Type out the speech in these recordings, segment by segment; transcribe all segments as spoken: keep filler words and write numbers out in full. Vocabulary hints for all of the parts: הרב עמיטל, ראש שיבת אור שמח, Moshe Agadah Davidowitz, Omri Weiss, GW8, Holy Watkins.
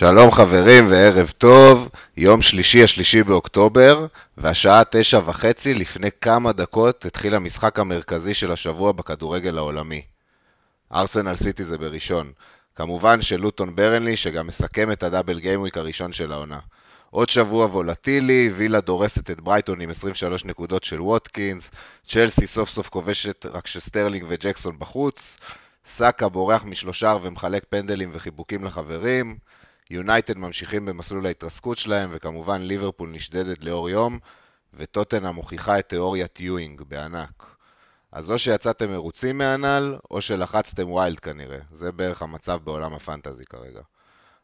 שלום חברים וערב טוב, יום שלישי השלישי באוקטובר, והשעה תשע וחצי לפני כמה דקות התחיל המשחק המרכזי של השבוע בכדורגל העולמי. ארסנל סיטי זה בראשון, כמובן של לוטון ברנלי שגם מסכם את הדאבל גיימוויק הראשון של העונה. עוד שבוע וולטילי, וילה דורסת את ברייטון עם עשרים ושלוש נקודות של ווטקינס, צ'לסי סוף סוף כובשת רק שסטרלינג וג'קסון בחוץ, סאקה בורח משלושה ומחלק פנדלים וחיבוקים לחברים, יונייטד ממשיכים במסלול ההתרסקות שלהם, וכמובן ליברפול נשדדת לאור יום, וטוטנה מוכיחה את תיאוריית יואינג בענק. אז או שיצאתם מרוצים מהנעל, או שלחצתם ויילד כנראה. זה בערך המצב בעולם הפנטזי כרגע.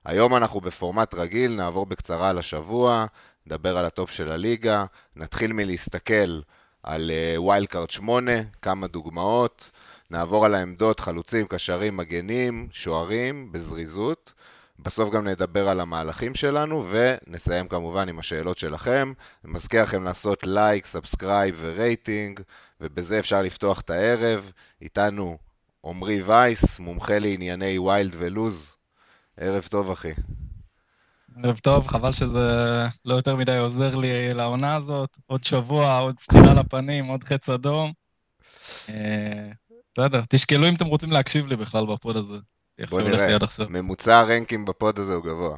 היום אנחנו בפורמט רגיל, נעבור בקצרה על השבוע, נדבר על הטופ של הליגה, נתחיל מלהסתכל על ויילד קארד שמונה, כמה דוגמאות, נעבור על העמדות, חלוצים, קשרים, מגנים, שוערים, בזריזות, בסוף גם נדבר על המהלכים שלנו, ונסיים כמובן עם השאלות שלכם. אני מזכיר לכם לעשות לייק, סאבסקרייב ורייטינג, ובזה אפשר לפתוח את הערב. איתנו עומרי וייס, מומחה לענייני ויילד ולוז. ערב טוב, אחי. ערב טוב, חבל שזה לא יותר מדי עוזר לי לעונה הזאת. עוד שבוע, עוד סתירה לפנים, עוד חץ אדום. לא יודע, תשקלו אם אתם רוצים להקשיב לי בכלל בפוד הזה. בוא נראה, ממוצע הרנקים בפוד הזה הוא גבוה.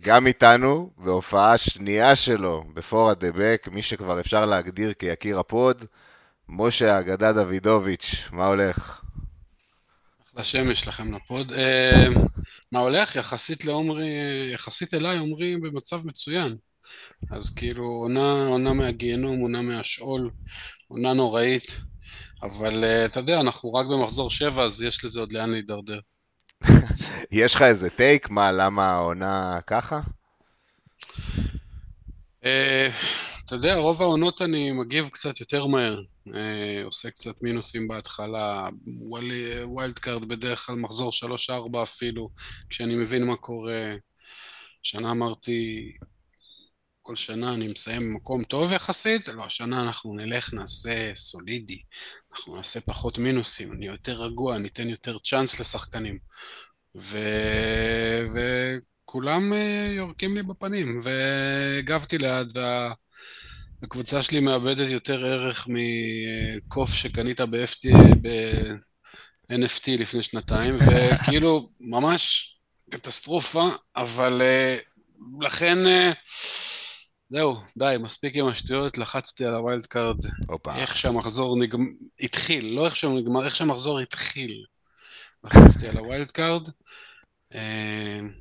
גם איתנו, בהופעה שנייה שלו בפורט דבק, מי שכבר אפשר להגדיר כיקיר הפוד, משה אגדה דוידוביץ', מה הולך? אחלה שמש לכם לפוד. מה הולך? יחסית לעומרי, יחסית אליי אומרים במצב מצוין. אז כאילו עונה, עונה מהגיהנום, עונה מהשאול, עונה נוראית. אבל אתה יודע, אנחנו רק במחזור שבע, אז יש לזה עוד לאן להידרדר. יש לך איזה טייק? מה, למה העונה ככה? אתה יודע, רוב העונות אני מגיב קצת יותר מהר. עושה קצת מינוסים בהתחלה, ווילד קארד בדרך כלל מחזור שלוש ארבע אפילו, כשאני מבין מה קורה. שנה אמרתי, כל שנה אני מסיים במקום טוב יחסית, לא, השנה אנחנו נלך, נעשה סולידי, אנחנו נעשה פחות מינוסים, אני יותר רגוע, אני אתן יותר צ'אנס לשחקנים, ו... וכולם יורקים לי בפנים, והגבתי ליד, והקבוצה שלי מאבדת יותר ערך מקוף שקנית ב-אן אף טי לפני שנתיים, וכאילו ממש קטסטרופה, אבל לכן... זהו, די, מספיק עם השטויות, לחצתי על הווילד קארד, איך שהמחזור נגמר, התחיל, לא איך שהוא נגמר, איך שהמחזור התחיל, לחצתי על הווילד קארד,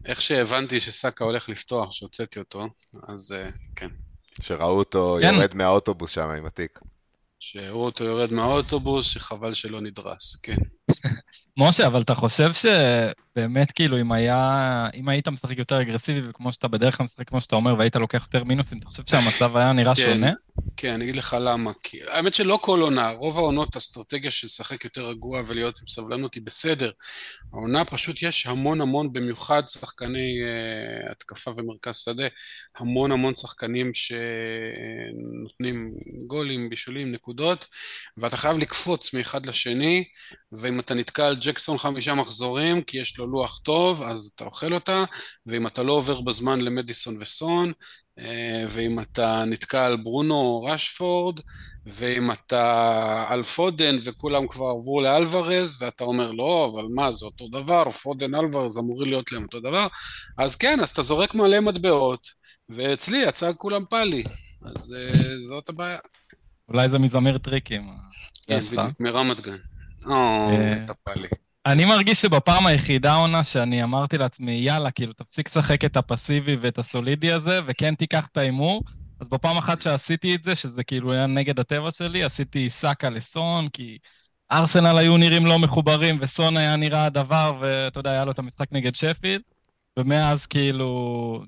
איך שהבנתי שסאקה הולך לפתוח, שהוצאתי אותו, אז כן. שראו אותו יורד מהאוטובוס שם עם התיק. שראו אותו יורד מהאוטובוס, שחבל שלא נדרס, כן. משה, אבל אתה חושב שבאמת כאילו אם היה, אם היית משחק יותר אגרסיבי וכמו שאתה בדרך כלל משחק כמו שאתה אומר והיית לוקח יותר מינוסים, אתה חושב שהמצב היה נראה שונה? כן, אני אגיד לך למה, כי האמת שלא כל עונה, רוב העונות אסטרטגיה של לשחק יותר רגוע ולהיות עם סבלנות היא בסדר, העונה פשוט יש המון המון, במיוחד שחקני uh, התקפה ומרכז שדה, המון המון שחקנים שנותנים גולים, בישולים, נקודות, ואתה חייב לקפוץ מאחד לשני, ואם אתה נתקע על ג'קסון חמישה מחזורים, כי יש לו לוח טוב, אז אתה אוכל אותה, ואם אתה לא עובר בזמן למדיסון וסון, ואם אתה נתקע על ברונו רשפורד, ואם אתה על פודן וכולם כבר עברו לאלוורז, ואתה אומר לא, אבל מה, זה אותו דבר, פודן אלוורז אמורים להיות להם אותו דבר, אז כן, אז אתה זורק מלא מטבעות, ואצלי יצא כולם פאלי, אז זאת הבעיה. אולי זה מזמר טריקים. כן, בדיוק, מרמת גן. או, מטפלי. אני מרגיש שבפעם היחידה עונה שאני אמרתי לעצמי, יאללה, כאילו תפסיק לשחק את הפסיבי ואת הסולידי הזה, וכן תיקח את האימור, אז בפעם אחת שעשיתי את זה, שזה כאילו היה נגד הטבע שלי, עשיתי סאקה לסון, כי ארסנל היו נראים לא מחוברים, וסון היה נראה הדבר, ואתה יודע, היה לו את המשחק נגד שפילד, ומאז כאילו,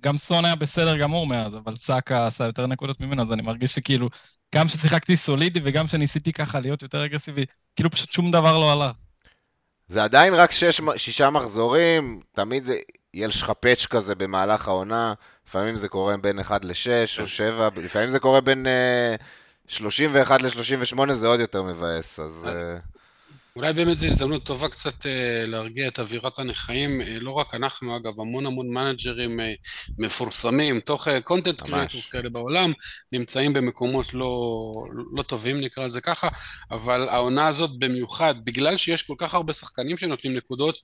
גם סון היה בסדר גמור מאז, אבל סאקה עשה יותר נקודות ממנו, אז אני מרגיש שכאילו, גם ששיחקתי סולידי וגם שניסיתי ככה להיות יותר אגרסיבי, כאילו פשוט שום דבר לא הלך. זה עדיין רק שש, שישה מחזורים, תמיד יש חפץ' כזה במהלך העונה, לפעמים זה קורה בין אחד לשש או שבע, לפעמים זה קורה בין uh, שלושים ואחת ל-שלושים ושמונה, זה עוד יותר מבאס, אז... Uh... אולי באמת זו הזדמנות טובה קצת להרגיע את אווירת הנחיים, לא רק אנחנו אגב, המון המון מנג'רים מפורסמים, תוך קונטנט קריאטורס כאלה בעולם, נמצאים במקומות לא, לא טובים נקרא את זה ככה, אבל העונה הזאת במיוחד, בגלל שיש כל כך הרבה שחקנים שנותנים נקודות,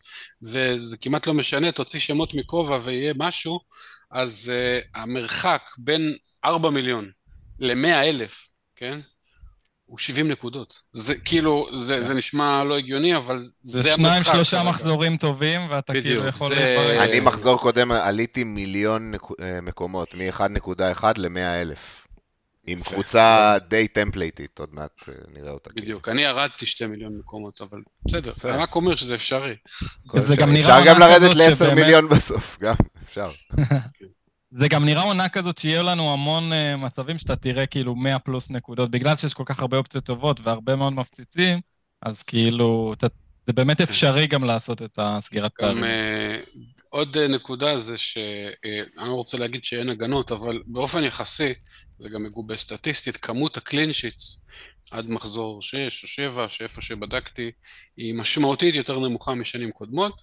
וזה כמעט לא משנה, תוציא שמות מכובע ויהיה משהו, אז uh, המרחק בין ארבעה מיליון ל-מאה אלף, כן? הוא שבעים נקודות. זה כאילו, זה, זה נשמע לא הגיוני, אבל זה, זה שניים, שלושה מחזורים טובים, ואתה בדיוק, כאילו יכול זה... להתברר. אני מחזור קודם, עליתי מיליון נק... מקומות, מ-אחת נקודה אחת ל-מאה אלף. עם קבוצה די טמפלייטית, עוד מעט נראה אותה. בדיוק, אני ירדתי שתי מיליון מקומות, אבל בסדר, אני רק אומר שזה אפשרי. אפשר גם לרדת לעשר מיליון בסוף, גם אפשר. זה גם נראה עונה כזאת שיהיה לנו המון מצבים שאתה תראה כאילו מאה פלוס נקודות, בגלל שיש כל כך הרבה אופציות טובות והרבה מאוד מפציצים, אז כאילו, זה באמת אפשרי גם לעשות את הסגירת פערים. עוד נקודה זה שאני רוצה להגיד שאין הגנות, אבל באופן יחסי, זה גם מגובה סטטיסטית, כמות הקלינשיץ עד מחזור שש או שבע, שאיפה שבדקתי, היא משמעותית יותר נמוכה משנים קודמות.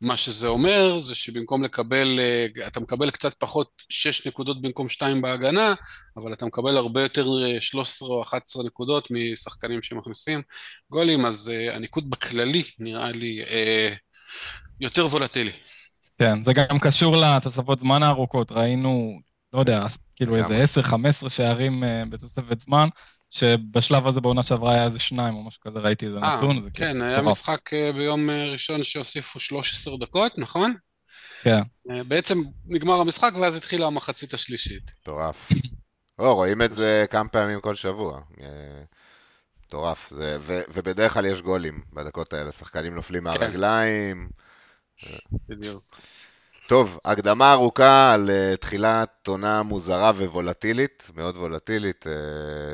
מה שזה אומר זה שבמקום לקבל, אתה מקבל קצת פחות שש נקודות במקום שתיים בהגנה, אבל אתה מקבל הרבה יותר שלוש עשרה או אחת עשרה נקודות משחקנים שמכניסים גולים, אז הניקוד בכללי נראה לי יותר וולטלי. כן, זה גם קשור לתוספות זמן הארוכות, ראינו, לא יודע, כאילו איזה עשר חמש עשרה שערים בתוספת זמן, שבשלב הזה בעונה שעברה היה איזה שניים או משהו כזה, ראיתי איזה נתון. כן, היה משחק ביום ראשון שהוסיפו שלוש עשרה דקות, נכון? כן. בעצם נגמר המשחק ואז התחילה המחצית השלישית. טורף. לא, רואים את זה כמה פעמים כל שבוע. טורף, ובדרך כלל יש גולים בדקות האלה, שחקנים נופלים מהרגליים. בדיוק. טוב, הקדמה ארוכה על uh, תחילת עונה מוזרה ווולטילית, מאוד וולטילית,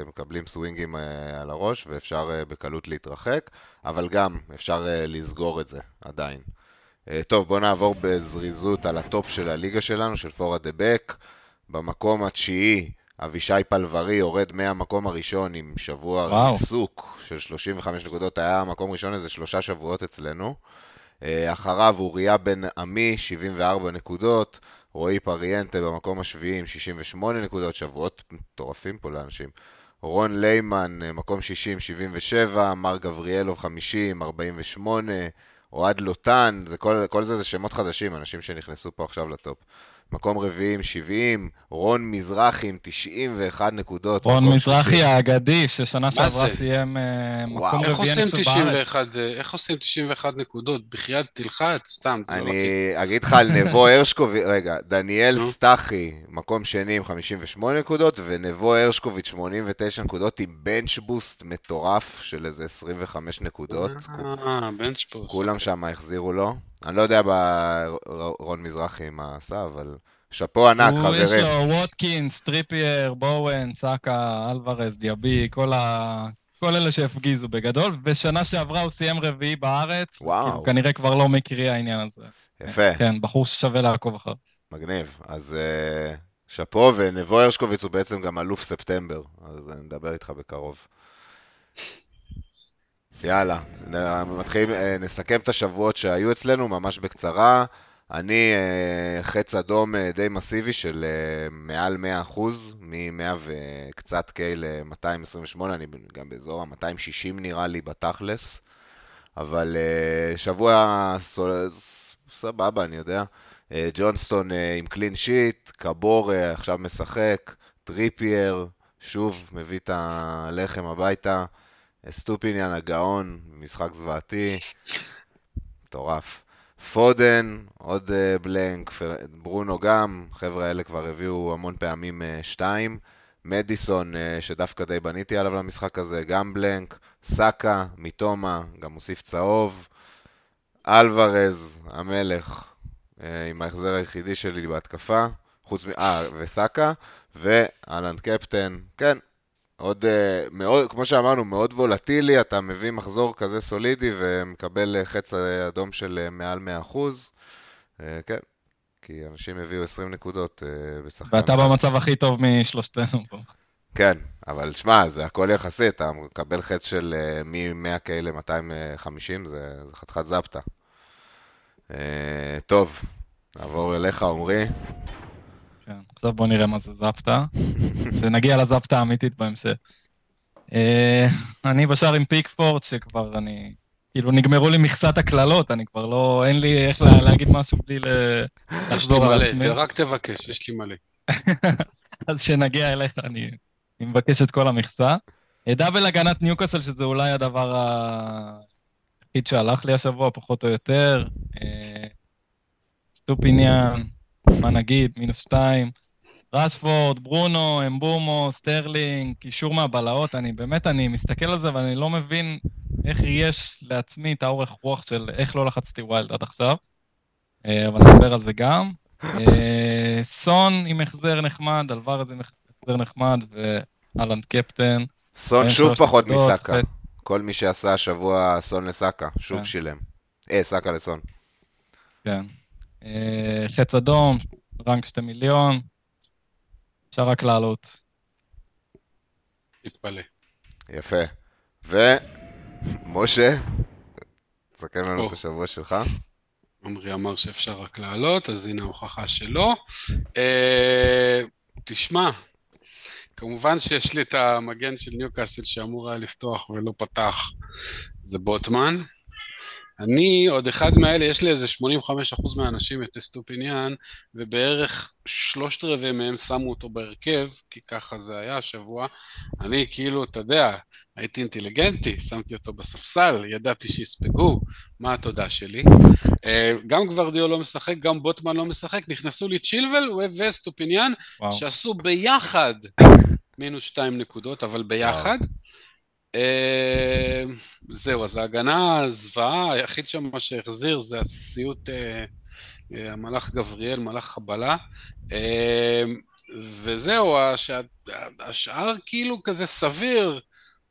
uh, מקבלים סווינגים uh, על הראש ואפשר uh, בקלות להתרחק, אבל גם אפשר uh, לסגור את זה עדיין. Uh, טוב, בוא נעבור בזריזות על הטופ של הליגה שלנו, של פורה דה בק. במקום התשיעי, אבישי פלברי יורד מהמקום הראשון עם שבוע וואו. ריסוק של שלושים וחמש נקודות, היה המקום ראשון איזה שלושה שבועות אצלנו. אחריו אוריה בן עמי, שבעים וארבע נקודות, רועי פריאנטה במקום השביעי עם שישים ושמונה נקודות, שבועות מטורפים פה לאנשים. רון ליימן, מקום שישים שבעים ושבע, מר גבריאלוב חמישים ארבעים ושמונה, אוהד לוטן, זה כל, כל זה זה שמות חדשים, אנשים שנכנסו פה עכשיו לטופ. מקום רביעי עם שבעים, רון מזרחי עם תשעים ואחת נקודות. רון מזרחי האגדי, ששנה שעברה סיים מקום רביעי נקודות בארץ. איך עושים תשעים ואחת נקודות? בחייאת תלחץ, סתם. אני אגיד לך על נבו הרשקוביץ', רגע, דניאל סטחי, מקום שני עם חמישים ושמונה נקודות, ונבו הרשקוביץ' שמונים ותשע נקודות עם בנץ' בוסט מטורף של איזה עשרים וחמש נקודות. בנץ' בוסט. כולם שם החזירו לו. אני לא יודע ברון מזרחי מה עשה, אבל שפו ענק, חברים. יש לו ווטקינס, טריפייר, בואוין, סאקה, אלוורז, דיאבי, כל, ה... כל אלה שהפגיזו בגדול, ושנה שעברה הוא סיים רביעי בארץ, וואו. כנראה כבר לא מקרי העניין הזה. יפה. כן, בחור ששווה לעקוב אחר. מגניב, אז שפו, ונבו הרשקוביץ הוא בעצם גם אלוף ספטמבר, אז נדבר איתך בקרוב. יאללה, מתחילים, נסכם את השבועות שהיו אצלנו ממש בקצרה. אני חץ אדום די מסיבי של מעל מאה אחוז, מ-מאה וקצת קי ל-מאתיים עשרים ושמונה, אני גם באזור ה-מאתיים שישים נראה לי בתכלס, אבל שבוע סבבה, אני יודע. ג'ונסטון עם קלין שיט, קבור עכשיו משחק, טריפייר שוב מביא את הלחם הביתה, סטופיניאן הגאון, משחק זוועתי, מטורף. פודן, עוד בלנק, ברונו גם, חבר'ה האלה כבר הביאו המון פעמים שתיים. מדיסון, שדווקא די בניתי עליו למשחק הזה, גם בלנק. סאקה, מיטומה, גם מוסיף צהוב. אלוורז, המלך, עם ההחזר היחידי שלי בהתקפה, חוץ מ... אה, וסאקה, ואלנד קפטן, כן. עוד מאוד, כמו שאמרנו, מאוד וולטילי, אתה מביא מחזור כזה סולידי ומקבל חץ אדום של מעל מאה אחוז, כן, כי אנשים הביאו עשרים נקודות בשחקן. ואתה במצב הכי טוב משלושתנו פה. כן, אבל שמע, זה הכל יחסי, אתה מקבל חץ של מ-מאה ל-מאתיים וחמישים, זה חתיכת זפטה. טוב, נעבור אליך, עומרי. כן, עכשיו בוא נראה מה זה זפטה, שנגיע לזפטה האמיתית בהמשך. אני בשאר עם פיקפורד, שכבר אני... כאילו נגמרו לי מכסת הכללות, אני כבר לא... אין לי איך להגיד משהו בלי לחזור על עצמי. רק תבקש, יש לי מלא. אז שנגיע אליך, אני... אני מבקש את כל המכסה. דאבל הגנת ניוקאסל, שזה אולי הדבר היחיד שהלך לי השבוע, פחות או יותר. סטופיניה, מה נגיד, מינוס שתיים. רשפורד, ברונו, אמבומו, סטרלינג, קישור מהבלעות. אני באמת, אני מסתכל על זה, אבל אני לא מבין איך יש לעצמי את האורך רוח של איך לא לחצתי ווילד עד עכשיו. אבל נדבר על זה גם. סון עם החזר נחמד, אלוואר הזה עם החזר נחמד, ואלנד קפטן. סון שוב פחות מסאקה. כל מי שעשה השבוע סון לסאקה, שוב שילם. אה, סאקה לסון. כן. חץ אדום, רנק שתי מיליון. אפשר רק לעלות. התפלא. יפה. ומשה, תסכם לנו את השבוע שלך. עמרי אמר שאפשר רק לעלות, אז הנה ההוכחה שלו. תשמע, כמובן שיש לי את המגן של ניוקאסל שאמור היה לפתוח ולא פתח, זה בוטמן. אני, עוד אחד מהאלה, יש לי איזה שמונים וחמישה אחוז מהאנשים את סטופיניאן, ובערך שלושת רבעי מהם שמו אותו בהרכב, כי ככה זה היה השבוע. אני כאילו, אתה יודע, הייתי אינטליגנטי, שמתי אותו בספסל, ידעתי שיספגו, מה התודה שלי. גם גוורדיאל לא משחק, גם בוטמן לא משחק, נכנסו לי צ'ילבל וסטופיניאן, וואו. שעשו ביחד מינוס שתיים נקודות, אבל ביחד. וואו. זהו, אז ההגנה הזוועה, היחיד שם מה שהחזיר זה הסיוט המלאך גבריאל, מלאך חבלה, וזהו, השאר כאילו כזה סביר,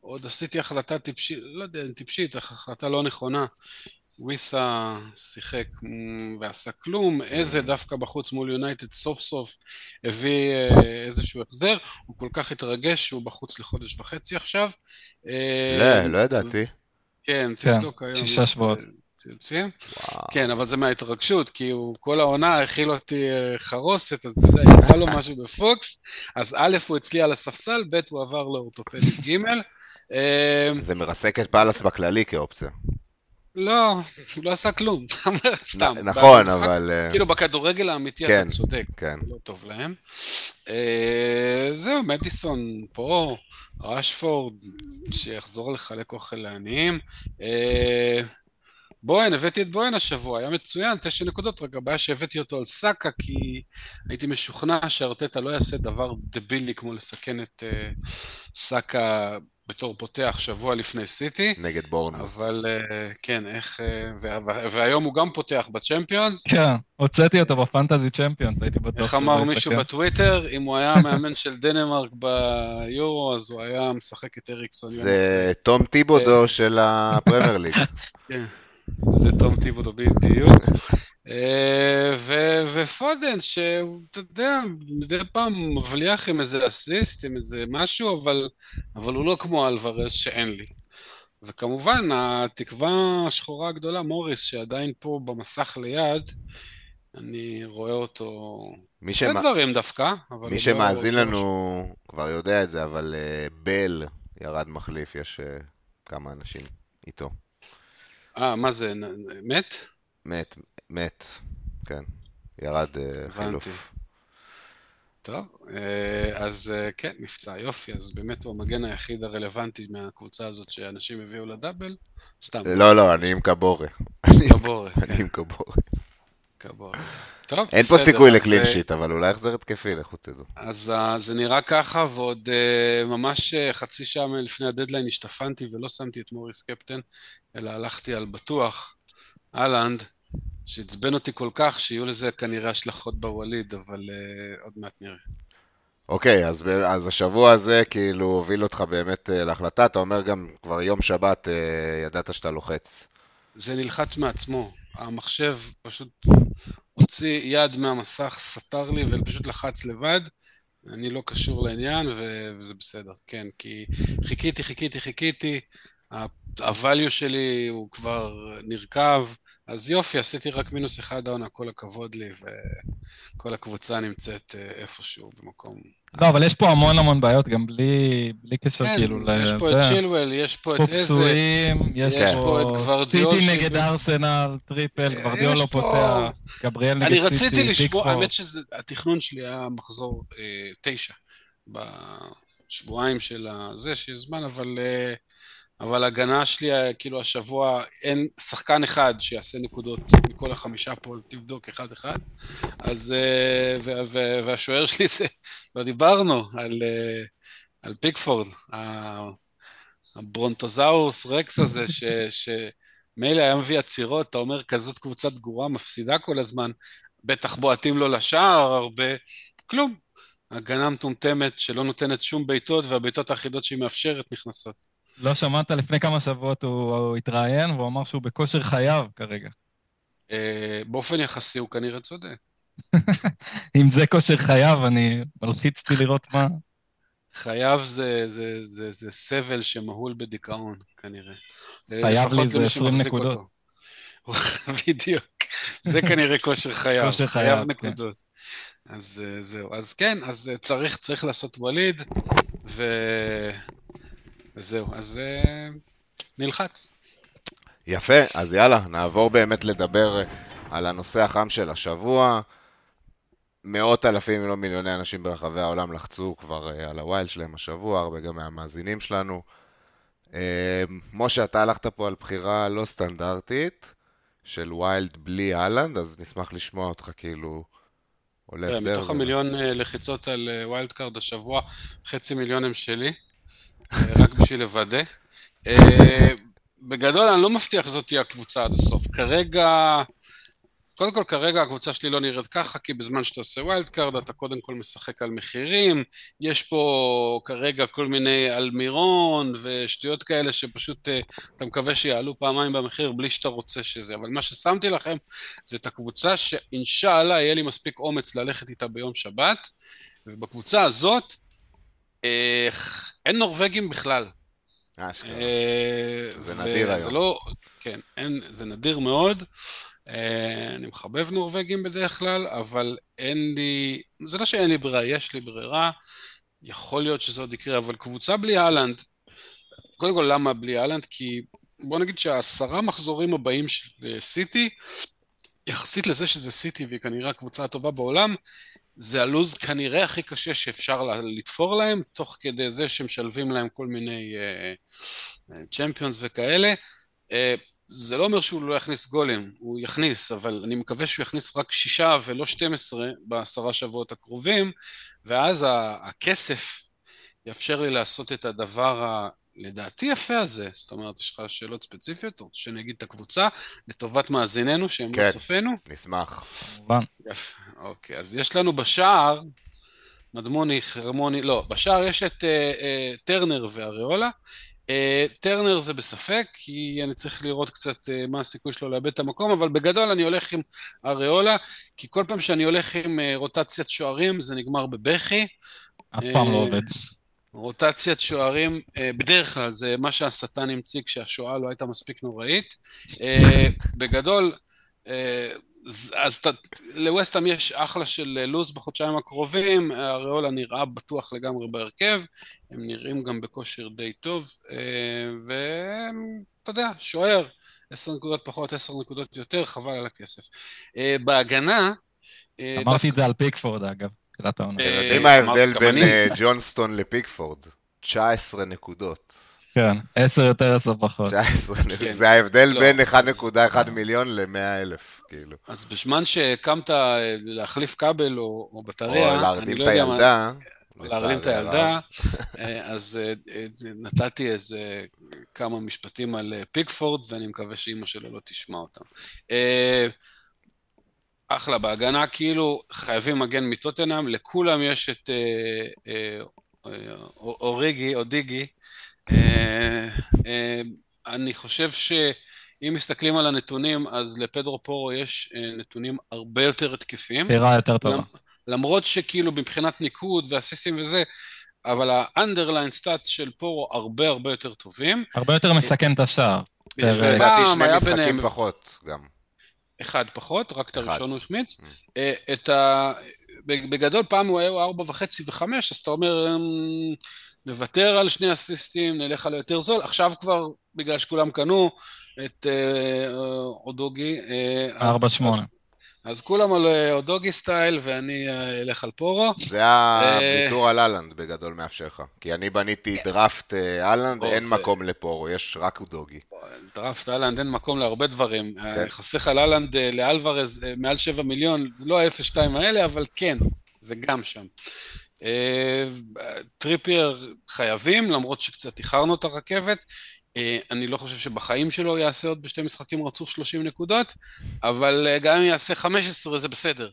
עוד עשיתי החלטה טיפשית, לא יודע, טיפשית, החלטה לא נכונה, וויסה שיחק ועשה כלום, איזה דווקא בחוץ מול יונייטד סוף סוף הביא איזשהו החזר, הוא כל כך התרגש שהוא בחוץ לחודש וחצי עכשיו. לא, לא ידעתי. כן, תבדוק היום. שישה שבועות. ציוצים. כן, אבל זה מההתרגשות, כי כל העונה הכיל אותי חרוסת, אז אתה יודע, יצא לו משהו בפוקס, אז א' הוא אצלי על הספסל, ב' הוא עבר לאורתופדית ג' זה מרסק את פלס בכללי כאופציה. לא, הוא לא עשה כלום, סתם. נכון, אבל... כאילו בכדורגל האמיתי אתה צודק, לא טוב להם. זהו, מדיסון פה, רשפורד, שיחזור לחלק אוכל לעניים. בוהן, הבאתי את בוהן השבוע, היה מצוין, תשע נקודות, רק הבעיה שהבאתי אותו על סאקה, כי הייתי משוכנע שארטטה לא יעשה דבר דבילי כמו לסכן את סאקה, בתור פותח שבוע לפני סיטי. נגד בורנו. אבל כן, איך... והיום הוא גם פותח בצ'מפיונס. כן, הוצאתי אותו בפנטזי צ'מפיונס, הייתי בטוח. איך אמר מישהו בטוויטר, אם הוא היה מאמן של דנמרק ביורו, אז הוא היה משחק את אריקסון. זה תום טיבודו של הפרמייר ליג. כן, זה תום טיבודו בדיוק. ופודן, שאתה יודע, מדי פעם מבליח עם איזה אסיסט, עם איזה משהו, אבל, אבל הוא לא כמו אלוורז שאין לי. וכמובן, התקווה השחורה הגדולה, מוריס, שעדיין פה במסך ליד, אני רואה אותו... זה שמע... דברים דווקא, אבל... מי שמאזין לנו משהו. כבר יודע את זה, אבל uh, בל ירד מחליף, יש uh, כמה אנשים איתו. אה, מה זה? מת? מת. מת, כן, ירד חילוף. טוב, אז כן, נפצע יופי, אז באמת הוא המגן היחיד הרלוונטי מהקבוצה הזאת שאנשים הביאו לדאבל, סתם. לא, לא, אני עם קבורה. קבורה. אני עם קבורה. קבורה. טוב, אין פה סיכוי לקלין שיט, אבל אולי יחזר התקפי, לכו תדעו. אז זה נראה ככה, ועוד ממש חצי שעה לפני הדדליין השתפנתי ולא שמתי את מוריס קפטן, אלא הלכתי על בטוח, אילנד, שעצבן אותי כל כך, שיהיו לזה כנראה השלכות בווליד, אבל uh, עוד מעט נראה. אוקיי, okay, אז, אז השבוע הזה כאילו הוביל אותך באמת uh, להחלטה, אתה אומר גם כבר יום שבת uh, ידעת שאתה לוחץ. זה נלחץ מעצמו, המחשב פשוט הוציא יד מהמסך, סתר לי ופשוט לחץ לבד, אני לא קשור לעניין, וזה בסדר, כן, כי חיכיתי, חיכיתי, חיכיתי, הvalue שלי הוא כבר נרכב, אז יופי, עשיתי רק מינוס אחד דאונה, כל הכבוד לי, וכל הקבוצה נמצאת איפשהו במקום. לא, אבל יש פה המון המון בעיות, גם בלי קשר כאילו. יש פה את צ'ילואל, יש פה את איזה, יש פה את גוורדיאול. סיטי נגד ארסנל, טריפל, גוורדיאול לא פותח, גבריאל נגד סיטי, ביקפורד. אני רציתי לשמוע, האמת שהתכנון שלי היה מחזור תשע, בשבועיים של זה שיש זמן, אבל... אבל הגנה שלי, כאילו השבוע, אין שחקן אחד שיעשה נקודות מכל החמישה פה, תבדוק אחד אחד, אז, והשוער שלי זה, לא דיברנו על פיקפורד, הברונטוזאוס רקס הזה, שמילא היה מביא עצירות, אתה אומר, כזאת קבוצת גורה מפסידה כל הזמן, בטח בועטים לו לשער, הרבה, כלום, הגנה מטומטמת שלא נותנת שום ביתות, והביתות האחידות שהיא מאפשרת נכנסות. לא שמעת, לפני כמה שבועות הוא התראיין, והוא אמר שהוא בכושר חייו כרגע. באופן יחסי הוא כנראה צודק. אם זה כושר חייו, אני מלחיצתי לראות מה. חייו זה סבל שמהול בדיכאון, כנראה. חייו לי זה עשרים נקודות. בדיוק. זה כנראה כושר חייו, חייו נקודות. אז זהו. אז כן, אז צריך לעשות וליד, ו... וזהו, אז נלחץ. יפה, אז יאללה, נעבור באמת לדבר על הנושא החם של השבוע. מאות אלפים, אם לא מיליוני אנשים ברחבי העולם לחצו כבר על הווייל שלהם השבוע, הרבה גם מהמאזינים שלנו. משה, אתה הלכת פה על בחירה לא סטנדרטית של וויילד בלי הלנד, אז נשמח לשמוע אותך כאילו... מתוך המיליון לחיצות על וויילד קארד השבוע, חצי מיליון הם שלי. רק בשביל לוודא. בגדול אני לא מבטיח שזאת תהיה הקבוצה עד הסוף. כרגע, קודם כל כרגע הקבוצה שלי לא נראית ככה, כי בזמן שאתה עושה ווילד קארד, אתה קודם כל משחק על מחירים, יש פה כרגע כל מיני אלמירון ושטויות כאלה שפשוט אתה מקווה שיעלו פעמיים במחיר בלי שאתה רוצה שזה. אבל מה ששמתי לכם זה את הקבוצה שאינשאללה יהיה לי מספיק אומץ ללכת איתה ביום שבת, ובקבוצה הזאת, אין נורווגים בכלל. אשכרה. זה נדיר היום. כן, זה נדיר מאוד. אני מחבב נורווגים בדרך כלל, אבל אין לי, זה לא שאין לי ברירה, יש לי ברירה, יכול להיות שזה עוד יקרה, אבל קבוצה בלי הלנד, קודם כל למה בלי הלנד? כי בוא נגיד שהעשרה מחזורים הבאים של סיטי, יחסית לזה שזה סיטי והיא כנראה הקבוצה הטובה בעולם, זה הלוז כנראה הכי קשה שאפשר לתפור להם, תוך כדי זה שמשלבים להם כל מיני צ'מפיונס וכאלה. זה לא אומר שהוא לא יכניס גולים, הוא יכניס, אבל אני מקווה שהוא יכניס רק שישה ולא שתים עשרה בעשרה שבועות הקרובים, ואז הכסף יאפשר לי לעשות את הדבר ה... לדעתי יפה הזה, זאת אומרת, יש לך שאלות ספציפיות, או שנגיד את הקבוצה, לטובת מאזיננו, שהם לא צופנו. כן, נשמח. יפה, אוקיי, אז יש לנו בשער, מדמוני, חרמוני, לא, בשער יש את טרנר והריאולה, טרנר זה בספק, כי אני צריך לראות קצת מה הסיכוי שלו לאבד את המקום, אבל בגדול אני הולך עם הריאולה, כי כל פעם שאני הולך עם רוטציית שוערים, זה נגמר בבכי. אף פעם לא עובד. רוטציית שוערים, בדרך כלל זה מה שהשטן המציא כשהשואה לא הייתה מספיק נוראית. בגדול, אז לווסטהאם יש אחלה של לוז בחודשיים הקרובים, הריאולה נראה בטוח לגמרי בהרכב, הם נראים גם בכושר די טוב, ואתה יודע, שוער, עשר נקודות פחות, עשר נקודות יותר, חבל על הכסף. בהגנה... אמרתי את זה על פיקפורד אגב. אתם יודעים מה ההבדל בין ג'ונסטון לפיקפורד? תשע עשרה נקודות. כן, עשר יותר עשר פחות. זה ההבדל בין אחת נקודה אחת מיליון ל-מאה אלף, כאילו. אז בשמן שקמת להחליף כבל או בטריה, או להרדים את הילדה. או להרדים את הילדה, אז נתתי איזה כמה משפטים על פיקפורד, ואני מקווה שאימא שלו לא תשמע אותם. אחלה, בהגנה כאילו חייבים מגן מטוטנהאם, לכולם יש את אוריגי, אודיגי, אני חושב שאם מסתכלים על הנתונים, אז לפדרו פורו יש נתונים הרבה יותר תקפים. בחירה יותר טובה. למרות שכאילו מבחינת ניקוד והסיסטים וזה, אבל ה-underline stats של פורו הרבה הרבה יותר טובים. הרבה יותר מסכן את השאר. לדעתי שני משחקים פחות גם. אחד פחות, רק את הראשון הוא החמיץ. את ה... בגדול פעם הוא היה ארבע וחצי וחמש, אז אתה אומר, נוותר על שני אסיסטים, נלך על יותר זול. עכשיו כבר, בגלל שכולם קנו את אודוגי. ארבע שמונה. אז כולם על אודוגי סטייל, ואני אלך על פורו. זה הביטור על אלנד בגדול מאפשרך. כי אני בניתי דראפט אלנד, אין מקום לפורו, יש רק אודוגי. דראפט אלנד, אין מקום להרבה דברים. חוסך על אלנד לאלוורז מעל שבע מיליון, זה לא ה-אפס נקודה שתיים האלה, אבל כן, זה גם שם. טריפייר חייבים, למרות שקצת איחרנו את הרכבת. אני לא חושב שבחיים שלו יעשה עוד בשתי משחקים רצוף שלושים נקודות, אבל גם אם יעשה חמש עשרה זה בסדר.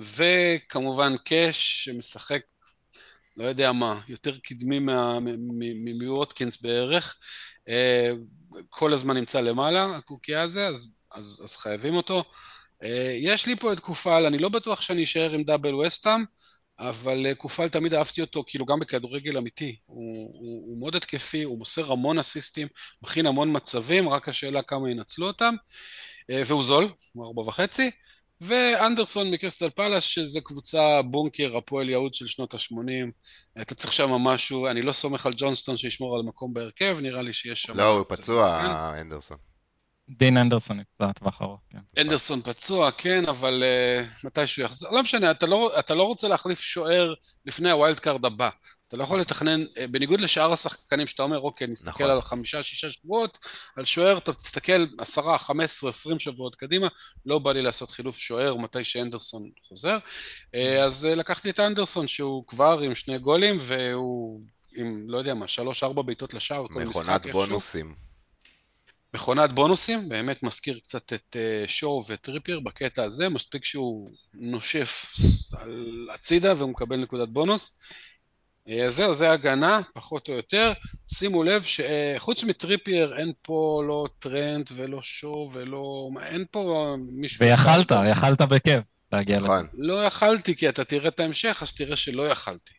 וכמובן קש שמשחק, לא יודע מה, יותר קדמי מווטקינס בערך, כל הזמן נמצא למעלה, הקוקיה הזה, אז, אז, אז חייבים אותו. יש לי פה את קופל, אני לא בטוח שאני אשאר עם דאבל וסטאם, אבל קופל תמיד אהבתי אותו, כאילו גם בכדורגל אמיתי, הוא, הוא, הוא מאוד התקפי, הוא מוסר המון אסיסטים, מכין המון מצבים, רק השאלה כמה ינצלו אותם, והוא זול, הוא ארבע וחצי, ואנדרסון מקריסטל פלאס, שזה קבוצה בונקר, הפועל יהוד של שנות ה-שמונים, אתה צריך שם משהו, אני לא סומך על ג'ונסטון שישמור על מקום בהרכב, נראה לי שיש שם... לא, הוא פצוע, אנדרסון. דין אנדרסון נפצע טווח ארוך, כן. אנדרסון פצוע, כן, אבל uh, מתישהו יחזור. לא משנה, אתה לא, אתה לא רוצה להחליף שוער לפני הווילד קארד הבא. אתה לא יכול לתכנן, uh, בניגוד לשאר השחקנים, שאתה אומר, אוקיי, נסתכל נכון. על חמישה, שישה שבועות, על שוער, אתה תסתכל עשרה, חמש עשרה, עשרים שבועות קדימה, לא בא לי לעשות חילוף שוער מתי שאנדרסון חוזר. Uh, אז uh, לקחתי את אנדרסון, שהוא כבר עם שני גולים, והוא עם, לא יודע מה, שלוש, ארבע בעיטות לשער, מכונת בונוסים. איכשהו. מכונת בונוסים, באמת מזכיר קצת את שואו וטריפיר בקטע הזה, מספיק שהוא נושף הצידה והוא מקבל נקודת בונוס. אז זהו, זה הגנה, פחות או יותר. שימו לב שחוץ מטריפיר אין פה לא טרנד ולא שואו ולא... אין פה מישהו... ויכלת, יכלת בכיף להגיע לך. לא יכלתי, כי אתה תראה את ההמשך, אז תראה שלא יכלתי.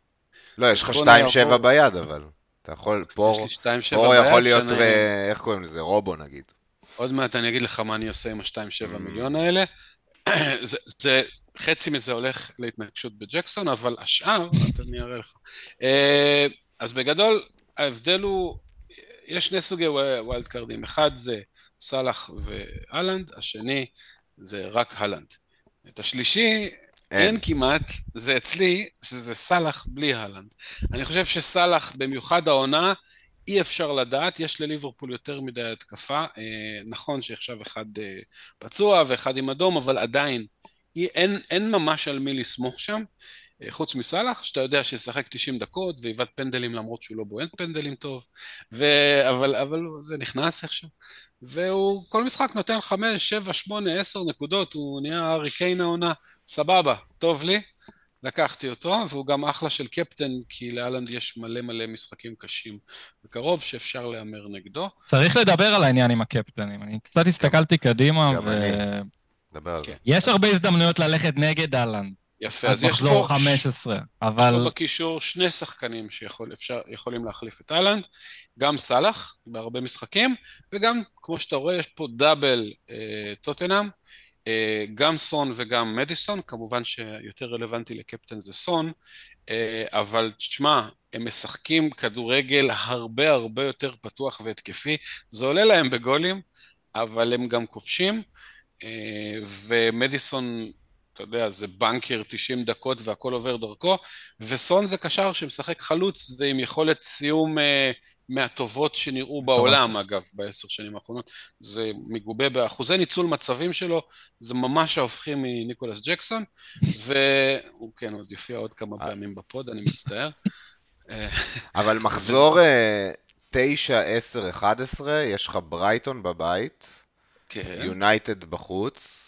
לא, יש לך שתיים שבע ביד, אבל... אתה יכול, פור, פור יכול להיות, שאני... איך קוראים לזה, רובו נגיד. עוד מעט אני אגיד לך מה אני עושה עם ה-שתיים נקודה שבע mm. מיליון האלה. זה, זה, חצי מזה הולך להתנגשות בג'קסון, אבל השאר, אני אראה לך. אז בגדול, ההבדל הוא, יש שני סוגי ווילד קארדים. אחד זה סלח ואלנד, השני זה רק הלנד. את השלישי, אין כמעט, זה אצלי, שזה סלח בלי הלנד. אני חושב שסלח, במיוחד העונה, אי אפשר לדעת, יש לליברפול יותר מדי התקפה, נכון שעכשיו אחד פצוע ואחד עם אדום, אבל עדיין, אין, אין ממש על מי לסמוך שם, חוץ מסלח, שאתה יודע שישחק תשעים דקות, ואיבד פנדלים למרות שהוא לא בועט פנדלים טוב, ו... אבל, אבל זה נכנס עכשיו, והוא כל משחק נותן חמש, שבע, שמונה, עשר נקודות, הוא נהיה הארי קיין העונה, סבבה, טוב לי, לקחתי אותו, והוא גם אחלה של קפטן, כי לאלנד יש מלא מלא משחקים קשים בקרוב, שאפשר לאמר נגדו. צריך לדבר על העניין עם הקפטנים, אני קצת הסתכלתי קדימה, יש הרבה הזדמנויות ללכת נגד אלנד. יפה, אז יש פה חמש עשרה, אבל... יש פה בקישור שני שחקנים שיכולים להחליף את אלנד, גם סלח, בהרבה משחקים, וגם, כמו שאתה רואה, יש פה דאבל טוטנאם, גם סון וגם מדיסון, כמובן שיותר רלוונטי לקפטן זה סון, אבל תשמע, הם משחקים כדורגל הרבה הרבה יותר פתוח והתקפי, זה עולה להם בגולים, אבל הם גם כובשים, ומדיסון... אתה יודע, זה בנקר תשעים דקות והכל עובר דרכו, וסון זה קשר שמשחק חלוץ ועם יכולת סיום אה, מהטובות שנראו בעולם, אגב, בעשר שנים האחרונות, זה מגובה באחוזי ניצול מצבים שלו, זה ממש ההופכים מניקולס ג'קסון, והוא כן עוד יופיע עוד כמה פעמים בפוד, אני מצטער. אבל מחזור תשע, עשר, אחת עשרה, יש לך ברייטון בבית, יונייטד בחוץ,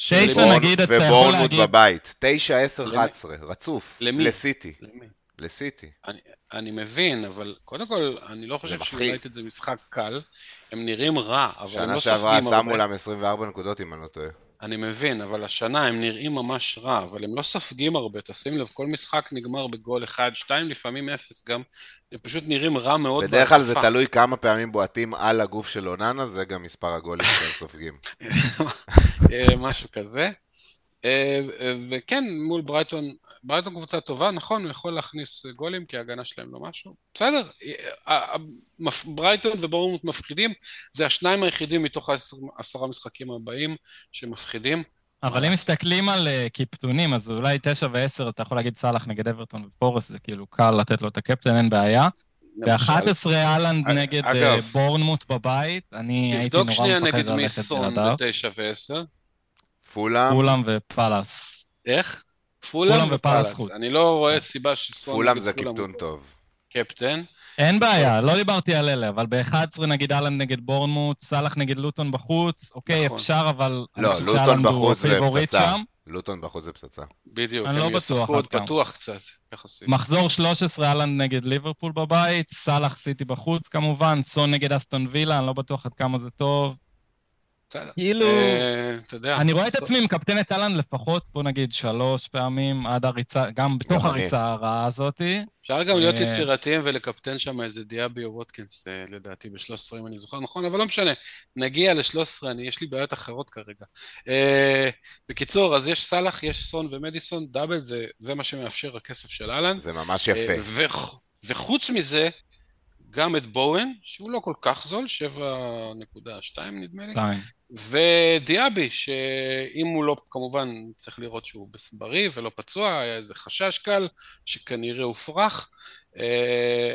שיישה נגיד, אתה יכול להגיד... ובורנות בבית, תשע, עשר, אחת עשרה, רצוף, לסיטי. לסיטי. אני מבין, אבל קודם כל, אני לא חושב שיונייטד זה משחק קל, הם נראים רע, אבל הם לא סופגים הרבה. שנה שעברה שמו להם עשרים וארבע נקודות, אם אני לא טועה. אני מבין, אבל השנה הם נראים ממש רע, אבל הם לא ספגים הרבה, תשים לב, כל משחק נגמר בגול אחד, שתיים, לפעמים אפס גם, הם פשוט נראים רע מאוד. בדרך כלל זה תלוי כמה פעמים בועטים על הגוף של אוננה, זה גם מספר הגולים שהם סופגים. משהו כזה. וכן, מול ברייטון, ברייטון קבוצה טובה, נכון, הוא יכול להכניס גולים, כי ההגנה שלהם לא משהו. בסדר, ברייטון ובורנמוט מפחידים, זה השניים היחידים מתוך עשרה המשחקים הבאים שמפחידים. אבל אם מסתכלים על קיפטונים, אז אולי תשע ועשר, אתה יכול להגיד סלאח נגד אברטון ופורס, זה כאילו קל לתת לו את הקפטן, אין בעיה. ב-אחת עשרה אלנד נגד בורנמוט בבית, אני הייתי נורא מפחד ללכת בלעדיו. תבדוק שנייה נגד מיסון בתשע ועשר. פולאם. פולאם ופלאס. איך? פולאם ופלאס חוץ. אני לא רואה סיבה שסון... פולאם זה קפטון טוב. קפטן. אין בעיה, לא דיברתי על אלה, אבל ב-אחת עשרה נגיד אלנד נגד בורנמוט, סלאח נגיד לוטון בחוץ, אוקיי, אפשר, אבל... לא, לוטון בחוץ זה פצצה. לוטון בחוץ זה פצצה. בדיוק. אני לא בטוח. עוד פתוח קצת. מחזור שלוש עשרה אלנד נגד ליברפול בבית, סלאח סיטי בחוץ כמובן, סון נגד אסטון וילה, אני לא בטוח עד כמה זה טוב. כאילו, אני רואה את עצמי מקפטן את אלנד לפחות, בוא נגיד, שלוש פעמים עד הריצה, גם בתוך הריצה הרעה הזאת. אפשר גם להיות יצירתיים ולקפטן שם איזה ג'י דאבליו ווטקינס, לדעתי, ב-שלוש עשרה, אם אני זוכר, נכון, אבל לא משנה, נגיע ל-שלוש עשרה, יש לי בעיות אחרות כרגע. בקיצור, אז יש סלאח, יש סון ומדיסון, דאבל, זה מה שמאפשר הכסף של אלנד. זה ממש יפה. וחוץ מזה, גם את בואן, שהוא לא כל כך זול, שבע נקודה שתיים נדמה לי, ודיאבי, שאם הוא לא, כמובן צריך לראות שהוא בסברי ולא פצוע, היה איזה חשש קל, שכנראה הוא פרח,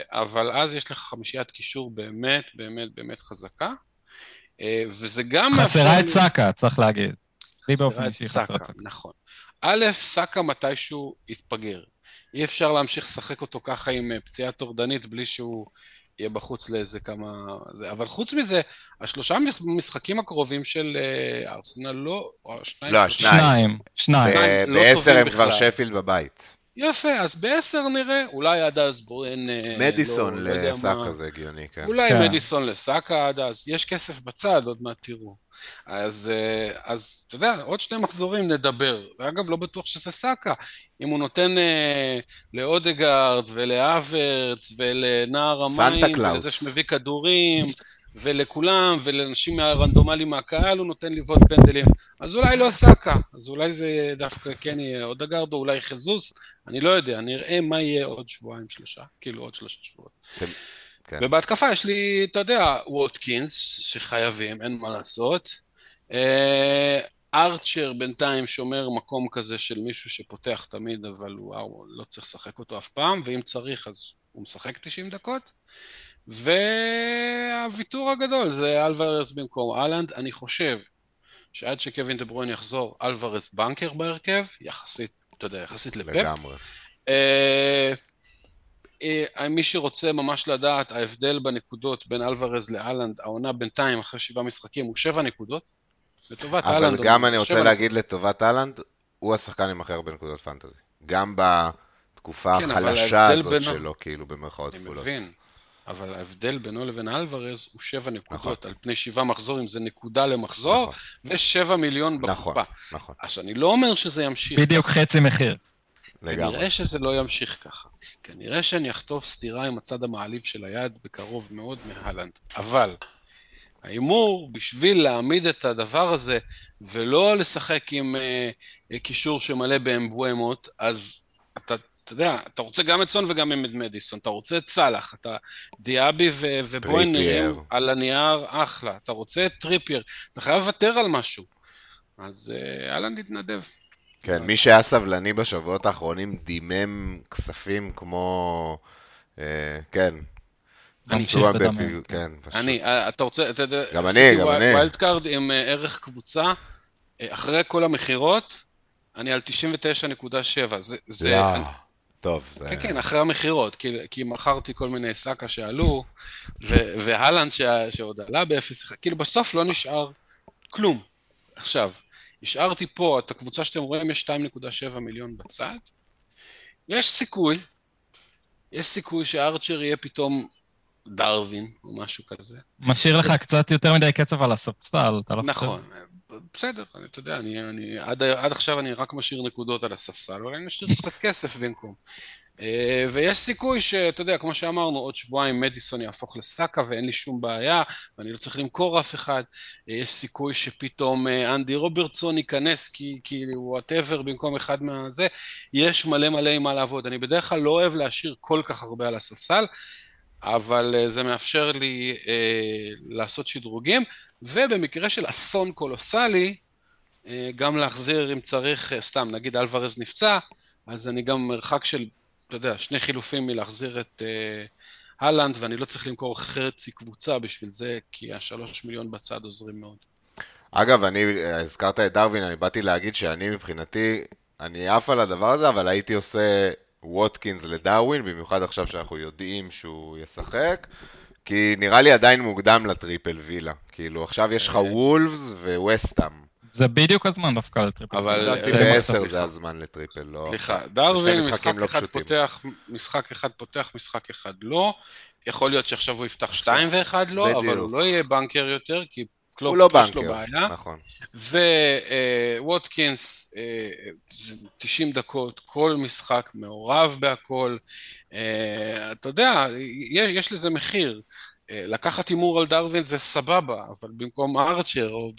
אבל אז יש לך חמישיית קישור באמת, באמת, באמת חזקה, וזה גם... חסרה את סאקה, צריך להגיד. חסרה את סאקה, נכון. א', סאקה מתישהו התפגר. אי אפשר להמשיך לשחק אותו ככה עם פציעה טורדנית, בלי שהוא... יהיה בחוץ לאיזה כמה... זה. אבל חוץ מזה, השלושה משחקים הקרובים של ארסנל לא... שניים, לא, שלושה. שניים. שניים. שניים. ב- לא בעשר הם כבר שפילד בבית. יפה, אז בעשר נראה, אולי עד אז בואין... מדיסון לא, לסאקה לא זה הגיוני, כן. אולי כן. מדיסון לסאקה עד אז, יש כסף בצד, עוד מעט תראו. אז, אז אתה יודע, עוד שני מחזורים נדבר, ואגב לא בטוח שזה סאקה, אם הוא נותן אה, לאודגארד ולאברץ ולנער המים, ולזה שמביא כדורים, ולכולם, ולאנשים הרנדומליים מהקהל, הוא נותן לבעוט פנדלים, אז אולי לא סאקה, אז אולי זה דווקא כן יהיה אודגארד, או אולי חזוס, אני לא יודע, נראה מה יהיה עוד שבועיים שלושה, כאילו עוד שלושה שבועות. כן. ובהתקפה יש לי, אתה יודע, ווטקינס, שחייבים, אין מה לעשות, ארצ'ר בינתיים שומר מקום כזה של מישהו שפותח תמיד, אבל וואו, לא צריך לשחק אותו אף פעם, ואם צריך אז הוא משחק תשעים דקות, והוויתור הגדול זה אלוורס במקום אלנד. אני חושב שעד שקווין דברון יחזור, אלוורס בנקר בהרכב, יחסית, אתה יודע, יחסית לפאפ. לגמרי. אה, אה, מי שרוצה ממש לדעת, ההבדל בנקודות בין אלוורס לאלנד, העונה בינתיים אחרי שבעה משחקים, הוא שבע נקודות, לטובת אלנד. אבל גם אני רוצה להגיד לטובת אלנד, הוא השחקן עם אחר בנקודות פנטזי. גם בתקופה החלשה הזאת שלו, כאילו במרכאות כפולות. אני מבין. אבל ההבדל בינו לבין אלוורז הוא שבע נקודות, על פני שבעה מחזורים, זה נקודה למחזור, ושבע מיליון בקופה. אז אני לא אומר שזה ימשיך. בדיוק חצי מחיר. כנראה שזה לא ימשיך ככה. כנראה שאני אחטוף סתירה עם הצד המעליב של היד, בקרוב מאוד מהלנד. אבל, האימור, בשביל להעמיד את הדבר הזה, ולא לשחק עם קישור שמלא באמבואמות, אז אתה... אתה יודע, אתה רוצה גם את סון וגם את מדיסון, אתה רוצה את סלאח, אתה דיאבי ו- ובואן נראים על הנייר אחלה, אתה רוצה את טריפייר, אתה חייב לוותר על משהו, אז אלן נתנדב. כן, מי שהיה סבלני בשבועות האחרונים דימם כספים כמו, אה, כן. אני חושב בדמם. כן, פשוט. אני, אתה רוצה, אתה יודע, גם אני, גם אני. ווילד קארד עם ערך קבוצה, אחרי כל המחירות, אני על תשעים ותשע נקודה שבע, זה... זה טוב, זה... כן, כן, אחרי המחירות, כי, כי מכרתי כל מיני סאקה שעלו, ו- והלנד ש- שעוד עלה ב-אפס אחד, כאילו בסוף לא נשאר כלום. עכשיו, השארתי פה, את הקבוצה שאתם רואים, יש שתיים נקודה שבע מיליון בצד, יש סיכוי, יש סיכוי שארצ'ר יהיה פתאום דרווין, או משהו כזה. משאיר לך קצת יותר מדי קצב על הספסל, אתה לא חושב? נכון, בסדר, אתה יודע, אני, אני, עד, עד עכשיו אני רק משאיר נקודות על הספסל, אולי אני משאיר קצת כסף במקום. ויש סיכוי שאתה יודע, כמו שאמרנו, עוד שבועיים מדיסון יהפוך לסאקה ואין לי שום בעיה, ואני לא צריך למכור אף אחד. יש סיכוי שפתאום אנדי רוברטסון ייכנס, כי, כי whatever, במקום אחד מהזה. יש מלא מלא עם מה לעבוד. אני בדרך כלל לא אוהב להשאיר כל כך הרבה על הספסל, אבל זה מאפשר לי אה, לעשות שדרוגים, ובמקרה של אסון קולוסלי, אה, גם להחזיר אם צריך, סתם, נגיד אלוורז נפצע, אז אני גם מרחק של, אתה יודע, שני חילופים מלהחזיר את אה, הלנד, ואני לא צריך למכור חרצי קבוצה בשביל זה, כי השלוש מיליון בצד עוזרים מאוד. אגב, אני, הזכרת את דרווין, אני באתי להגיד שאני מבחינתי, אני אהף על הדבר הזה, אבל הייתי עושה... ווטקינס לדאווין, במיוחד עכשיו שאנחנו יודעים שהוא ישחק, כי נראה לי עדיין מוקדם לטריפל וילה, כאילו עכשיו יש לך וולפס וווסטאם. זה בדיוק הזמן דווקא לטריפל וילה. אבל לדעתי בעשר זה הזמן לטריפל, לא. סליחה, דארווין משחק אחד פותח, משחק אחד פותח, משחק אחד לא, יכול להיות שעכשיו הוא יפתח שתיים ואחד לא, אבל הוא לא יהיה בנקר יותר, כי... הוא לא בנקר, נכון. וווטקינס, תשעים דקות, כל משחק מעורב בהכל. אתה יודע, יש לזה מחיר. לקחת אימור על דרווין זה סבבה, אבל במקום ארצ'ר או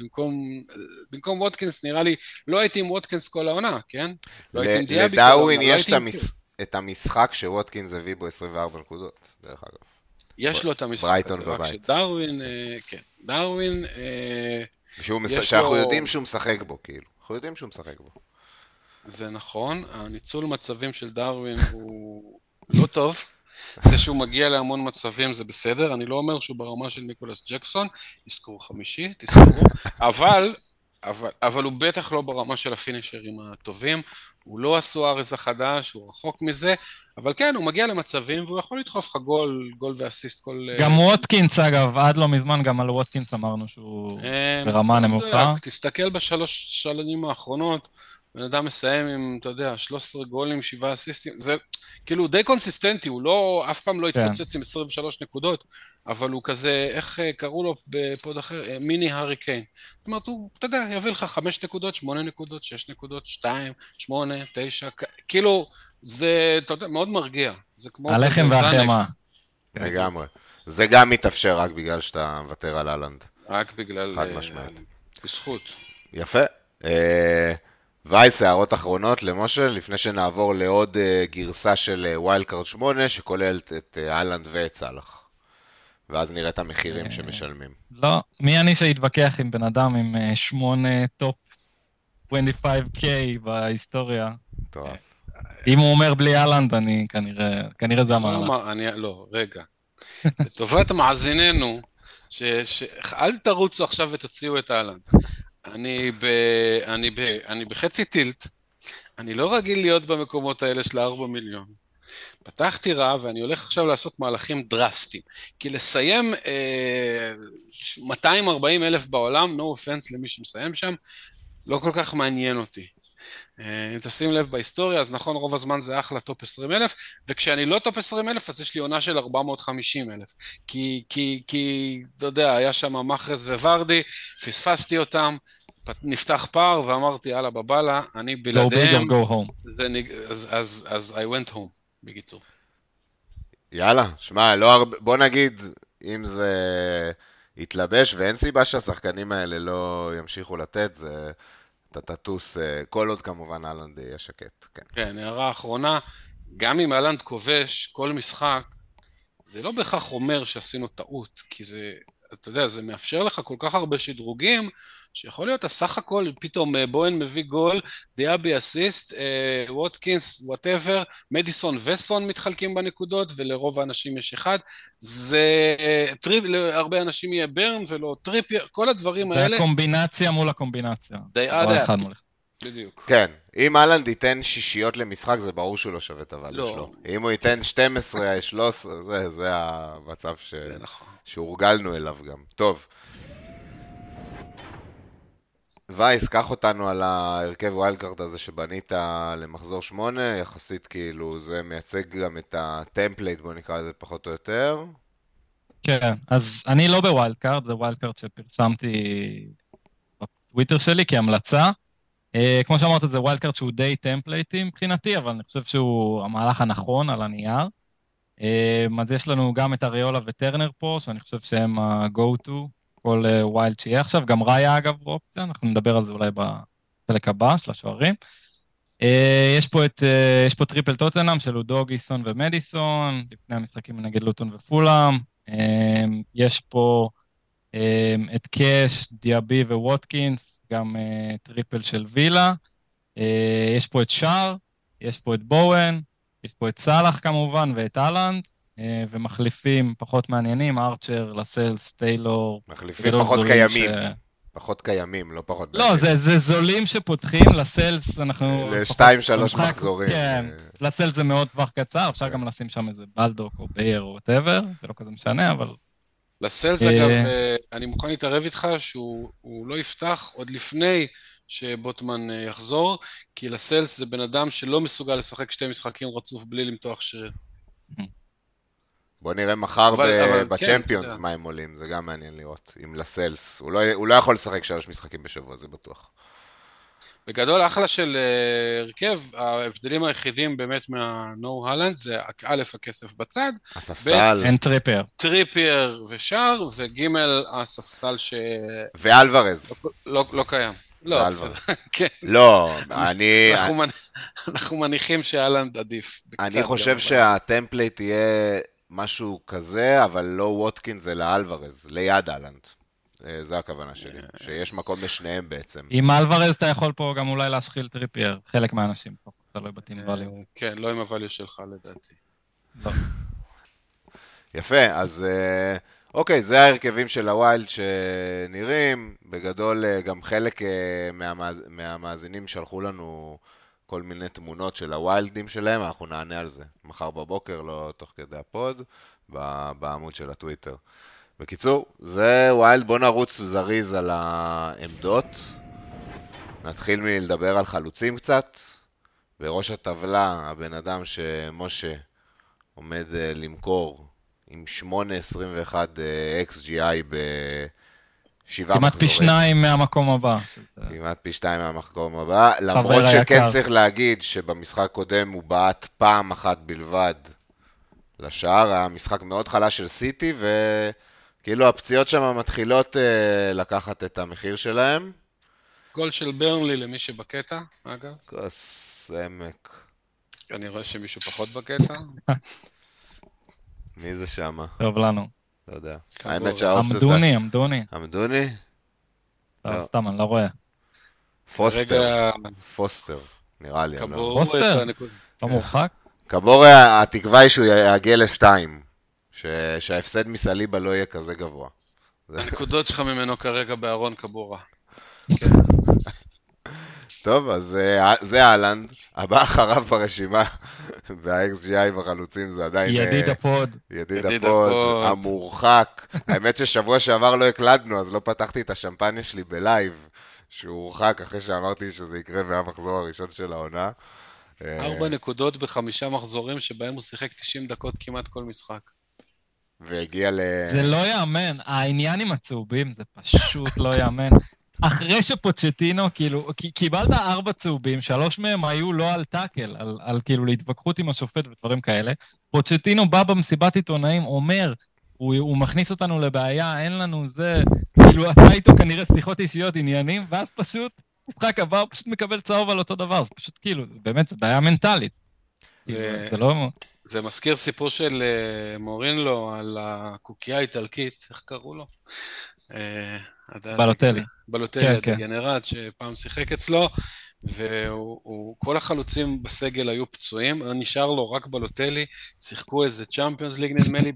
במקום ווטקינס, נראה לי, לא הייתי עם ווטקינס כל העונה, כן? לדאווין יש את המשחק שווטקינס הביא בו עשרים וארבע נקודות, דרך אגב. יש לו את המשחק הזה, רק שדרווין, כן, דרווין... שאנחנו יודעים שהוא משחק בו, כאילו, אנחנו יודעים שהוא משחק בו. זה נכון, הניצול מצבים של דרווין הוא לא טוב, זה שהוא מגיע להמון מצבים זה בסדר, אני לא אומר שהוא ברמה של ניקולס ג'קסון, תזכרו חמישי, תזכרו, אבל... אבל, אבל הוא בטח לא ברמה של הפינישרים הטובים, הוא לא הסוארז החדש, הוא רחוק מזה, אבל כן, הוא מגיע למצבים והוא יכול לדחוף לך גול, גול ואסיסט כל... גם ווטקינס אגב, עד לא מזמן גם על ווטקינס אמרנו שהוא ברמה נמוכה. תסתכל בשלוש שנים האחרונות, בן אדם מסיים עם, אתה יודע, שלושה עשר גולים, שבעה אסיסטים, זה כאילו הוא די קונסיסטנטי, הוא לא, אף פעם לא התפוצץ עם עשרים ושלוש נקודות, אבל הוא כזה, איך קראו לו בפוד אחר, מיני הריקיין. זאת אומרת, הוא, אתה יודע, יביא לך חמש נקודות, שמונה נקודות, שש נקודות, שתיים, שמונה, תשע, כאילו, זה, אתה יודע, מאוד מרגיע. זה כמו... הלחם והחמה. לגמרי. זה גם מתאפשר רק בגלל שאתה מוותר על הלנד. רק בגלל... חד משמעית. בזכות. יפה. וייס, הערות אחרונות למשה, לפני שנעבור לעוד גרסה של וויילד קארד שמונה, שכוללת את הלנד ואת סלאח. ואז נראה את המחירים שמשלמים. לא, מי אני שהתווכח עם בן אדם עם שמונה טופ עשרים וחמש קיי בהיסטוריה? טוב. אם הוא אומר בלי הלנד, אני כנראה, כנראה זה המעלה. לא, רגע. לטובת מאזיננו, אל תרוצו עכשיו ותוציאו את הלנד. אני ב... אני ב... אני בחצי טילט, אני לא רגיל להיות במקומות האלה של ארבע מיליון. פתחתי רע ואני הולך עכשיו לעשות מהלכים דרסטיים, כי לסיים אה, מאתיים וארבעים אלף בעולם, no offense למי שמסיים שם, לא כל כך מעניין אותי. אם תשים לב בהיסטוריה, אז נכון, רוב הזמן זה אחלה טופ עשרים אלף, וכשאני לא טופ עשרים אלף, אז יש לי עונה של ארבע מאות וחמישים אלף, כי, כי, כי, אתה יודע, היה שם מחרז וורדי, פספסתי אותם, נפתח פער, ואמרתי, יאללה, בבאללה, אני בלעדיהם, זה, אז, אז, אז I went home, בקיצור. יאללה, שמע, לא הרבה, בוא נגיד, אם זה יתלבש, ואין סיבה שהשחקנים האלה לא ימשיכו לתת, זה... אתה תטוס, כל עוד כמובן הלנד יהיה שקט, כן. כן, הערה האחרונה, גם אם הלנד כובש כל משחק, זה לא בהכרח אומר שעשינו טעות, כי זה, אתה יודע, זה מאפשר לך כל כך הרבה שדרוגים, שיכול להיות הסך הכל, פתאום בוהן מביא גול, דיאבי אסיסט, ווטקינס, וואטאבר, מדיסון וסון מתחלקים בנקודות, ולרוב האנשים יש אחד, זה טריפ, להרבה אנשים יהיה ברן ולא טריפ, כל הדברים האלה. זה הקומבינציה מול הקומבינציה. די עד. בדיוק. כן, אם הלנד ייתן שישיות למשחק, זה ברור שהוא לא שווה את הוואליו לא. שלו. אם הוא ייתן שתים עשרה, שלוש עשרה, זה, זה המצב ש... זה נכון. שהורגלנו אליו גם. טוב. וייס, קח אותנו על ההרכב וויילד קארד הזה שבנית למחזור שמונה, יחסית כאילו זה מייצג גם את הטמפלייט, בוא נקרא לזה פחות או יותר. כן, אז אני לא בוויילד קארד, זה וויילד קארד שפרסמתי הטוויטר שלי כהמלצה. כמו שאמרת, זה ווילד קארד שהוא די טמפלייטי מבחינתי, אבל אני חושב שהוא המהלך הנכון על הנייר. אז יש לנו גם את אריולה וטרנר פה, שאני חושב שהם ה-go-to, כל ווילד שיהיה עכשיו. גם ראיה, אגב, באופציה, אנחנו נדבר על זה אולי בחלק הבא של השוערים. יש פה את, יש פה טריפל טוטנאם של לודו, גיסון ומדיסון, לפני המשחקים נגד לוטון ופולאם. יש פה את קש, דיאבי וווטקינס, גם טריפל של וילה. יש פה את שר, יש פה את בואן, יש פה את סלח כמובן ואת אלנד, ומחליפים פחות מעניינים, ארצ'ר, לסלס, טיילור. מחליפים פחות קיימים. פחות קיימים, לא פחות... לא, זה, זה זולים שפותחים, לסלס אנחנו... לשתיים, שלוש מחזורים. כן, לסלס זה מאוד טווח קצר, אפשר גם לשים שם איזה בלדוק או בייר או whatever, זה לא כזה משנה, אבל... לסלס, אגב, אני מוכן להתערב איתך שהוא לא יפתח עוד לפני שבוטמן יחזור, כי לסלס זה בן אדם שלא מסוגל לשחק שתי משחקים רצוף בלי למתוח שריר. בוא נראה מחר בצ'מפיונס מה הם עולים, זה גם מעניין לראות, עם לסלס. הוא לא יכול לשחק שלוש משחקים בשבוע, זה בטוח. בגדול, אחלה של הרכב, ההבדלים היחידים באמת מהנו הלנד, זה א' הכסף בצד, הספסל, אין טריפר. טריפר ושר, וג' הספסל ש... ואלוורז. לא קיים. לא, לא, אני... אנחנו מניחים שהלנד עדיף. אני חושב שהטמפלייט יהיה... משהו כזה, אבל לא ווטקינס, זה לאלוורז, ליד אלנד. זו הכוונה שלי, שיש מקום לשניהם בעצם. עם אלוורז אתה יכול פה גם אולי להשחיל טריפייר, חלק מהאנשים פה, אתה לא הבטים ואליו. כן, לא עם הוואליו שלך לדעתי. יפה, אז אוקיי, זה ההרכבים של הווילד שנראים, בגדול גם חלק מהמאזינים שלחו לנו... כל מיני תמונות של הווילדים שלהם, אנחנו נענה על זה. מחר בבוקר, לא תוך כדי הפוד, בעמוד של הטוויטר. בקיצור, זה ווילד, בוא נרוץ זריז על העמדות. נתחיל מלדבר על חלוצים קצת. בראש הטבלה, הבן אדם שמשה עומד למכור עם שמונה עשרים ואחת אקס ג'י איי ב... כמעט פי שניים מהמקום הבא. כמעט פי שניים מהמקום הבא, למרות שכן צריך להגיד שבמשחק קודם הוא בעט פעם אחת בלבד לשער, המשחק מאוד חלש של סיטי, וכאילו הפציעות שם מתחילות לקחת את המחיר שלהם. גול של ברנלי למי שבקטע, אגב. כוס עמק. אני רואה שמישהו פחות בקטע. מי זה שם? טוב לנו. לא יודע. האמת שהאופציות... עמדוני, עמדוני. עמדוני? לא, סתם, אני לא רואה. פוסטר. פוסטר, נראה לי. פוסטר? לא מורחק? כבור, התקווה היא שהוא יגיע לשתיים. שההפסד מסליבה לא יהיה כזה גבוה. הנקודות שלך ממנו כרגע בארון כבורה. טוב, אז זה הלנד. הבא אחריו ברשימה. וה-אקס ג'י איי בחלוצים זה עדיין... ידיד הפוד. ידיד הפוד, המורחק. האמת ששבוע שעבר לא הקלדנו, אז לא פתחתי את השמפניה שלי בלייב, שהוא הורחק אחרי שאמרתי שזה יקרה מהמחזור הראשון של העונה. ארבע נקודות בחמישה מחזורים שבהם הוא שיחק תשעים דקות כמעט כל משחק. והגיע ל... זה לא יאמן, העניין עם הצהובים זה פשוט לא יאמן. אחרי שפוצ'טינו, כאילו, קיבלת ארבע צהובים, שלוש מהם היו לא על טאקל, על, על כאילו להתווכחות עם השופט ודברים כאלה. פוצ'טינו בא במסיבת עיתונאים, אומר, הוא, הוא מכניס אותנו לבעיה, אין לנו זה, כאילו, אתה איתו כנראה שיחות אישיות, עניינים, ואז פשוט, משחק הבא, הוא פשוט מקבל צהוב על אותו דבר, זה פשוט כאילו, זה באמת, זה בעיה מנטלית. זה, זה, לא... זה מזכיר סיפור של מורינלו על הקוקייה האיטלקית, איך קראו לו? בלוטלי, בלוטלי הדגנרט שפעם שיחק אצלו, וכל החלוצים בסגל היו פצועים, נשאר לו רק בלוטלי, שיחקו איזה צ'אמפיונס ליג נדמה לי,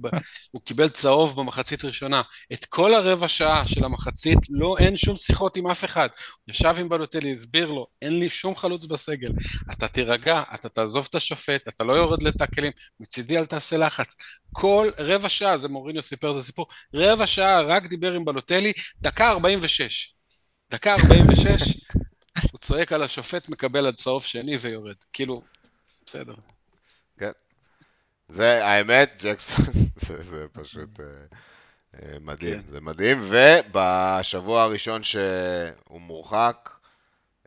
הוא קיבל צהוב במחצית ראשונה, את כל הרבע שעה של המחצית לא אין שום שיחות עם אף אחד, ישב עם בלוטלי, הסביר לו, אין לי שום חלוץ בסגל, אתה תירגע, אתה תעזוב את השופט, אתה לא יורד לטאקלים, מצידי אל תעשה לחץ, כל רבע שעה, זה מוריניו סיפר את הסיפור, רבע שעה רק דיבר עם בלוטלי, דקה ארבעים ושש, דקה ארבעים ושש, הוא צועק על השופט, מקבל עד צהוב שני ויורד, כאילו, בסדר. כן, זה האמת, ג'קסון, זה פשוט מדהים, זה מדהים, ובשבוע הראשון שהוא מורחק,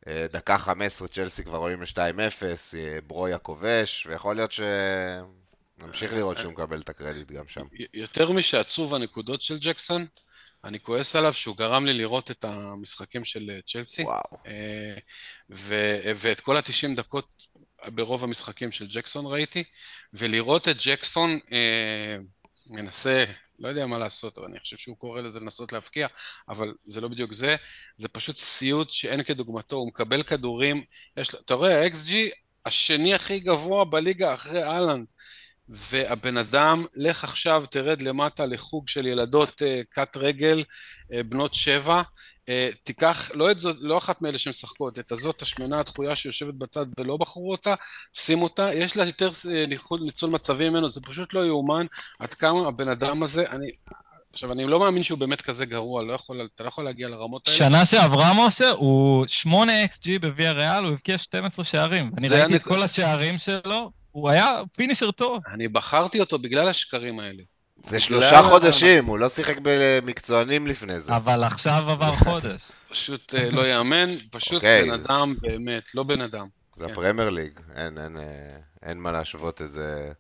דקה חמש עשרה צ'לסי כבר עולים ל-שתיים אפס, ברוי הכובש, ויכול להיות שנמשיך לראות שהוא מקבל את הקרדיט גם שם. יותר משעצוב הנקודות של ג'קסון, אני כועס עליו שהוא גרם לי לראות את המשחקים של צ'לסי, ואת כל ה-תשעים דקות ברוב המשחקים של ג'קסון ראיתי, ולראות את ג'קסון מנסה... לא יודע מה לעשות, אבל אני חושב שהוא קורא לזה לנסות להפקיע, אבל זה לא בדיוק זה, זה פשוט סיוט שאין כדוגמתו, הוא מקבל כדורים, יש, אתה רואה, ה-אקס ג'י השני הכי גבוה בליגה אחרי אילנד, והבן אדם, לך עכשיו תרד למטה לחוג של ילדות קט רגל, בנות שבע, תיקח, לא, את זאת, לא אחת מאלה שמשחקות, את הזאת השמנה התחויה שיושבת בצד ולא בחרו אותה, שים אותה, יש לה יותר ניצול מצבים ממנו, זה פשוט לא יאומן, עד כמה הבן אדם הזה, אני... עכשיו, אני לא מאמין שהוא באמת כזה גרוע, לא יכול, אתה לא יכול להגיע לרמות האלה. שנה שעברה משה, הוא שמונה אקס ג'י בוויה ריאל, הוא הבקיע שתים עשרה שערים, אני ראיתי אני... את כל השערים שלו, הוא היה פינישר טוב. אני בחרתי אותו בגלל השקרים האלה. זה שלושה חודשים, הוא לא שיחק במקצוענים לפני זה. אבל עכשיו עבר חודש. פשוט לא יאמן, פשוט בן אדם באמת, לא בן אדם. זה הפרמייר ליג, אין מה להשוות את זה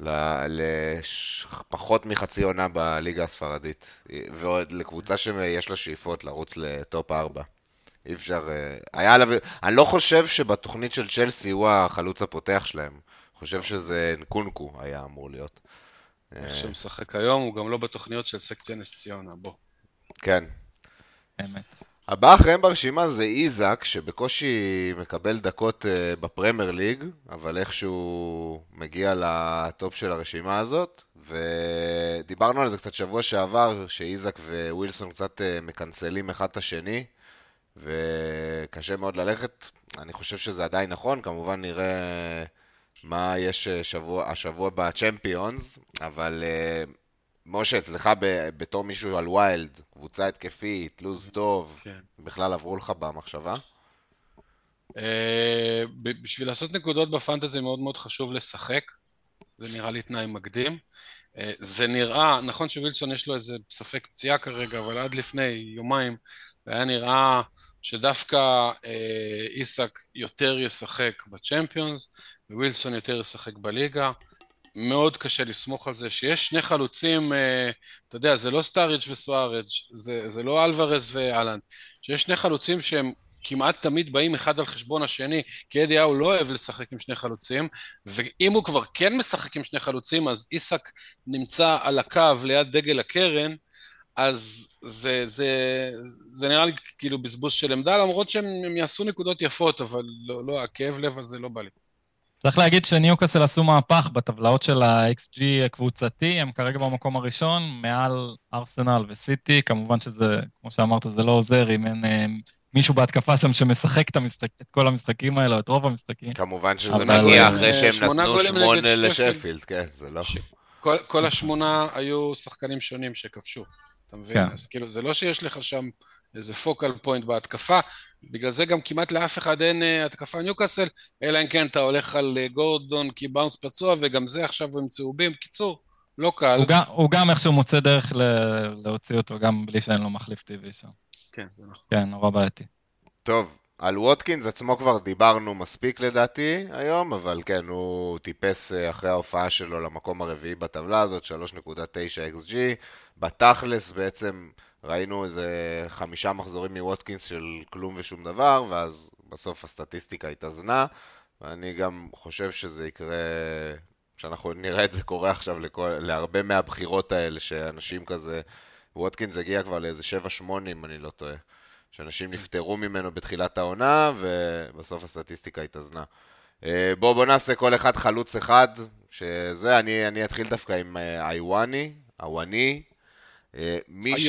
לפחות מחצי עונה בליגה הספרדית. ועוד לקבוצה שיש לה שאיפות לרוץ לטופ ארבע. אי אפשר, היה עליו, אני לא חושב שבתוכנית של צ'לסי הוא החלוץ הפותח שלהם. חושב שזה נקונקו היה אמור להיות. איך שמשחק היום, הוא גם לא בתוכניות של סקציה נס ציונה, בוא. כן. באמת. הבא אחריהם ברשימה זה איזק, שבקושי מקבל דקות בפרמייר ליג, אבל איכשהו מגיע לטופ של הרשימה הזאת, ודיברנו על זה קצת שבוע שעבר, שאיזק ווילסון קצת מקנסלים אחד את השני, וקשה מאוד ללכת. אני חושב שזה עדיין נכון, כמובן נראה... מה יש שבוע, השבוע בצ'מפיונס, אבל uh, משה, אצלך ב, בתור מישהו על ווילד, קבוצה התקפית, לוז טוב, כן. בכלל עברו לך במחשבה? Uh, בשביל לעשות נקודות בפנטזי מאוד מאוד חשוב לשחק, זה נראה לי תנאי מקדים, uh, זה נראה, נכון שווילסון יש לו איזה ספק פציעה כרגע, אבל עד לפני יומיים, זה היה נראה שדווקא uh, איסק יותר ישחק בצ'מפיונס, ווילסון יותר ישחק בליגה, מאוד קשה לסמוך על זה, שיש שני חלוצים, אתה יודע, זה לא סטאריג' וסואריג', זה, זה לא אלוורז ואלנד, שיש שני חלוצים שהם כמעט תמיד באים אחד על חשבון השני, כי אדיה הוא לא אוהב לשחק עם שני חלוצים, ואם הוא כבר כן משחק עם שני חלוצים, אז איסק נמצא על הקו ליד דגל הקרן, אז זה, זה, זה נראה לי כאילו בזבוז של עמדה, למרות שהם יעשו נקודות יפות, אבל לא, לא, הכאב לב הזה לא בא לי. צריך להגיד שניוקאסל עשו מהפך בטבלאות של ה-אקס ג'י הקבוצתי, הם כרגע במקום הראשון, מעל ארסנל וסיטי, כמובן שזה, כמו שאמרת, זה לא עוזר, אם אין מישהו בהתקפה שם שמשחק את, המשחק, את כל המשחקים האלה, או את רוב המשחקים. כמובן שזה מגיע אחרי שהם נתנו שמונה לשפילד, כן, זה לא... כל, כל השמונה היו שחקנים שונים שכבשו. אתה מבין? אז כאילו, זה לא שיש לך שם איזה פוקל פוינט בהתקפה, בגלל זה גם כמעט לאף אחד אין התקפה ניוקאסל, אלא אם כן אתה הולך על גורדון כי באונס פצוע, וגם זה עכשיו עם צהובים, קיצור, לא קל. הוא גם איכשהו מוצא דרך להוציא אותו, גם בלי שאין לו מחליף טבעי שם. כן, זה נכון. כן, נורא בעייתי. טוב, על ווטקינס עצמו כבר דיברנו מספיק לדעתי היום, אבל כן, הוא טיפס אחרי ההופעה שלו למקום הרביעי בטבלה הזאת, שלוש נקודה תשע אקס ג'י, בתכלס בעצם ראינו איזה חמישה מחזורים מווטקינס של כלום ושום דבר, ואז בסוף הסטטיסטיקה התאזנה, ואני גם חושב שזה יקרה, שאנחנו נראה את זה קורה עכשיו לכל, להרבה מהבחירות האלה, שאנשים כזה, ווטקינס הגיע כבר לאיזה שבע שמונה, אם אני לא טועה, שאנשים נפטרו ממנו בתחילת העונה, ובסוף הסטטיסטיקה התאזנה. בוא בוא נעשה כל אחד חלוץ אחד, שזה, אני, אני אתחיל דווקא עם איואני, איואני, מי, ש...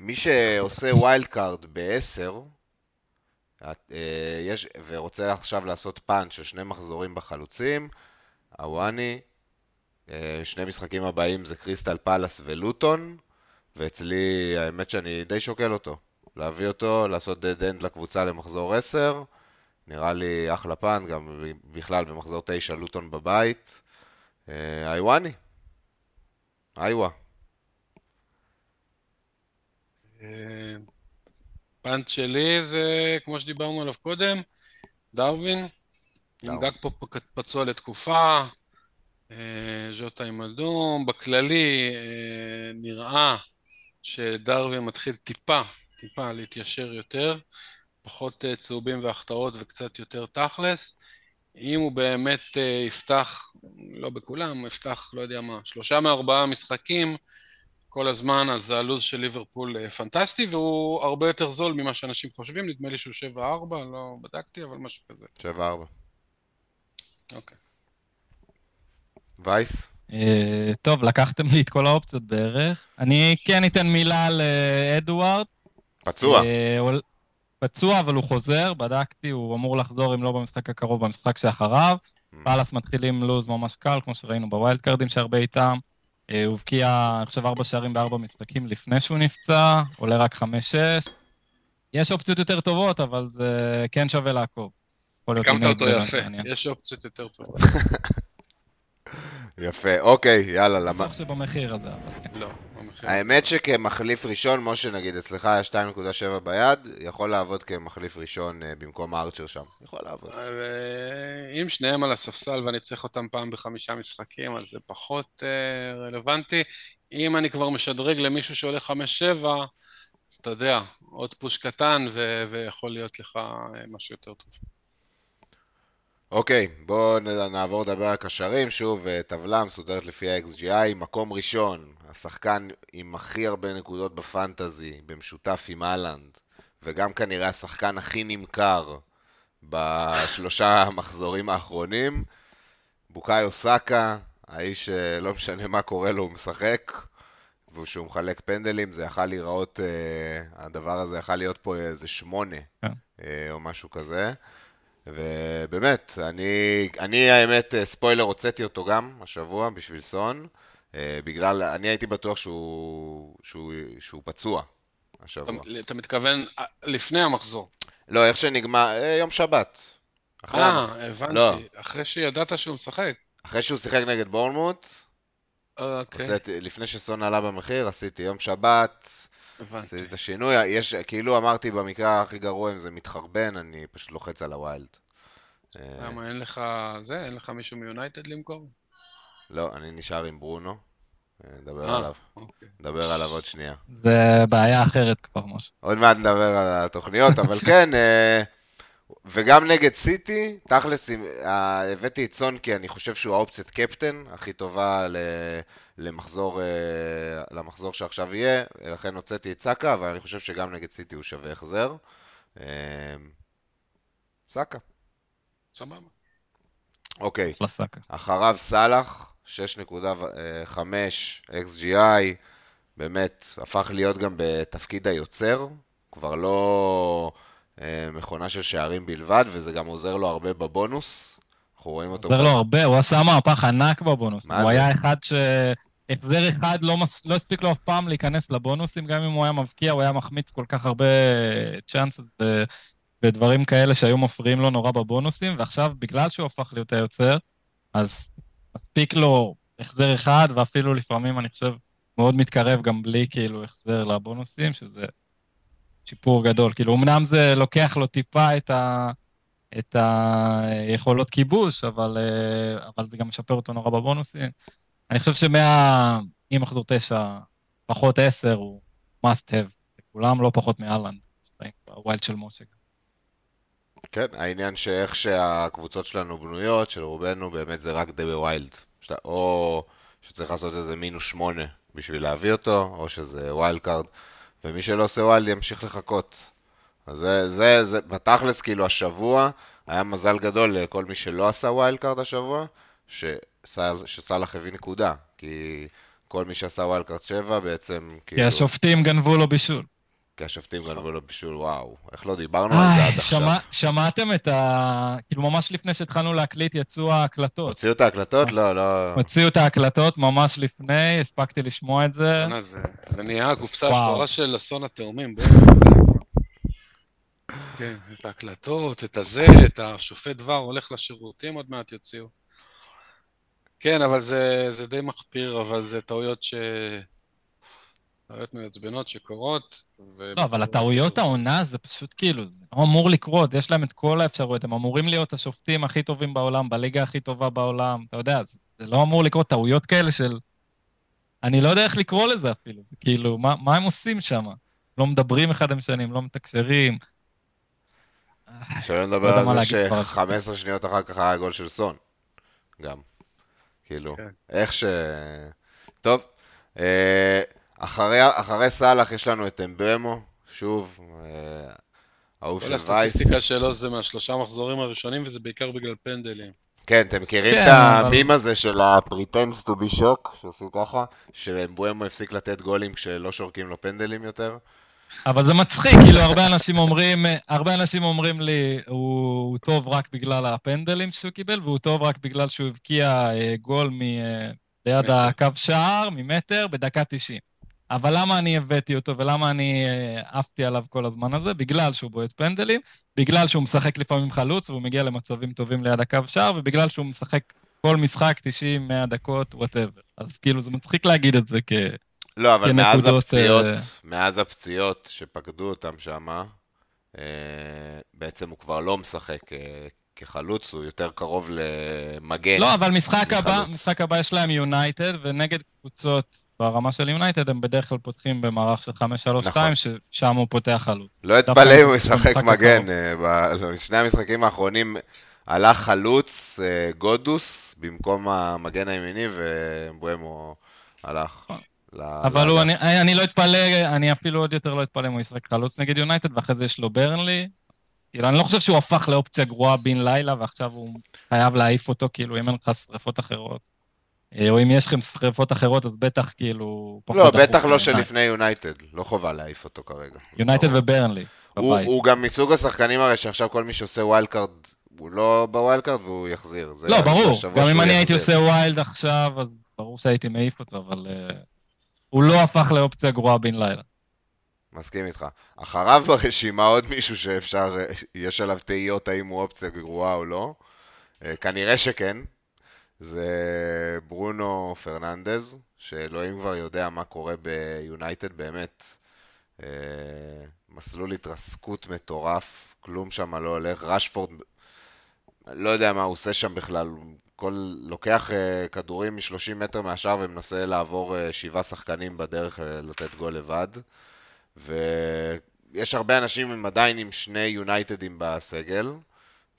מי שעושה ווילד קארד ב-עשר יש... ורוצה עכשיו לעשות פאנץ' של שני מחזורים בחלוצים, הוואני, שני משחקים הבאים זה קריסטל פלאס ולוטון, ואצלי האמת שאני די שוקל אותו, להביא אותו, לעשות דד-אנד לקבוצה למחזור עשר, נראה לי אחלה פאנץ', גם בכלל במחזור תשע לוטון בבית, איואני, איווה. פאנט שלי זה, כמו שדיברנו עליו קודם, דרווין, עם גג פה פצוע לתקופה, ז'וטה עם אדום, בכללי נראה שדרווין מתחיל טיפה, טיפה להתיישר יותר, פחות צהובים והחטאות וקצת יותר תכלס, אם הוא באמת יפתח, לא בכולם, יפתח, לא יודע מה, שלושה מארבעה משחקים, כל הזמן, אז הלוז של ליברפול פנטסטי, והוא הרבה יותר זול ממה שאנשים חושבים, נדמה לי שהוא שבע ארבע, לא בדקתי, אבל משהו כזה. שבע ארבע. אוקיי. וייס? טוב, לקחתם לי את כל האופציות בערך. אני כן אתן מילה לאדוארד. פצוע. פצוע, אבל הוא חוזר, בדקתי, הוא אמור לחזור, אם לא במשחק הקרוב, במשחק שאחריו. פאלאס מתחילים לוז ממש קל, כמו שראינו בווילד קארדים שהרבה איתם. הוא בקיע, אני חושב, ארבע שערים בארבע משחקים לפני שהוא נפצע, עולה רק חמש שש. יש אופציות יותר טובות, אבל זה כן שווה לעקוב. הקמת אותו יפה, יש אופציות יותר טובות. יפה, אוקיי, יאללה, למה? אני חושב במחיר הזה, אבל... לא, במחיר הזה. האמת שכמחליף ראשון, משה נגיד, אצלך היה שתיים נקודה שבע ביד, יכול לעבוד כמחליף ראשון במקום הארצ'ר שם. יכול לעבוד. אם שניהם על הספסל ואני צריך אותם פעם בחמישה משחקים, אז זה פחות רלוונטי. אם אני כבר משדרג למישהו שעולה חמש שבע, אז אתה יודע, עוד פוש קטן ויכול להיות לך משהו יותר טוב. אוקיי, בואו נעבור לדבר על קשרים, שוב, טבלה מסודרת לפי ה-אקס ג'י איי, מקום ראשון, השחקן עם הכי הרבה נקודות בפנטזי, במשותף עם אלנד, וגם כנראה השחקן הכי נמכר בשלושה המחזורים האחרונים, בוקאיו סאקה, האיש לא משנה מה קורה לו, הוא משחק, ושהוא מחלק פנדלים, זה יכול להיראות, הדבר הזה יכול להיות פה איזה שמונה, או משהו כזה. ובאמת, אני, אני האמת, ספוילר, הוצאתי אותו גם השבוע בשביל סון, בגלל, אני הייתי בטוח שהוא, שהוא, שהוא פצוע השבוע. אתה, אתה מתכוון לפני המחזור? לא, איך שנגמר, יום שבת. אה, הבנתי, לא. אחרי שידעת שהוא משחק. אחרי שהוא שיחק נגד בורנמוט, אוקיי. הוצאתי, לפני שסון עלה במחיר, עשיתי יום שבת... הבנתי. זה השינוי, יש, כאילו אמרתי במקרה הכי גרוע, אם זה מתחרבן, אני פשוט לוחץ על הווילד. למה, אין לך זה? אין לך מישהו מיונייטד למכור? לא, אני נשאר עם ברונו, נדבר עליו. נדבר עליו עוד שנייה. זה בעיה אחרת כבר, משה. עוד מעט נדבר על התוכניות, אבל כן, וגם נגד סיטי, תכלס, הבאתי את סון, כי אני חושב שהוא האופציית קפטן, הכי טובה ל... למחזור, למחזור שעכשיו יהיה, לכן הוצאתי את סאקה, אבל אני חושב שגם נגד סיטי הוא שווה החזר. סאקה. סבבה. אוקיי. לסאקה. אחריו סלח, שש נקודה חמש אקס ג'י איי, באמת הפך להיות גם בתפקיד היוצר, כבר לא מכונה של שערים בלבד, וזה גם עוזר לו הרבה בבונוס. עוזר לו הרבה, הוא עשה מהפך ענק בבונוס, הוא היה אחד שהחזר אחד לא הספיק לו אף פעם להיכנס לבונוסים, גם אם הוא היה מבקיע, הוא היה מחמיץ כל כך הרבה צ'אנסות ודברים כאלה שהיו מפריעים לו נורא בבונוסים, ועכשיו בגלל שהוא הפך להיות היוצר, אז הספיק לו החזר אחד, ואפילו לפעמים אני חושב מאוד מתקרב גם בלי כאילו החזר לבונוסים, שזה שיפור גדול, כאילו אמנם זה לוקח לו טיפה את ה... את היכולות כיבוש, אבל, אבל זה גם משפר אותו נורא בבונוסים. אני חושב שמאה, אם מחזור תשע, פחות עשר, הוא must have. לכולם לא פחות מאלנד, בווילד של משה. כן, העניין שאיך שהקבוצות שלנו בנויות, של רובנו, באמת זה רק די בווילד. שאתה, או שצריך לעשות איזה מינוס שמונה בשביל להביא אותו, או שזה ווילד קארד, ומי שלא עושה ווילד ימשיך לחכות. אז זה, זה, זה, בתכלס, כאילו, השבוע, היה מזל גדול לכל מי שלא עשה ווילד קארד השבוע, שסלח הביא נקודה, כי כל מי שעשה ווילד קארד שבע בעצם, כאילו... כי השופטים גנבו לו בישול. כי השופטים גנבו לו בישול, וואו, איך לא דיברנו על זה עד עכשיו. שמעתם את ה... כאילו, ממש לפני שהתחלנו להקליט, יצאו ההקלטות. הוציאו את ההקלטות? לא, לא... הוציאו את ההקלטות ממש לפני, הספקתי לשמוע את זה. זה נהיה הקופסה השחורה של אסון התאומים, בואו. כן, את ההקלטות, את הזה, את השופט דבר, הולך לשירותים, עוד מעט יוציאו. כן, אבל זה, זה די מחפיר, אבל זה טעויות ש... טעויות מעצבנות שקורות. לא, אבל הטעויות העונה זה פשוט כאילו, זה לא אמור לקרות, יש להם את כל האפשרויות, הם אמורים להיות השופטים הכי טובים בעולם, בליגה הכי טובה בעולם, אתה יודע, זה לא אמור לקרות, טעויות כאלה של... אני לא יודע איך לקרוא לזה אפילו, זה כאילו, מה, מה הם עושים שם? לא מדברים אחד עם שנים, לא מתקשרים. שלא נדבר על זה ש-חמש עשרה שניות אחר כך היה גול של סון, גם. כאילו, איך ש... טוב, אחרי סלח יש לנו את אמברמו, שוב, אהוב של וייס. כל הסטטיסטיקה שלו זה מהשלושה מחזורים הראשונים, וזה בעיקר בגלל פנדלים. כן, אתם מכירים את המים הזה של ה-Pretends to be shock, שעשו ככה, שאמברמו הפסיק לתת גולים כשלא שורקים לו פנדלים יותר. אבל זה מצחיק, כאילו הרבה אנשים אומרים, הרבה אנשים אומרים לי, הוא טוב רק בגלל הפנדלים שהוא קיבל, והוא טוב רק בגלל שהוא הבקיע גול ליד הקו שער, ממטר, בדקה תשעים. אבל למה אני הבאתי אותו, ולמה אני עפתי עליו כל הזמן הזה? בגלל שהוא בועט פנדלים, בגלל שהוא משחק לפעמים חלוץ, והוא מגיע למצבים טובים ליד הקו שער, ובגלל שהוא משחק כל משחק תשעים, מאה דקות, whatever. אז כאילו זה מצחיק להגיד את זה כ... לא, אבל מאז הפציעות, מאז הפציעות שפקדו אותם שמה, בעצם הוא כבר לא משחק כחלוץ, הוא יותר קרוב למגן. לא, אבל משחק הבא, משחק הבא יש להם יונייטד, ונגד קבוצות ברמה של יונייטד, הם בדרך כלל פותחים במערך של חמש שלוש שתיים, ששם הוא פותח חלוץ. לא התפלא אם הוא משחק מגן, בשני המשחקים האחרונים עלה חלוץ גודוס, במקום המגן הימיני, ובואמו הלך... אבל הוא, אני, אני לא התפלא, אני אפילו עוד יותר לא התפלא אם הוא ישחק חלוץ נגד יונייטד, ואחרי זה יש לו ברנלי, אז כאילו אני לא חושב שהוא הפך לאופציה גרועה בין לילה, ועכשיו הוא חייב להעיף אותו, כאילו אם אין לך שריפות אחרות, או אם יש לכם שריפות אחרות, אז בטח כאילו... לא, בטח לא שלפני יונייטד, לא חובה להעיף אותו כרגע. יונייטד וברנלי. הוא, הוא גם מסוג השחקנים הרי שעכשיו כל מי שעושה ווילד קארד, הוא לא בווילד קארד והוא יחזיר. לא, ברור, גם אם אני הייתי עושה ווילד עכשיו, אז ברור שהייתי מעיף אותו, אבל... הוא לא הפך לאופציה גרועה בין לילה. מסכים איתך. אחריו ברשימה עוד מישהו שאפשר, יש עליו תהיות האם הוא אופציה גרועה או לא. כנראה שכן. זה ברונו פרננדז, שאלוהים כבר יודע מה קורה ביונייטד, באמת. מסלול התרסקות מטורף, כלום שם לא הולך. רשפורד, לא יודע מה הוא עושה שם בכלל, כל לוקח uh, כדורים מ-שלושים מטר מהשאר ומנסה לעבור uh, שבעה שחקנים בדרך uh, לתת גול לבד. ויש הרבה אנשים עדיין עם שני יונייטדים בסגל.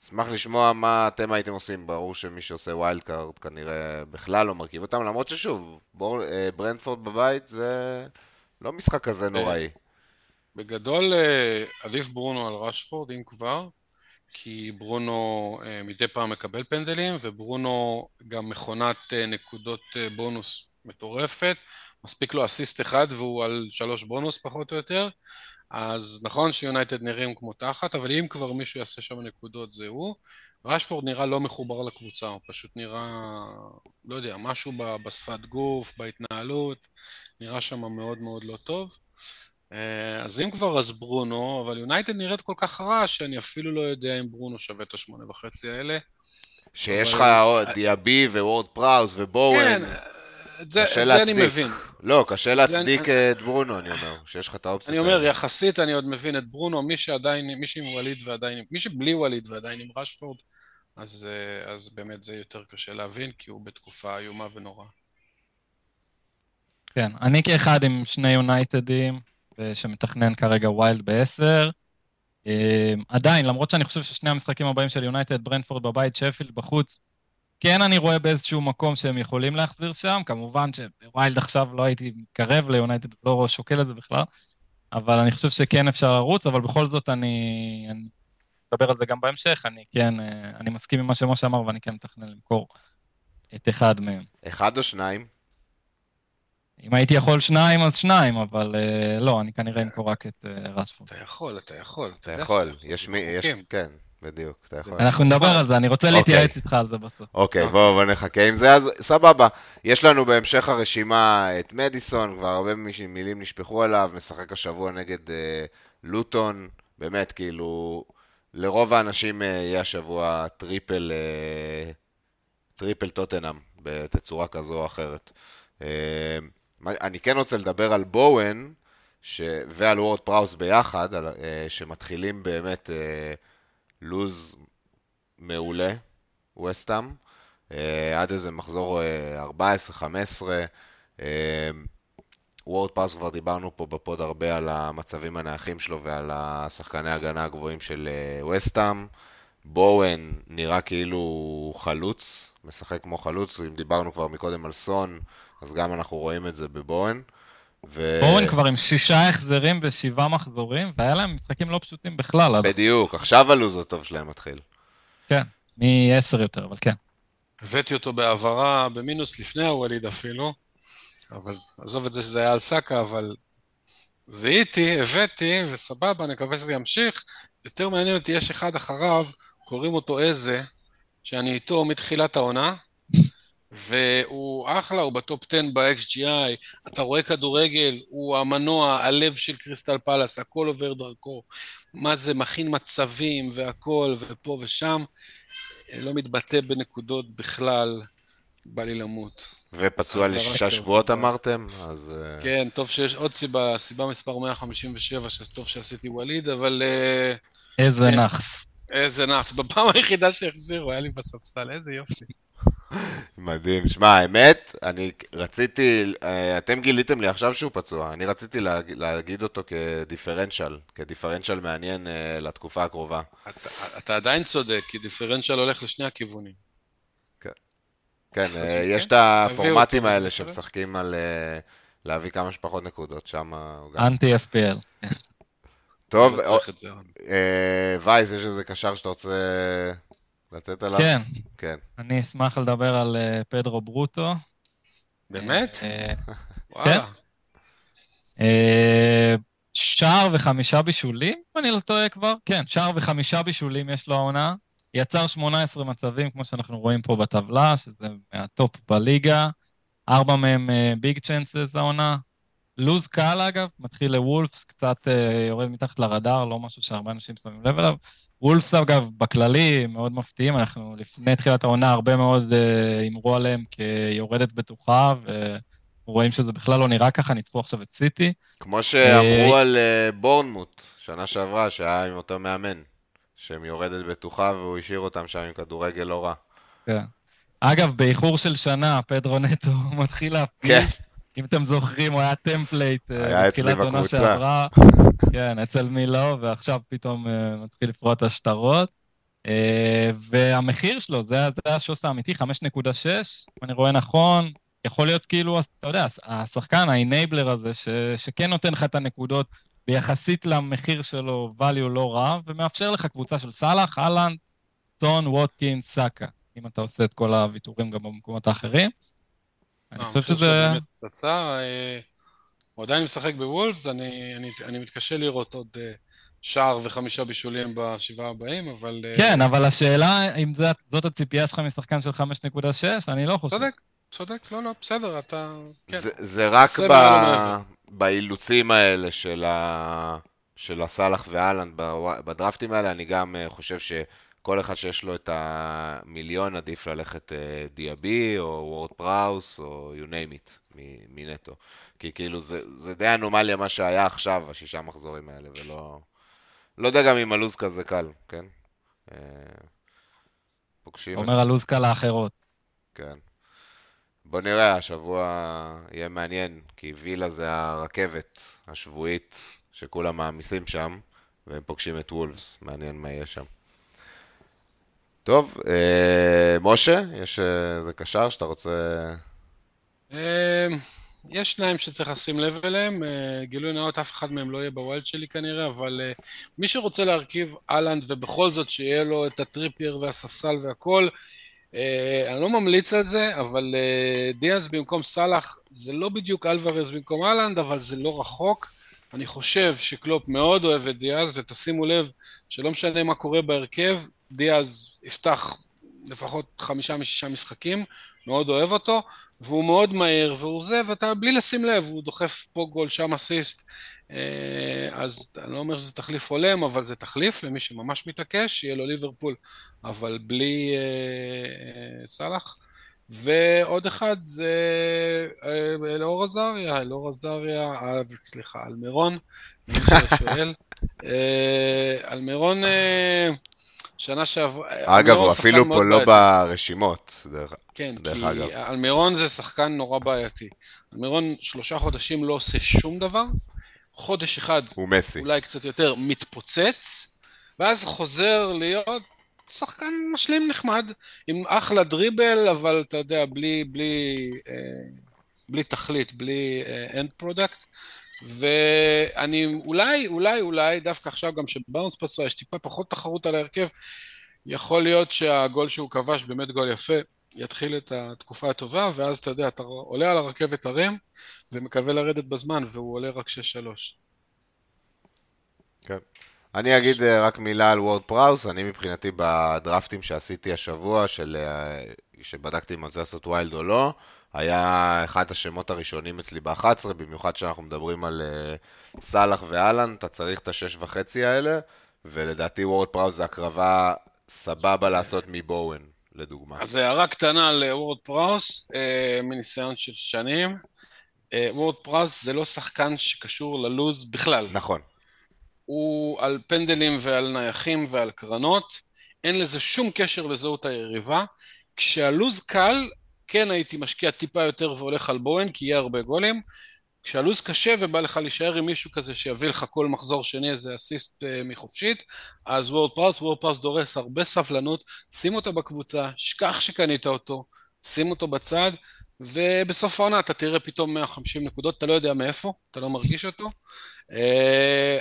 אשמח לשמוע מה אתם הייתם עושים. ברור שמי שעושה ווילד קארד כנראה בכלל לא מרכיב אותם, למרות ששוב, בור, uh, ברנדפורד בבית זה לא משחק כזה נוראי. בגדול uh, עדיף ברונו על רשפורד אם כבר. כי ברונו מדי פעם מקבל פנדלים, וברונו גם מכונת נקודות בונוס מטורפת, מספיק לו אסיסט אחד והוא על שלוש בונוס פחות או יותר, אז נכון שיונייטד נראים כמו תחת, אבל אם כבר מישהו יעשה שם נקודות זה הוא. רשפורד נראה לא מחובר לקבוצה, הוא פשוט נראה, לא יודע, משהו בשפת גוף, בהתנהלות, נראה שם מאוד מאוד לא טוב. אז אם כבר אז ברונו, אבל יונייטד נראית כל כך רע שאני אפילו לא יודע אם ברונו שווה את השמונה וחצי האלה. שיש לך אבל... דיאבי ווורד פראוס ובואוין. כן, את זה, זה אני מבין. לא, קשה להצדיק אני... את ברונו, אני אומר, שיש לך את האופציה. אני אומר, יחסית אני עוד מבין את ברונו, מי שעדיין, מי שעם וליד ועדיין, מי שבלי וליד ועדיין עם רשפורד, אז, אז באמת זה יותר קשה להבין, כי הוא בתקופה איומה ונורא. כן, אני כאחד עם שני יונייטדים, שמתכנן כרגע ווילד בעשר. עדיין, למרות שאני חושב ששני המשחקים הבאים של יונייטד, ברנדפורד בבית, שפילד בחוץ, כן אני רואה באיזשהו מקום שהם יכולים להחזיר שם, כמובן שווילד עכשיו לא הייתי קרב ליונייטד, לא שוקל את זה בכלל, אבל אני חושב שכן אפשר לרוץ, אבל בכל זאת אני, אני מדבר על זה גם בהמשך, אני כן, אני מסכים עם מה שמשה אמר, ואני כן מתכנן למכור את אחד מהם. אחד או שניים? אם הייתי יכול שניים, אז שניים, אבל לא, אני כנראה אמכור רק את רשפורד. אתה יכול, אתה יכול. אתה יכול, יש מי, יש, כן, בדיוק, אתה יכול. אנחנו נדבר על זה, אני רוצה להתייעץ איתך על זה בסוף. אוקיי, בואו נחכה עם זה, אז סבבה. יש לנו בהמשך הרשימה את מדיסון, כבר הרבה מילים נשפכו עליו, משחק השבוע נגד לוטון, באמת, כאילו, לרוב האנשים יהיה השבוע טריפל, טריפל טוטנאם, בתצורה כזו או אחרת. אני כן רוצה לדבר על בואן, ש... ועל וורד פראוס ביחד, על... שמתחילים באמת לוז מעולה, ווסטאם, עד איזה מחזור ארבע עשרה חמש עשרה, וורד פראוס כבר דיברנו פה בפוד הרבה על המצבים הנאחים שלו ועל השחקני הגנה הגבוהים של ווסטאם, בואן נראה כאילו חלוץ, משחק כמו חלוץ, אם דיברנו כבר מקודם על סון, אז גם אנחנו רואים את זה בבואן. ו... בואן כבר עם שישה החזרים ושבעה מחזורים, והיה להם משחקים לא פשוטים בכלל. בדיוק, אבל... עכשיו הלוז הטוב שלהם מתחיל. כן, מ-עשר יותר, אבל כן. הבאתי אותו בעברה במינוס לפני הווליד אפילו, אבל עזוב את זה שזה היה על סקה, אבל זיהיתי, הבאתי, וסבבה, נקווה שזה ימשיך. יותר מעניין אותי, יש אחד אחריו, קוראים אותו איזה, שאני איתו מתחילת העונה, והוא אחלה, הוא בטופ עשר ב-X G I, אתה רואה כדורגל, הוא המנוע, הלב של קריסטל פלס, הכל עובר דרכו, מה זה, מכין מצבים והכל, ופה ושם, לא מתבטא בנקודות בכלל, בא לי למות. ופצוע לשישה שבועות אמרתם, אז... כן, טוב שיש עוד סיבה, סיבה מספר מאה חמישים ושבע, שטוב שעשיתי וליד, אבל... איזה נחס. איזה נחס, בפעם היחידה שהחזירו, היה לי בספסל, איזה יופי. מדהים, שמע, האמת, אני רציתי, אתם גיליתם לי עכשיו שהוא פצוע, אני רציתי להגיד אותו כדיפרנשל, כדיפרנשל מעניין לתקופה הקרובה. אתה עדיין צודק, כי דיפרנשל הולך לשני הכיוונים. כן, יש את הפורמטים האלה שמשחקים על להביא כמה שפחות נקודות, שם... אנטי-F P L. טוב, וייס, יש איזה קשר שאתה רוצה לתת עליו? כן. אני אשמח לדבר על פדרו ברוטו. באמת? כן. שער וחמישה בישולים, אני לא טועה כבר? כן, שער וחמישה בישולים יש לו העונה. יצר שמונה עשרה מצבים, כמו שאנחנו רואים פה בטבלה, שזה מהטופ בליגה, ארבע מהם ביג צ'אנסס העונה, לוז קל אגב, מתחיל לוולפס, קצת יורד מתחת לרדאר, לא משהו שהרבה אנשים שמים לב אליו, וולפס אגב בכללי מאוד מפתיעים, אנחנו לפני תחילת העונה הרבה מאוד אמרו עליהם כיורדת בטוחה, ורואים שזה בכלל לא נראה ככה, ניצחו עכשיו את סיטי. כמו שאמרו על בורנמוט, שנה שעברה, שהיה עם אותו מאמן. שהם יורדת בטוחה והוא השאיר אותם שם עם כדורגל לא רע. כן. אגב, באיחור של שנה, פדרו נטו מתחיל להפגיש. כן. אם אתם זוכרים, הוא היה טמפלייט. היה אצלי בקבוצה. כן, אצל מילו, ועכשיו פתאום מתחיל לפרוט השטרות. והמחיר שלו, זה, זה השוס האמיתי, חמש נקודה שש, אני רואה נכון. יכול להיות כאילו, אתה יודע, השחקן, האנבלר הזה, ש, שכן נותן לך את הנקודות, ביחסית למחיר שלו, value לא רע, ומאפשר לך קבוצה של סלאח, הלנד, סון, ווטקינס, סאקה, אם אתה עושה את כל הוויתורים גם במקומות האחרים. אני חושב שזה... צצה, הוא עדיין משחק בוולפס, אני מתקשה לראות עוד שער וחמישה בישולים בשבעה הבאים, אבל... כן, אבל השאלה, אם זאת הציפייה שלך משחקן של חמש נקודה שש, אני לא חושב. צודק, צודק, לא, לא, בסדר, אתה... זה רק ב... באילוצים האלה של, ה... של הסלח ואלנד בדרפטים האלה, אני גם חושב שכל אחד שיש לו את המיליון עדיף ללכת דיאבי או וורד פראוס או you name it מנטו. כי כאילו זה, זה די אנומליה מה שהיה עכשיו, השישה מחזורים האלה, ולא לא יודע גם אם הלוז כזה קל, כן? פוגשים... אומר את... הלוז קל האחרות. כן. בוא נראה, השבוע יהיה מעניין, כי וילה זה הרכבת השבועית שכולם מעמיסים שם, והם פוגשים את וולפס, מעניין מה יהיה שם. טוב, אה, משה, יש איזה קשר שאתה רוצה... אה, יש שניים שצריך לשים לב אליהם, אה, גילוי נאות, אף אחד מהם לא יהיה בווילד שלי כנראה, אבל אה, מי שרוצה להרכיב אלנד ובכל זאת שיהיה לו את הטריפייר והספסל והכל, Uh, אני לא ממליץ על זה, אבל uh, דיאז במקום סלח, זה לא בדיוק אלוורז במקום אלנד, אבל זה לא רחוק. אני חושב שקלופ מאוד אוהב את דיאז, ותשימו לב שלא משנה מה קורה בהרכב, דיאז יפתח לפחות חמישה משישה משחקים, מאוד אוהב אותו, והוא מאוד מהיר, והוא זה, ואתה בלי לשים לב, הוא דוחף פה גול, שם אסיסט, uh, אז אני לא אומר שזה תחליף עולם, אבל זה תחליף למי שממש מתעקש, שיהיה לו ליברפול, אבל בלי uh, uh, סלח, ועוד אחד זה אלאור עזריה, אלאור עזריה, סליחה, אלמרון, מי ששואל, אלמרון שנה שעברה... אגב, הוא אפילו פה לא ברשימות, דרך אגב. כן, כי אלמרון זה שחקן נורא בעייתי. אלמרון שלושה חודשים לא עושה שום דבר, חודש אחד, אולי קצת יותר, מתפוצץ, ואז חוזר להיות שחקן משלים נחמד, עם אחלה דריבל, אבל אתה יודע, בלי, בלי, בלי תכלית, בלי end product, ואני אולי, אולי, אולי, דווקא עכשיו גם שבארנס פצוע, יש טיפה פחות תחרות על ההרכב, יכול להיות שהגול שהוא כבש, באמת גול יפה, יתחיל את התקופה הטובה, ואז אתה יודע, אתה עולה על הרכבת הרם, ומקווה לרדת בזמן, והוא עולה רק שש שלוש. כן. אני אגיד רק מילה על וורד פראוס, אני מבחינתי בדרפטים שעשיתי השבוע, של, שבדקתי אם רוצה לעשות ווילד או לא, היה אחד השמות הראשונים אצלי ב-אחת עשרה, במיוחד שאנחנו מדברים על uh, סלח ואלן, אתה צריך את השש וחצי האלה, ולדעתי וורד פראוס זה הקרבה סבבה לעשות מבואוין, לדוגמה. אז הערה קטנה לוורד פראוס, אה, מניסיון של שנים, אה, וורד פראוס זה לא שחקן שקשור ללוז בכלל. נכון. הוא על פנדלים ועל נייחים ועל קרנות, אין לזה שום קשר לזהות היריבה, כשהלוז קל, כן הייתי משקיע טיפה יותר והולך על בוהן, כי יהיה הרבה גולים, כשהלוז קשה ובא לך להישאר עם מישהו כזה שיביא לך כל מחזור שני איזה אסיסט מחופשית, אז וורד פראוס, וורד פראוס דורס הרבה סבלנות, שים אותו בקבוצה, שכח שקנית אותו, שים אותו בצד, ובסוף העונה אתה תראה פתאום מאה וחמישים נקודות, אתה לא יודע מאיפה, אתה לא מרגיש אותו,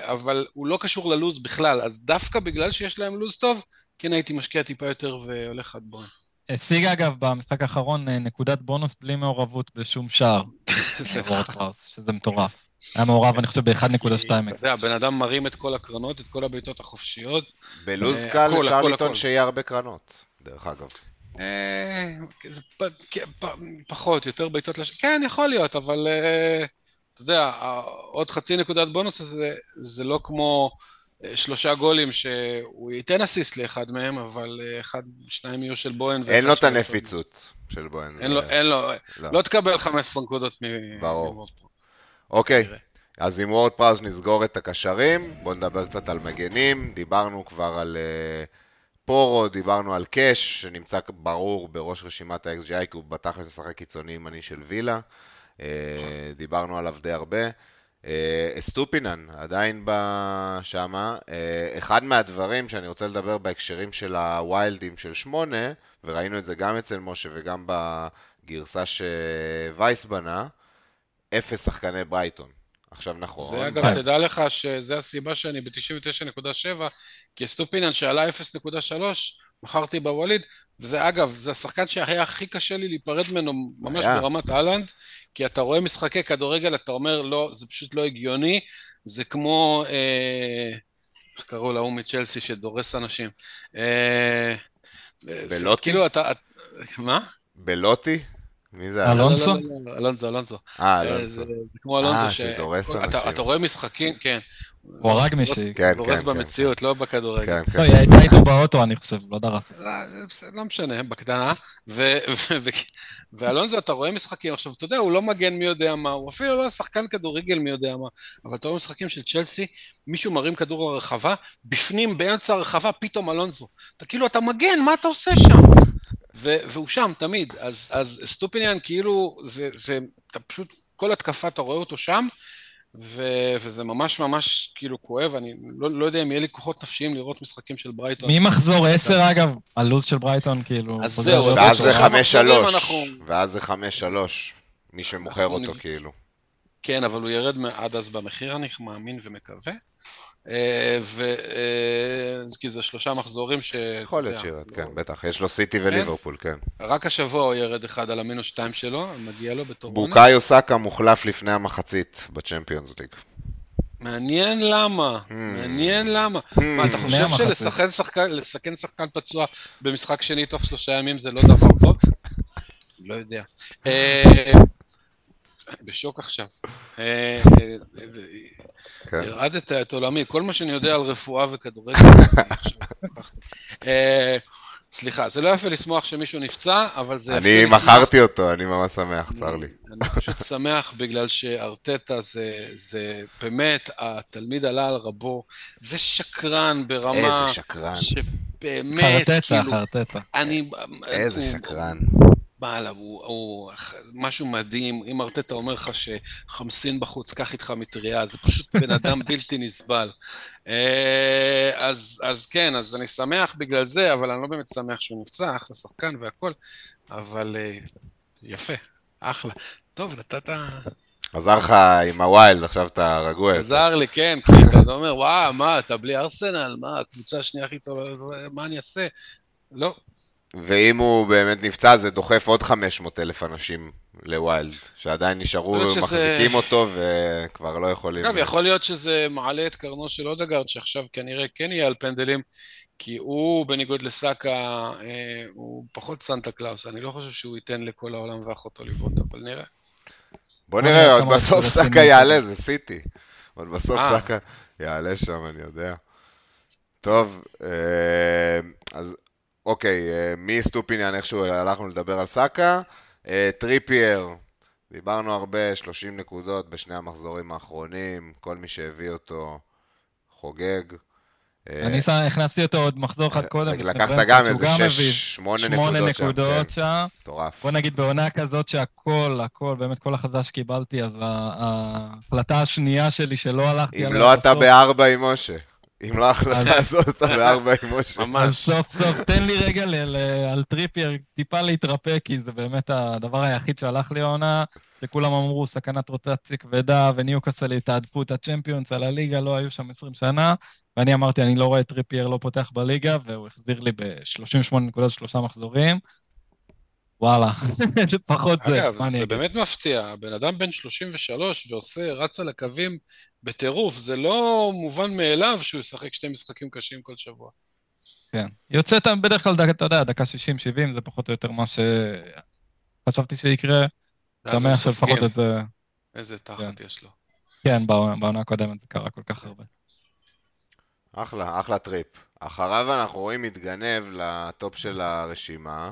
אבל הוא לא קשור ללוז בכלל, אז דווקא בגלל שיש להם לוז טוב, כן הייתי משקיע טיפה יותר והולך עד בוהן. השיג אגב במשחק האחרון נקודת בונוס בלי מעורבות בשום שער, שזה מטורף. היה מעורב אני חושב ב-אחת נקודה שתיים. זה הבן אדם מרים את כל הקרנות, את כל הביתות החופשיות. בלוז קל אפשר לטעון שיהיה הרבה קרנות, דרך אגב. פחות, יותר ביתות, כן יכול להיות, אבל אתה יודע, עוד חצי נקודת בונוס הזה, זה לא כמו שלושה גולים שהוא ייתן אסיסט לאחד מהם, אבל אחד, שניים יהיו של בוהן. אין לו את הנפיצות של בוהן. אין לו, לא תקבל חמש עשרה נקודות מוורד פראוס. אוקיי, אז עם וורד פראוס נסגור את הקשרים, בואו נדבר קצת על מגנים, דיברנו כבר על פורו, דיברנו על קש, שנמצא ברור בראש רשימת ה-אקס ג'י איי, כי הוא בתכלס משחק קיצוני ימני של וילה, דיברנו עליו די הרבה, סטופינן, עדיין בשמה, אחד מהדברים שאני רוצה לדבר בהקשרים של הוויילדים של שמונה, וראינו את זה גם אצל משה וגם בגרסה שווייס בנה, אפס שחקני ברייטון. עכשיו נכון. זה אגב, תדע לך שזה הסיבה שאני ב-תשעים ותשע נקודה שבע, כי סטופינן שעלה אפס נקודה שלוש, מחרתי בווליד, וזה אגב, זה השחקן שהיה הכי קשה לי להיפרד ממנו ממש ברמת אילנד, כי אתה רואה משחקי כדורגל, אתה אומר, לא, זה פשוט לא הגיוני, זה כמו, איך קראו לה, הוא מצ'לסי שדורס אנשים. בלוטי? כאילו אתה, מה? בלוטי? מי זה? אלונסו? אלונסו, אלונסו. אה, אלונסו. זה כמו אלונסו שדורס אנשים. אתה רואה משחקים, כן. הוא הרג מישהי. דורס במציאות, לא בכדורגל. לא, היא הייתה איתו באוטו, אני חושב, לא דרס. לא משנה, בקטנה. ואלונסו, אתה רואה משחקים, עכשיו, אתה יודע, הוא לא מגן מי יודע מה, הוא אפילו לא שחקן כדורגל מי יודע מה, אבל אתה רואה משחקים של צ'לסי, מישהו מרים כדור לרחבה, בפנים, באמצע הרחבה, פתאום אלונסו. אתה כאילו, אתה מגן, מה אתה עושה שם? והוא שם תמיד, אז, אז סטופיניאן כאילו, זה, זה, אתה פשוט, כל התקפה אתה רואה אותו שם, ו, וזה ממש ממש כאילו כואב, אני לא, לא יודע אם יהיה לי כוחות נפשיים לראות משחקים של ברייטון. מי מחזור עשר אגב, הלוז של ברייטון כאילו. אז זהו, ואז זה חמש שלוש, ואז זה חמש שלוש, מי שמוכר אותו כאילו. כן, אבל הוא ירד עד אז במחיר, אני מאמין ומקווה. כי זה שלושה מחזורים ש... יכול להיות שירד, כן, בטח, יש לו סיטי וליברפול, כן. רק השבוע הוא ירד אחד על המינוס שתיים שלו, מגיע לו בטורבונה. בוקאיו סאקה מוחלף לפני המחצית בצ'מפיונס ליג. מעניין למה, מעניין למה. מה, אתה חושב שלסכן שחקן פצוע במשחק שני תוך שלושה ימים זה לא דבר טוב? לא יודע. בשוק עכשיו. הרעדת את עולמי, כל מה שאני יודע על רפואה וכדורגל. סליחה, זה לא יפה לשמוח שמישהו נפצע, אבל זה יפה לשמוח. אני מכרתי אותו, אני ממש שמח, צר לי. אני פשוט שמח בגלל שארטטה זה, זה באמת, התלמיד עלה על רבו, זה שקרן ברמה... איזה שקרן. שבאמת, חרטטה, כאילו... חרטטה. אני, איזה הוא, שקרן. בעלה, הוא, הוא משהו מדהים, אם ארטטה אומר לך שחמסין בחוץ, קח איתך מטריה, זה פשוט בן אדם בלתי נסבל. אז, אז כן, אז אני שמח בגלל זה, אבל אני לא באמת שמח שהוא נפצע, אחלה שחקן והכל, אבל יפה, אחלה. טוב, נתת... עזר לך עם הווילד, עכשיו אתה רגוע. עזר לי, כן, כי אתה אומר, וואה, מה, אתה בלי ארסנל, מה, הקבוצה השנייה הכי טובה, מה אני אעשה? לא. ואם הוא באמת נפצע, זה דוחף עוד חמש מאות אלף אנשים לווילד, שעדיין נשארו, מחזיקים אותו וכבר לא יכולים. אגב, יכול להיות שזה מעלה את קרנו של אודגרד, שעכשיו כנראה כן יהיה על פנדלים, כי הוא, בניגוד לסאקה, הוא פחות סנטה קלאוס, אני לא חושב שהוא ייתן לכל העולם ואחותו לבעוט, אבל נראה. בוא נראה, עוד בסוף סאקה יעלה, זה סיטי. עוד בסוף סאקה יעלה שם, אני יודע. טוב, אז... אוקיי, מסטופיניאן איכשהו הלכנו לדבר על סאקה, טריפייר, דיברנו הרבה, שלושים נקודות בשני המחזורים האחרונים, כל מי שהביא אותו חוגג. אני הכנסתי אותו עוד מחזור אחד קודם. לקחת גם איזה שש, שמונה נקודות שם. טורף. בוא נגיד בעונה כזאת שהכל, הכל, באמת כל החזרה שקיבלתי, אז ההחלטה השנייה שלי שלא הלכתי... אם לא אתה בארבע עם משה. אם לא החלטה הזאת, אתה בארבע עם משה. ממש. סוף סוף, תן לי רגע על טריפייר, טיפה להתרפא, כי זה באמת הדבר היחיד שהלך לי העונה, שכולם אמרו, סכנת רוטציה כבדה, וניוקאסל התעדפו את הצ'מפיונס על הליגה, לא היו שם עשרים שנה, ואני אמרתי, אני לא רואה טריפייר לא פותח בליגה, והוא החזיר לי ב-שלושים ושמונה נקודה שלוש מחזורים. וואלה, פחות זה. אגב, זה באמת מפתיע. הבן אדם בן שלושים ושלוש ועושה, רץ על הקווים בטירוף. זה לא מובן מאליו שהוא ישחק שני משחקים קשים כל שבוע. כן. יוצא בדרך כלל, אתה יודע, דקה שישים שבעים, זה פחות או יותר מה שחשבתי שיקרה. שמח שלפחות את זה... איזה תחת יש לו. כן, בעונה הקודמת זה קרה כל כך הרבה. אחלה, אחלה טריפ. אחריו אנחנו רואים מתגנב לטופ של הרשימה.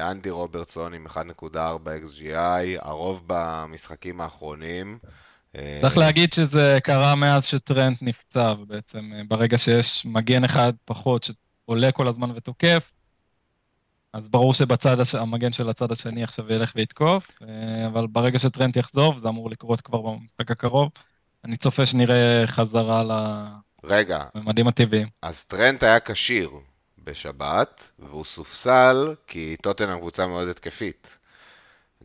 אנדי רוברטסון עם אחת נקודה ארבע אקס ג'י איי, הרוב במשחקים האחרונים. צריך להגיד שזה קרה מאז שטרנט נפצע, בעצם ברגע שיש מגן אחד פחות שעולה כל הזמן ותוקף, אז ברור שבצד המגן של הצד השני עכשיו ילך ויתקוף, אבל ברגע שטרנט יחזור, זה אמור לקרות כבר במשחק הקרוב, אני צופה שנראה חזרה לממדים הטבעיים. אז טרנט היה קשיר. בשבת, והוא סופסל כי טוטנהאם קבוצה מאוד התקפית.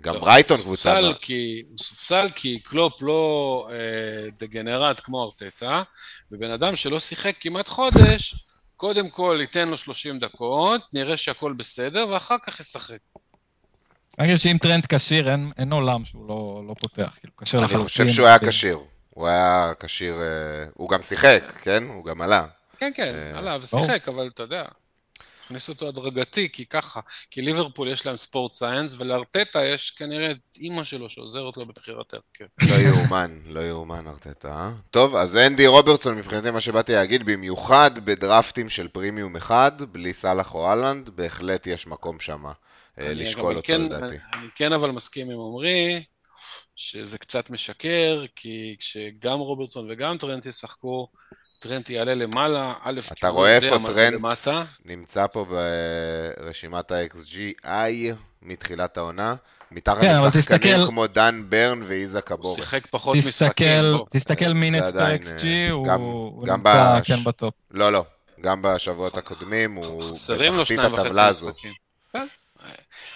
גם לא, ברייטון קבוצה... סופסל כי, הוא סופסל כי קלופ לא אה, דגנרט כמו ארטטה, ובן אדם שלא שיחק כמעט חודש, קודם כל ייתן לו שלושים דקות, נראה שהכל בסדר, ואחר כך ישחק. אני חושב שאם טרנד קשיר, אין, אין עולם שהוא לא, לא פותח. כאילו, אני חושב שהוא היה קשיר. הוא היה קשיר... אה, הוא גם שיחק, כן? הוא גם עלה. כן, כן, עלה ושיחק, אבל אתה יודע, הכניס אותו הדרגתי, כי ככה, כי ליברפול יש להם ספורט סיינס, ולארטטה יש כנראה את אימא שלו שעוזרת לו בבחירת הרכב. לא יאומן, לא יאומן ארטטה. טוב, אז אנדי רוברטסון, מבחינתי מה שבאתי להגיד, במיוחד בדרפטים של פרימיום אחד, בלי סלאח או הולנד, בהחלט יש מקום שם לשקול אותו לדעתי. אני כן אבל מסכים עם עומרי, שזה קצת משקר, כי כשגם רוברטסון וגם טרנט ישחקו, טרנט יעלה למעלה, א' אתה רואה איפה טרנט נמצא פה ברשימת ה-אקס ג'י איי מתחילת העונה, מתחת לשחקנים כמו דן ברן ואיזה קבור. הוא שיחק פחות משחקים פה. תסתכל מינט ב-אקס ג'י, הוא נמצא כן בטופ. לא, לא, גם בשבועות הקודמים, הוא בתחתית הטבלה הזו.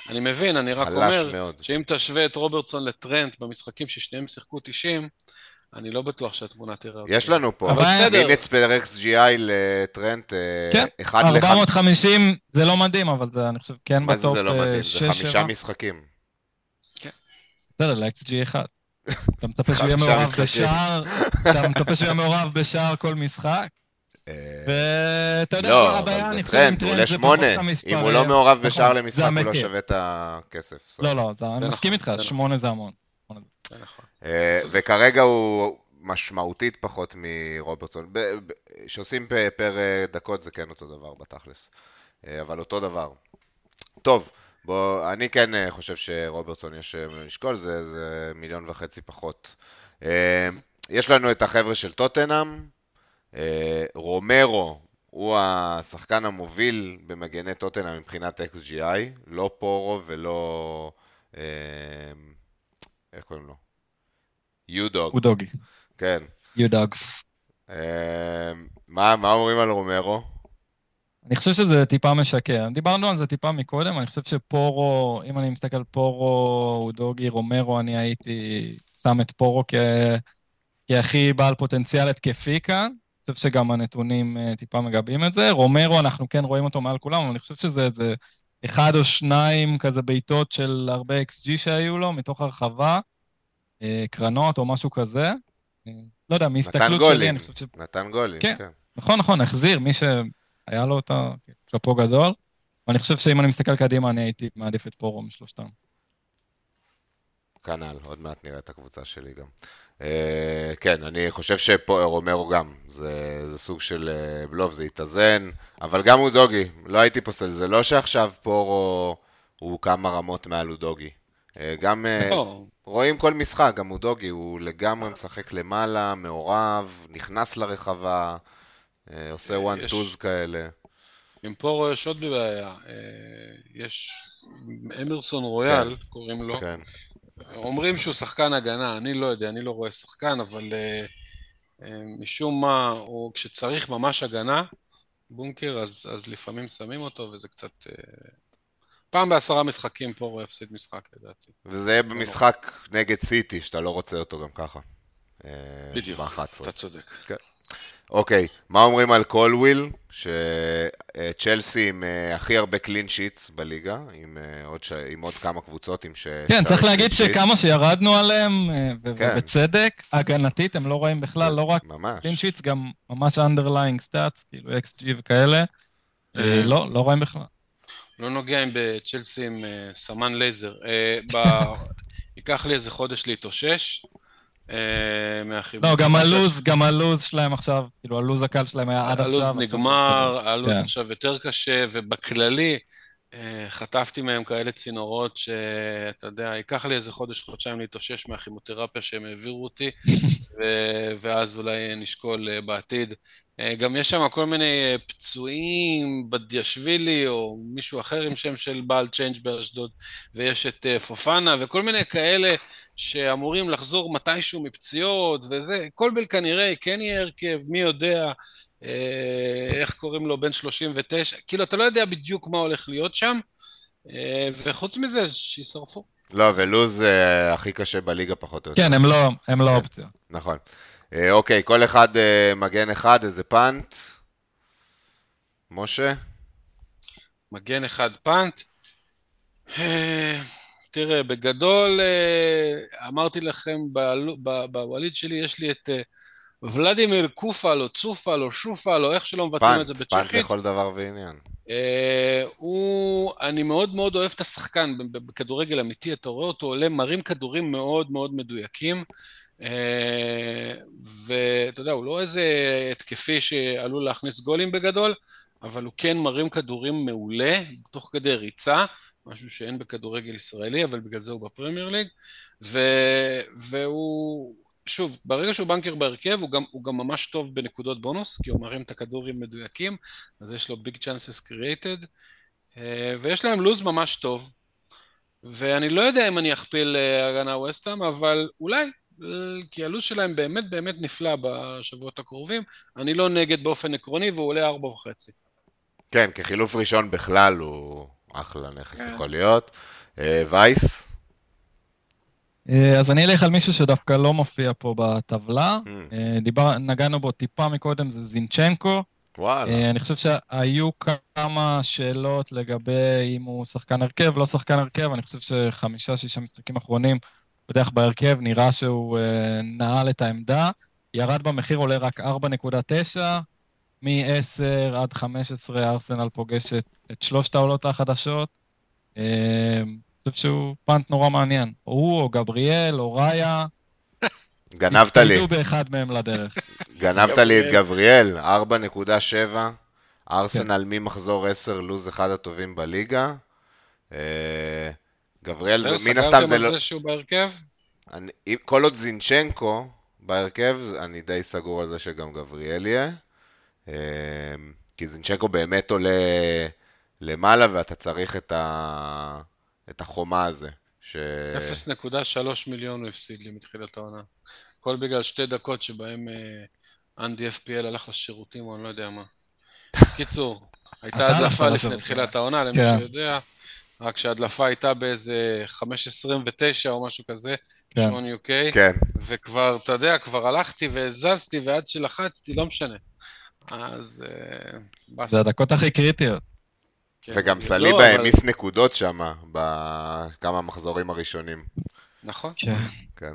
אני מבין, אני רק אומר, שאם תשווה את רוברטסון לטרנט במשחקים ששניהם שיחקו תשעים, אני לא בטוח שהתמונה תראה. יש לנו פה, מימץ פר אקס ג'י איי לטרנט, ארבע מאות וחמישים, זה לא מדהים, אבל זה אני חושב כן בטופ שש שבע. מה זה זה לא מדהים? זה חמישה משחקים. כן. בסדר, ל-אקס ג'י אחת. אתה מצפה שהוא יהיה מעורב בשער, אתה מצפה שהוא יהיה מעורב בשער כל משחק, ואתה יודע כבר הבעיה, אני חושב עם טרנט, זה פחות המספרים. אם הוא לא מעורב בשער למשחק, הוא לא שווה את הכסף. לא, לא, אני מסכים איתך, שמונה זה המון. וכרגע הוא משמעותית פחות מרוברטסון, שעושים פר דקות זה כן אותו דבר בתכלס, אבל אותו דבר. טוב, בוא, אני כן חושב שרוברטסון יש לשקול, זה, זה מיליון וחצי פחות. יש לנו את החבר'ה של טוטנאם, רומרו הוא השחקן המוביל במגני טוטנאם מבחינת אקס ג'י איי, לא פורו ולא, איך קוראים לו? U-Dog. U-Dog. כן. U-Dogs. מה, מה אומרים על רומרו? אני חושב שזה טיפה משקר. דיברנו על זה טיפה מקודם, אני חושב שפורו, אם אני מסתכל פורו, U-Dogי, רומרו, אני הייתי שם את פורו כ... כי הכי בעל פוטנציאל התקפי כאן, אני חושב שגם הנתונים טיפה מגבים את זה, רומרו אנחנו כן רואים אותו מעל כולם, אבל אני חושב שזה זה אחד או שניים כזה בעיטות של הרבה אקס ג'י שהיו לו, מתוך הרחבה, קרנות או משהו כזה, לא יודע, מהסתכלות שלי, אני חושב ש... נתן גולים, כן, כן. נכון, נכון, החזיר, מי שהיה לו אותה, שפו גדול, ואני חושב שאם אני מסתכל קדימה, אני הייתי מעדיף את פורו משלושתם. כנ"ל, עוד מעט נראה את הקבוצה שלי גם. כן, אני חושב שרומרו גם, זה סוג של בלוף, זה התאזן, אבל גם הוא דוגי, לא הייתי פוסל, זה לא שעכשיו פורו הוא כמה רמות מעל הוא דוגי. גם רואים כל משחק, גם הוא דוגי, הוא לגמרי משחק למעלה, מעורב, נכנס לרחבה, עושה וואן-טוז כאלה. עם פורו יש עוד בעיה, יש אמרסון רויאל, קוראים לו, אומרים שהוא שחקן הגנה, אני לא יודע, אני לא רואה שחקן, אבל uh, uh, משום מה, או כשצריך ממש הגנה, בונקר, אז, אז לפעמים שמים אותו, וזה קצת... Uh, פעם בעשרה משחקים פה רואה הפסיד משחק, לדעתי. וזה יהיה במשחק לא... נגד סיטי, שאתה לא רוצה אותו גם ככה. בדיוק, אתה צודק. כן. אוקיי, מה אומרים על קולוויל? שצ'לסי עם הכי הרבה קלין שיטס בליגה, עם עוד, ש... עם עוד כמה קבוצות, עם ש... כן, צריך להגיד שכמה שירדנו עליהם, ובצדק, הגנתית, הם לא רואים בכלל, לא רק קלין שיטס, גם ממש underlying stats, כאילו אקס ג'י וכאלה, לא, לא רואים בכלל. לא נוגע אם בצ'לסי עם סמן לייזר, ייקח לי איזה חודש להתאושש, לא, גם הלוז, גם הלוז שלהם עכשיו, כאילו הלוז הקל שלהם היה עד עכשיו. הלוז נגמר, הלוז עכשיו יותר קשה, ובכללי חטפתי מהם כאלה צינורות שאתה יודע, ייקח לי איזה חודש, חודשיים להתאושש מהכימותרפיה שהם העבירו אותי, ואז אולי נשקול בעתיד. גם יש שם כל מיני פצועים, בדיאשווילי או מישהו אחר עם שם של בעל צ'יינג' באשדוד, ויש את פופנה וכל מיני כאלה שאמורים לחזור מתישהו מפציעות וזה, כל בל כנראה כן יהיה הרכב, מי יודע, איך קוראים לו, בן שלושים ותשע, כאילו אתה לא יודע בדיוק מה הולך להיות שם, וחוץ מזה שישרפו. לא, ולוז הכי קשה בליגה פחות או יותר. כן, הם לא, הם לא אופציה. נכון. אוקיי, כל אחד מגן אחד, איזה פאנט. משה? מגן אחד פאנט. תראה, בגדול, אמרתי לכם, בווליד שלי יש לי את ולדימיר קופל או צופל או שופל או איך שלא מבטאים את זה בצ'כית. פאנט, פאנט לכל דבר ועניין. הוא, אני מאוד מאוד אוהב את השחקן, בכדורגל אמיתי, אתה רואה אותו עולה, מרים כדורים מאוד מאוד מדויקים. ואתה יודע, הוא לא איזה התקפי שעלול להכניס גולים בגדול, אבל הוא כן מרים כדורים מעולה, תוך כדי ריצה, משהו שאין בכדורגל ישראלי, אבל בגלל זה הוא בפרמייר ליג, והוא, שוב, ברגע שהוא בנקר בהרכב, הוא גם, הוא גם ממש טוב בנקודות בונוס, כי הוא מרים את הכדורים מדויקים, אז יש לו big chances created, ויש להם לוז ממש טוב, ואני לא יודע אם אני אכפיל הגנה ווסטהאם, אבל אולי, כי הלו"ז שלהם באמת באמת נפלא בשבועות הקרובים, אני לא נגד באופן עקרוני, והוא עולה ארבע וחצי. כן, כחילוף ראשון בכלל הוא אחלה נכס יכול להיות. וייס? אז אני אלך על מישהו שדווקא לא מופיע פה בטבלה, נגענו בו טיפה מקודם, זה זינצ'נקו, אני חושב שהיו כמה שאלות לגבי אם הוא שחקן הרכב, לא שחקן הרכב, אני חושב שחמישה, שישה משחקים אחרונים, בדרך בהרכב נראה שהוא נעל את העמדה, ירד במחיר עולה רק ארבע נקודה תשע, מ-עשר עד חמש עשרה ארסנל פוגשת את שלושת העולות החדשות, אני חושב שהוא פאנט נורא מעניין, הוא או גבריאל או ראיה, גנבת לי, תספידו באחד מהם לדרך. גנבת לי את גבריאל, ארבע נקודה שבע, ארסנל ממחזור עשר לוז אחד הטובים בליגה. גבריאל זה מן הסתם זה לא... זה שהוא בהרכב? כל עוד זינצ'נקו בהרכב, אני די סגור על זה שגם גבריאל יהיה. כי זינצ'נקו באמת עולה למעלה, ואתה צריך את החומה הזה. אפס נקודה שלוש מיליון הוא הפסיד לי מתחילת העונה. כל בגלל שתי דקות שבהם אנדי אף פי אל הלך לשירותים, או אני לא יודע מה. קיצור, הייתה הדלפה לפני תחילת העונה, למי שיודע, רק שההדלפה הייתה באיזה חמש עשרים ותשע או משהו כזה, שעון יו קיי, וכבר, אתה יודע, כבר הלכתי והזזתי, ועד שלחצתי, לא משנה. אז... זה הדקות הכי קריטיות. וגם סליבה העמיס נקודות שם, בכמה המחזורים הראשונים. נכון. כן.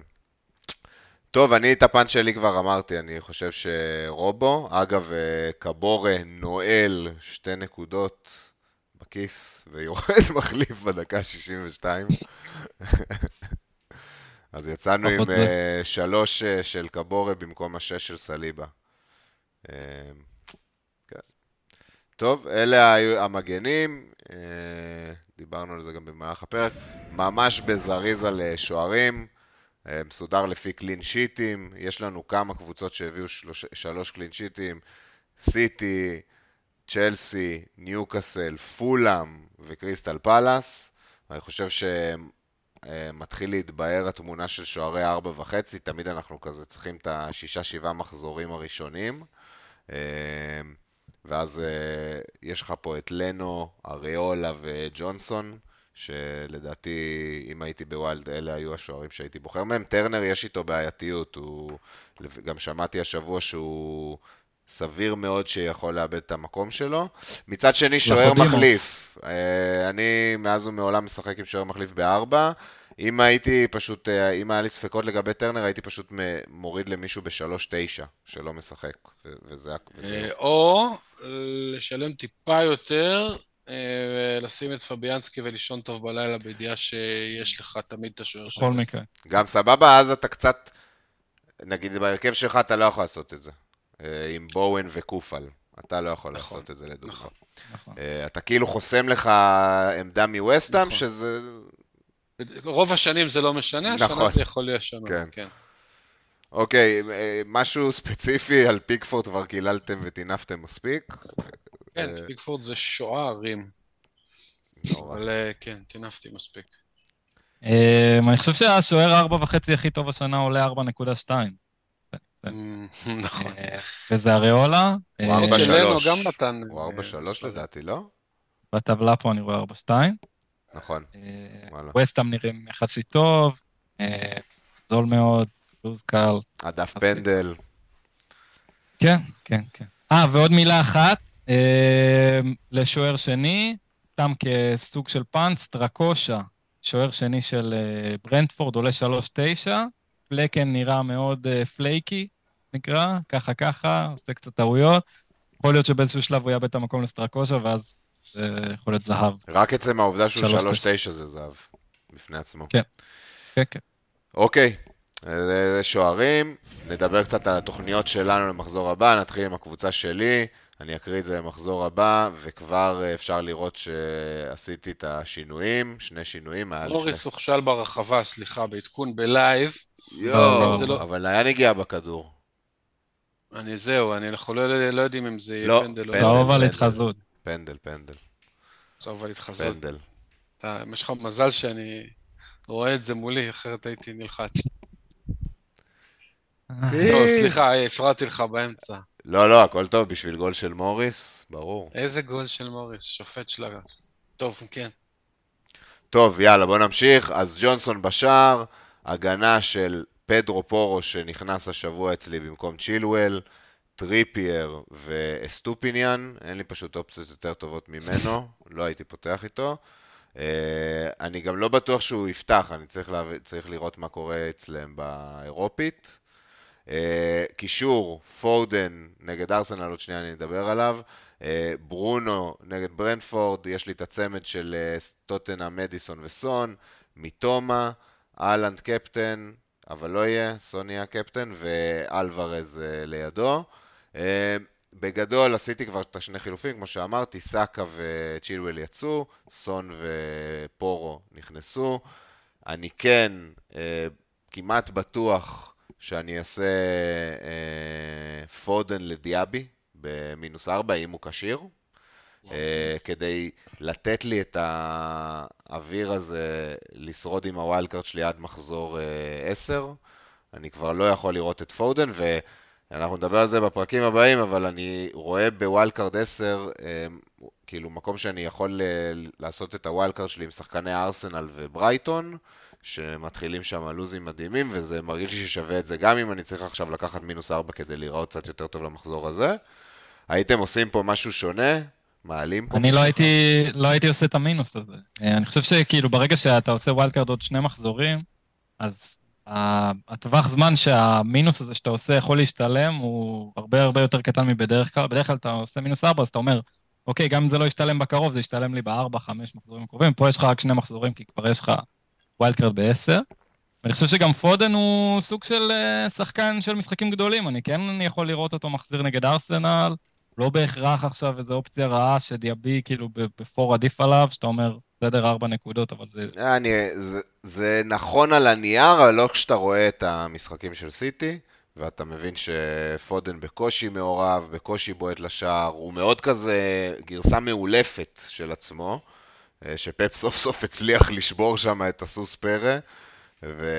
טוב, אני את הפן שלי כבר אמרתי, אני חושב שרובו, אגב, קבורה נועל שתי נקודות בכיס, ויורד מחליף בדקה שישים ושתיים. אז יצאנו עם שלוש של קבורה במקום השש של סליבה. טוב, אלה היו המגנים, דיברנו על זה גם במהלך הפרק, ממש בזריז על שוערים, מסודר לפי קלין שיטים, יש לנו כמה קבוצות שהביאו שלוש, שלוש קלין שיטים, סיטי, צ'לסי, ניוקאסל, פולאם וקריסטל פלאס. אני חושב שמתחיל להתבהר התמונה של שוערי ארבע וחצי, תמיד אנחנו כזה צריכים את השישה שבעה מחזורים הראשונים, ואז יש לך פה את לנו, אריולה וג'ונסון, שלדעתי, אם הייתי בווילד, אלה היו השוערים שהייתי בוחר מהם. טרנר יש איתו בעייתיות, הוא... גם שמעתי השבוע שהוא סביר מאוד שיכול לאבד את המקום שלו. מצד שני, שוער מחליף. אני מאז ומעולם משחק עם שוער מחליף בארבע. אם הייתי פשוט, אם היה לי ספקות לגבי טרנר, הייתי פשוט מוריד למישהו בשלוש תשע, שלא משחק. וזה... או לשלם טיפה יותר... לשים את פביאנסקי ולישון טוב בלילה בידיעה שיש לך תמיד את השוער שלך. בכל מקרה. גם סבבה, אז אתה קצת, נגיד בהרכב שלך אתה לא יכול לעשות את זה. עם בואוין וקופל, אתה לא יכול לעשות את זה לדוגמה. אתה כאילו חוסם לך עמדה מווסטהאם, שזה... רוב השנים זה לא משנה, השנה זה יכול לשנות, כן. אוקיי, משהו ספציפי על פיקפורד כבר קיללתם וטינפתם מספיק. כן, פיקפורד זה שוערים, אבל כן, תנפתי מספיק. אני חושב שהשוער ארבע וחצי הכי טוב השנה עולה ארבע נקודה שתיים. נכון. וזה אריולה. הוא ארבע שלוש. שלנו גם נתן. הוא ארבע שלוש לדעתי, לא? בטבלה פה אני רואה ארבע שתיים. נכון. ווסטהאם נראים יחסי טוב, זול מאוד, לוז קל. הדף פנדל. כן, כן, כן. אה, ועוד מילה אחת. לשוער שני, תם כסוג של פאנץ, טרקושה, שוער שני של ברנטפורד, עולה שלוש תשע, פלקן נראה מאוד פלייקי, נקרא, ככה ככה, עושה קצת טעויות, יכול להיות שבאיזשהו שלב הוא יאבד את המקום לסטרקושה, ואז יכול להיות זהב. רק עצם העובדה שהוא שלוש תשע זה זהב, בפני עצמו. כן, כן, כן. אוקיי. זה שוערים, נדבר קצת על התוכניות שלנו למחזור הבא, נתחיל עם הקבוצה שלי, אני אקריא את זה למחזור הבא, וכבר אפשר לראות שעשיתי את השינויים, שני שינויים. אורי סוכשל ברחבה, סליחה, בעדכון בלייב. יואו, אבל היה נגיע בכדור. אני זהו, אני לא יודעים אם זה יהיה פנדל או לא. צהוב על התחזות. פנדל, פנדל. צהוב על התחזות. פנדל. יש לך מזל שאני רואה את זה מולי, אחרת הייתי נלחץ. לא, סליחה, הפרעתי לך באמצע. לא, לא, הכל טוב, בשביל גול של מוריס, ברור. איזה גול של מוריס, שופט שלגה. טוב, כן. טוב, יאללה, בוא נמשיך. אז ג'ונסון בשער, הגנה של פדרו פורו שנכנס השבוע אצלי במקום צ'ילואל, טריפייר ואסטופיניאן, אין לי פשוט אופציות יותר טובות ממנו, לא הייתי פותח איתו. אני גם לא בטוח שהוא יפתח, אני צריך, לה... צריך לראות מה קורה אצלם באירופית. קישור, פורדן נגד ארסנל, עוד שנייה אני אדבר עליו, ברונו נגד ברנטפורד, יש לי את הצמד של טוטנה, מדיסון וסון, מיטומה, אלנד קפטן, אבל לא יהיה, סון יהיה קפטן, ואלוורז לידו. בגדול עשיתי כבר את השני חילופים, כמו שאמרתי, סאקה וצ'ילואל יצאו, סון ופורו נכנסו. אני כן אה, כמעט בטוח שאני אעשה אה, פודן לדיאבי במינוס ארבע, אם הוא קשיר, אה, כדי לתת לי את האוויר הזה לשרוד עם הווילקארד שלי עד מחזור אה, עשר. אני כבר לא יכול לראות את פודן, ו... אנחנו נדבר על זה בפרקים הבאים, אבל אני רואה בווילקארד עשר, כאילו מקום שאני יכול לעשות את הווילקארד שלי עם שחקני ארסנל וברייטון, שמתחילים שם לוזים מדהימים, וזה מרגיש לי ששווה את זה גם אם אני צריך עכשיו לקחת מינוס ארבע כדי להיראות קצת יותר טוב למחזור הזה. הייתם עושים פה משהו שונה? מעלים פה? אני לא הייתי, לא הייתי עושה את המינוס הזה. אני חושב שכאילו ברגע שאתה עושה ווילקארד עוד שני מחזורים, אז... הטווח זמן שהמינוס הזה שאתה עושה יכול להשתלם הוא הרבה הרבה יותר קטן מבדרך כלל. בדרך כלל אתה עושה מינוס ארבע, אז אתה אומר, אוקיי, גם אם זה לא ישתלם בקרוב, זה ישתלם לי בארבע, חמש מחזורים הקרובים. פה יש לך רק שני מחזורים, כי כבר יש לך ווילדקארד בעשר. ואני חושב שגם פודן הוא סוג של שחקן של משחקים גדולים. אני כן אני יכול לראות אותו מחזיר נגד ארסנל, לא בהכרח עכשיו איזו אופציה רעה שדיאבי כאילו בפור עדיף עליו, שאתה אומר... בסדר, ארבע נקודות, אבל זה... זה נכון על הנייר, לא כשאתה רואה את המשחקים של סיטי, ואתה מבין שפודן בקושי מעורב, בקושי בועט לשער, הוא מאוד כזה גרסה מעולפת של עצמו, שפפ סוף סוף הצליח לשבור שם את הסוס פרא, ו...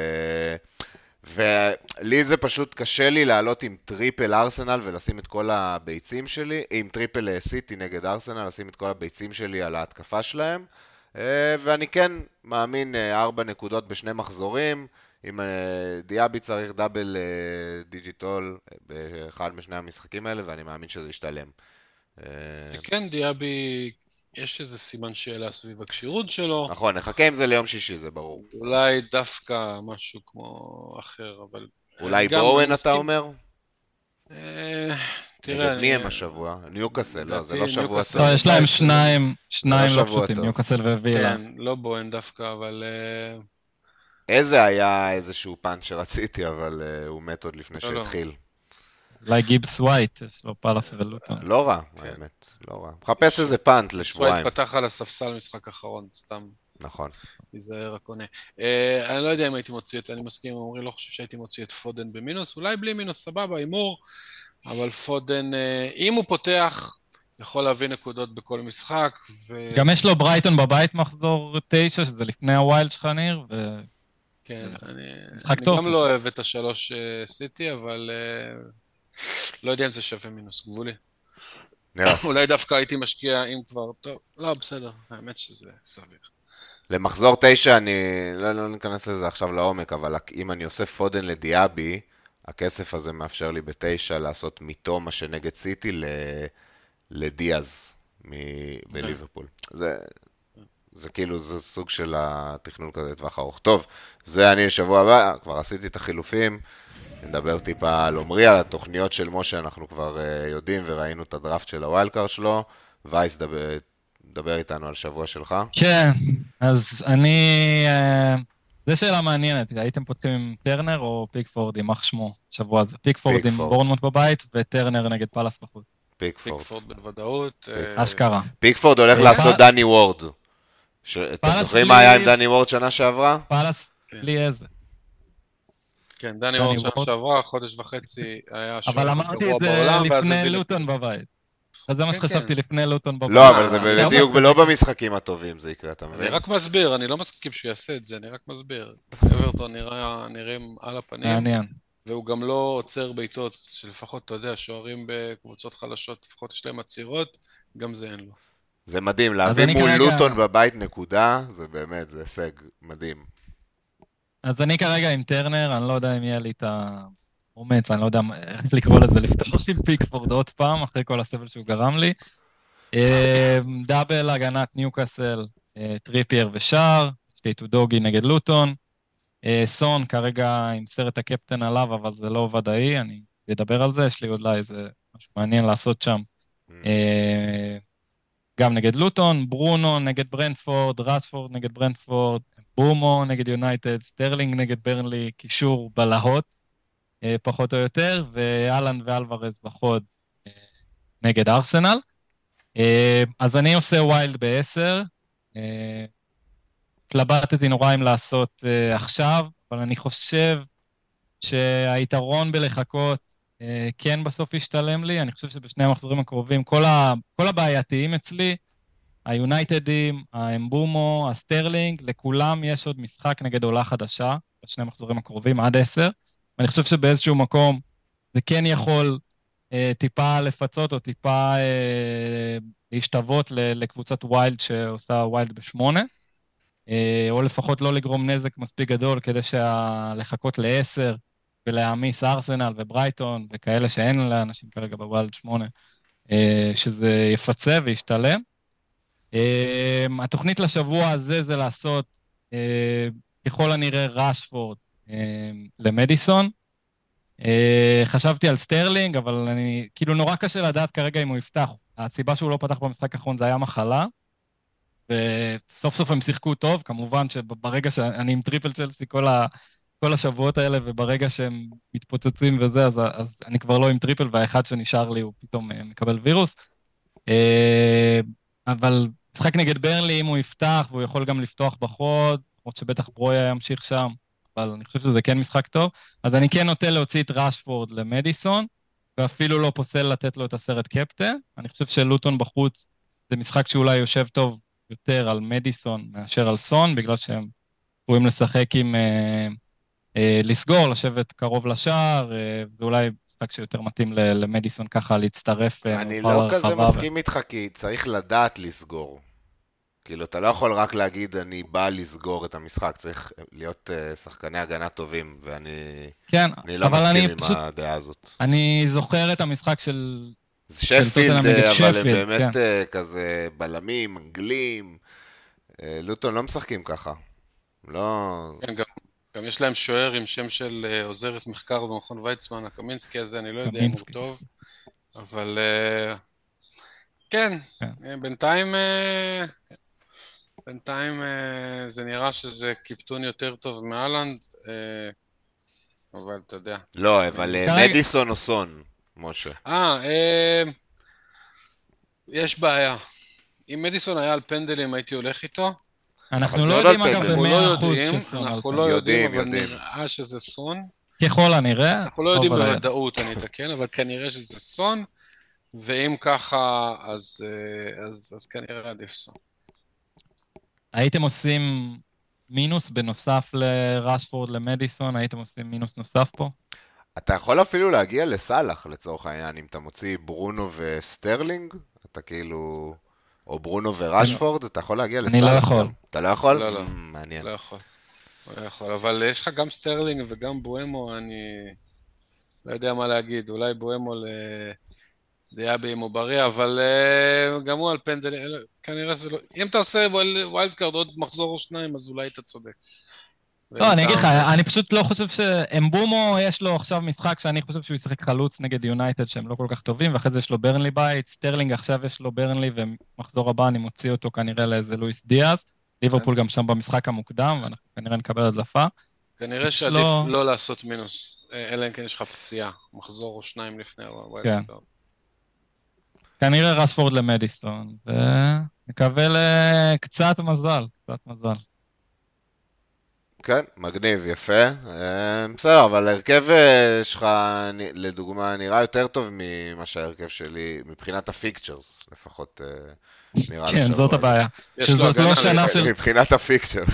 ולי זה פשוט קשה לי לעלות עם טריפל ארסנל ולשים את כל הביצים שלי, עם טריפל סיטי נגד ארסנל, לשים את כל הביצים שלי על ההתקפה שלהם, ואני כן מאמין ארבע נקודות בשני מחזורים. אם דיאבי צריך דאבל דיג'יטול באחד משני המשחקים האלה, ואני מאמין שזה ישתלם. כן, דיאבי, יש איזה סימן שאלה סביב הקשירות שלו. נכון, נחכה עם זה ליום שישי, זה ברור. אולי דווקא משהו כמו אחר, אבל... אולי בואוין אתה אומר? נגד מי הם השבוע? ניוקאסל, לא, זה לא שבוע טוב. יש להם שניים, שניים לא פשוטים, ניוקאסל ווילה. כן, לא בוהן דווקא, אבל... איזה היה איזשהו פאנץ' שרציתי, אבל הוא מת עוד לפני שהתחיל. אולי גיבס ווייט, יש לו פאלאס ולוטון. לא רע, האמת, לא רע. מחפש איזה פאנץ' לשבועיים. ווייט פתח על הספסל משחק אחרון, סתם. נכון. תיזהר, הקונה. אני לא יודע אם הייתי מוציא את, אני מסכים, אומרים, לא חושב שהייתי מוציא את פודן במינוס, אולי בלי מינוס, סבבה, אימור. אבל פודן, אם הוא פותח, יכול להביא נקודות בכל משחק. ו... גם יש לו ברייטון בבית מחזור תשע, שזה לפני הוויילד שלך ניר. ו... כן, אני, אני גם לא אוהב את השלוש סיטי, אבל לא יודע אם זה שווה מינוס גבולי. אולי דווקא הייתי משקיע אם כבר, טוב, לא, בסדר, האמת שזה סביר. למחזור תשע, אני לא, לא נכנס לזה עכשיו לעומק, אבל אם אני עושה פודן לדיאבי, הכסף הזה מאפשר לי בתשע לעשות מיתו מה שנגד סיטי לדיאז בליברפול. זה כאילו, זה סוג של התכנון כזה לטווח ארוך. טוב, זה אני לשבוע הבא, כבר עשיתי את החילופים, נדבר טיפה על עומרי, על התוכניות של משה, אנחנו כבר יודעים וראינו את הדראפט של הוויילדקארד שלו, וייס דבר איתנו על שבוע שלך. כן, אז אני... זו שאלה מעניינת, הייתם פותחים עם טרנר או פיקפורד, יימח שמו, שבוע הזה. פיקפורד עם בורנמוט בבית וטרנר נגד פלאס בחוץ. פיקפורד בוודאות. אשכרה. פיקפורד הולך לעשות דני וורד. אתם זוכרים מה היה עם דני וורד שנה שעברה? פלאס בלי איזה. כן, דני וורד שנה שעברה, חודש וחצי היה שוב ברוע בעולם. אבל אמרתי את זה לפני לוטון בבית. אז זה מה שחשבתי לפני לוטון בבית. לא, אבל זה בדיוק לא במשחקים הטובים זה יקרה, אתה מבין? אני רק מסביר, אני לא מסכים שהוא יעשה את זה, אני רק מסביר. אברטון נראים על הפנים, והוא גם לא עוצר בעיטות, שלפחות, אתה יודע, שוערים בקבוצות חלשות, לפחות יש להם עצירות, גם זה אין לו. זה מדהים, להביא מול לוטון בבית נקודה, זה באמת, זה הישג מדהים. אז אני כרגע עם טרנר, אני לא יודע אם יהיה לי את ה... אומץ, אני לא יודע איך לקרוא לזה, לפתוח של פיקפורד עוד פעם, אחרי כל הסבל שהוא גרם לי. דאבל, הגנת ניוקאסל, טריפייר ושאר, סטייטו דוגי נגד לוטון. סון כרגע עם סרט הקפטן עליו, אבל זה לא ודאי, אני אדבר על זה, יש לי אולי איזה משהו מעניין לעשות שם. גם נגד לוטון, ברונו נגד ברנדפורד, רשפורד נגד ברנדפורד, בומו נגד יונייטד, סטרלינג נגד ברנלי, קישור בלהות. פחות או יותר, ואלן ואלוורז בחוד נגד ארסנל. אז אני עושה ווילד בעשר, התלבטתי נורא אם לעשות עכשיו, אבל אני חושב שהיתרון בלחכות כן בסוף ישתלם לי, אני חושב שבשני המחזורים הקרובים, כל, ה, כל הבעייתיים אצלי, היונייטדים, האמבומו, הסטרלינג, לכולם יש עוד משחק נגד עולה חדשה, בשני המחזורים הקרובים עד עשר, ואני חושב שבאיזשהו מקום זה כן יכול אה, טיפה לפצות או טיפה אה, להשתוות לקבוצת ווילד שעושה ווילד בשמונה, אה, או לפחות לא לגרום נזק מספיק גדול כדי שהלחכות לעשר, ולהעמיס ארסנל וברייטון וכאלה שאין לאנשים כרגע בוואלד שמונה, שזה יפצה וישתלם. התוכנית לשבוע הזה זה לעשות ככל הנראה רשפורד למדיסון. חשבתי על סטרלינג, אבל אני, כאילו נורא קשה לדעת כרגע אם הוא יפתח. הסיבה שהוא לא פתח במשחק האחרון זה היה מחלה, וסוף סוף הם שיחקו טוב, כמובן שברגע שאני עם טריפל צ'לסי כל ה... כל השבועות האלה, וברגע שהם מתפוצצים וזה, אז, אז אני כבר לא עם טריפל, והאחד שנשאר לי הוא פתאום מקבל וירוס. אבל משחק נגד ברנלי, אם הוא יפתח, והוא יכול גם לפתוח בחוד, עוד שבטח ברויה ימשיך שם, אבל אני חושב שזה כן משחק טוב. אז אני כן נוטה להוציא את רשפורד למדיסון, ואפילו לא פוסל לתת לו את הסרט קפטן. אני חושב שלוטון בחוץ, זה משחק שאולי יושב טוב יותר על מדיסון מאשר על סון, בגלל שהם יכולים לשחק עם... לסגור, לשבת קרוב לשער, זה אולי משחק שיותר מתאים למדיסון ככה להצטרף. אני לא כזה מסכים איתך, כי צריך לדעת לסגור. כאילו, אתה לא יכול רק להגיד, אני בא לסגור את המשחק, צריך להיות שחקני הגנה טובים, ואני לא מסכים עם הדעה הזאת. אני זוכר את המשחק של... שפילד, אבל הם באמת כזה בלמים, אנגלים, לוטון לא משחקים ככה. לא... כן, גם... גם יש להם שוער עם שם של עוזרת מחקר במכון ויצמן, הקמינסקי הזה, אני לא יודע אם הוא טוב, אבל כן, בינתיים בינתיים זה נראה שזה קיפטון יותר טוב מאלנד, אבל אתה יודע. לא, אבל מדיסון או סון, משה. אה, יש בעיה. אם מדיסון היה על פנדלים הייתי הולך איתו, אנחנו לא יודעים אגב ב-מאה אחוז שסון. אנחנו לא יודעים, אבל נראה שזה סון. ככל הנראה. אנחנו לא יודעים בוודאות, אני אתקן, אבל כנראה שזה סון, ואם ככה, אז כנראה עדיף סון. הייתם עושים מינוס בנוסף לרשפורד, למדיסון, הייתם עושים מינוס נוסף פה? אתה יכול אפילו להגיע לסלח, לצורך העניין, אם אתה מוציא ברונו וסטרלינג, אתה כאילו... או ברונו ורשפורד, אתה יכול להגיע לסלאח? אני לא יכול. אתה לא יכול? לא, לא. מעניין. לא יכול. לא יכול, אבל יש לך גם סטרלינג וגם בואמו, אני לא יודע מה להגיד, אולי בואמו לדיאבי עם אובריה, אבל גם הוא על פנדל, כנראה זה לא... אם אתה עושה ווילד קארד עוד מחזור או שניים, אז אולי אתה צודק. לא, אני אגיד לך, אני פשוט לא חושב ש... אמבומו יש לו עכשיו משחק שאני חושב שהוא ישחק חלוץ נגד יונייטד שהם לא כל כך טובים, ואחרי זה יש לו ברנלי בית, סטרלינג עכשיו יש לו ברנלי, ומחזור הבא אני מוציא אותו כנראה לאיזה לואיס דיאז, ליברפול גם שם במשחק המוקדם, ואנחנו כנראה נקבל הדלפה. כנראה שעדיף לא לעשות מינוס, אלא אם כן יש לך פציעה, מחזור או שניים לפני הרבה. כן. כנראה רשפורד למדיסון, ונקווה לקצת מזל, קצת מזל. כן, מגניב, יפה. בסדר, אבל הרכב שלך, לדוגמה, נראה יותר טוב ממה שהרכב שלי, מבחינת הפיקצ'רס, לפחות נראה לשבוע. כן, זאת הבעיה. שזאת לא שנה של... מבחינת הפיקצ'רס.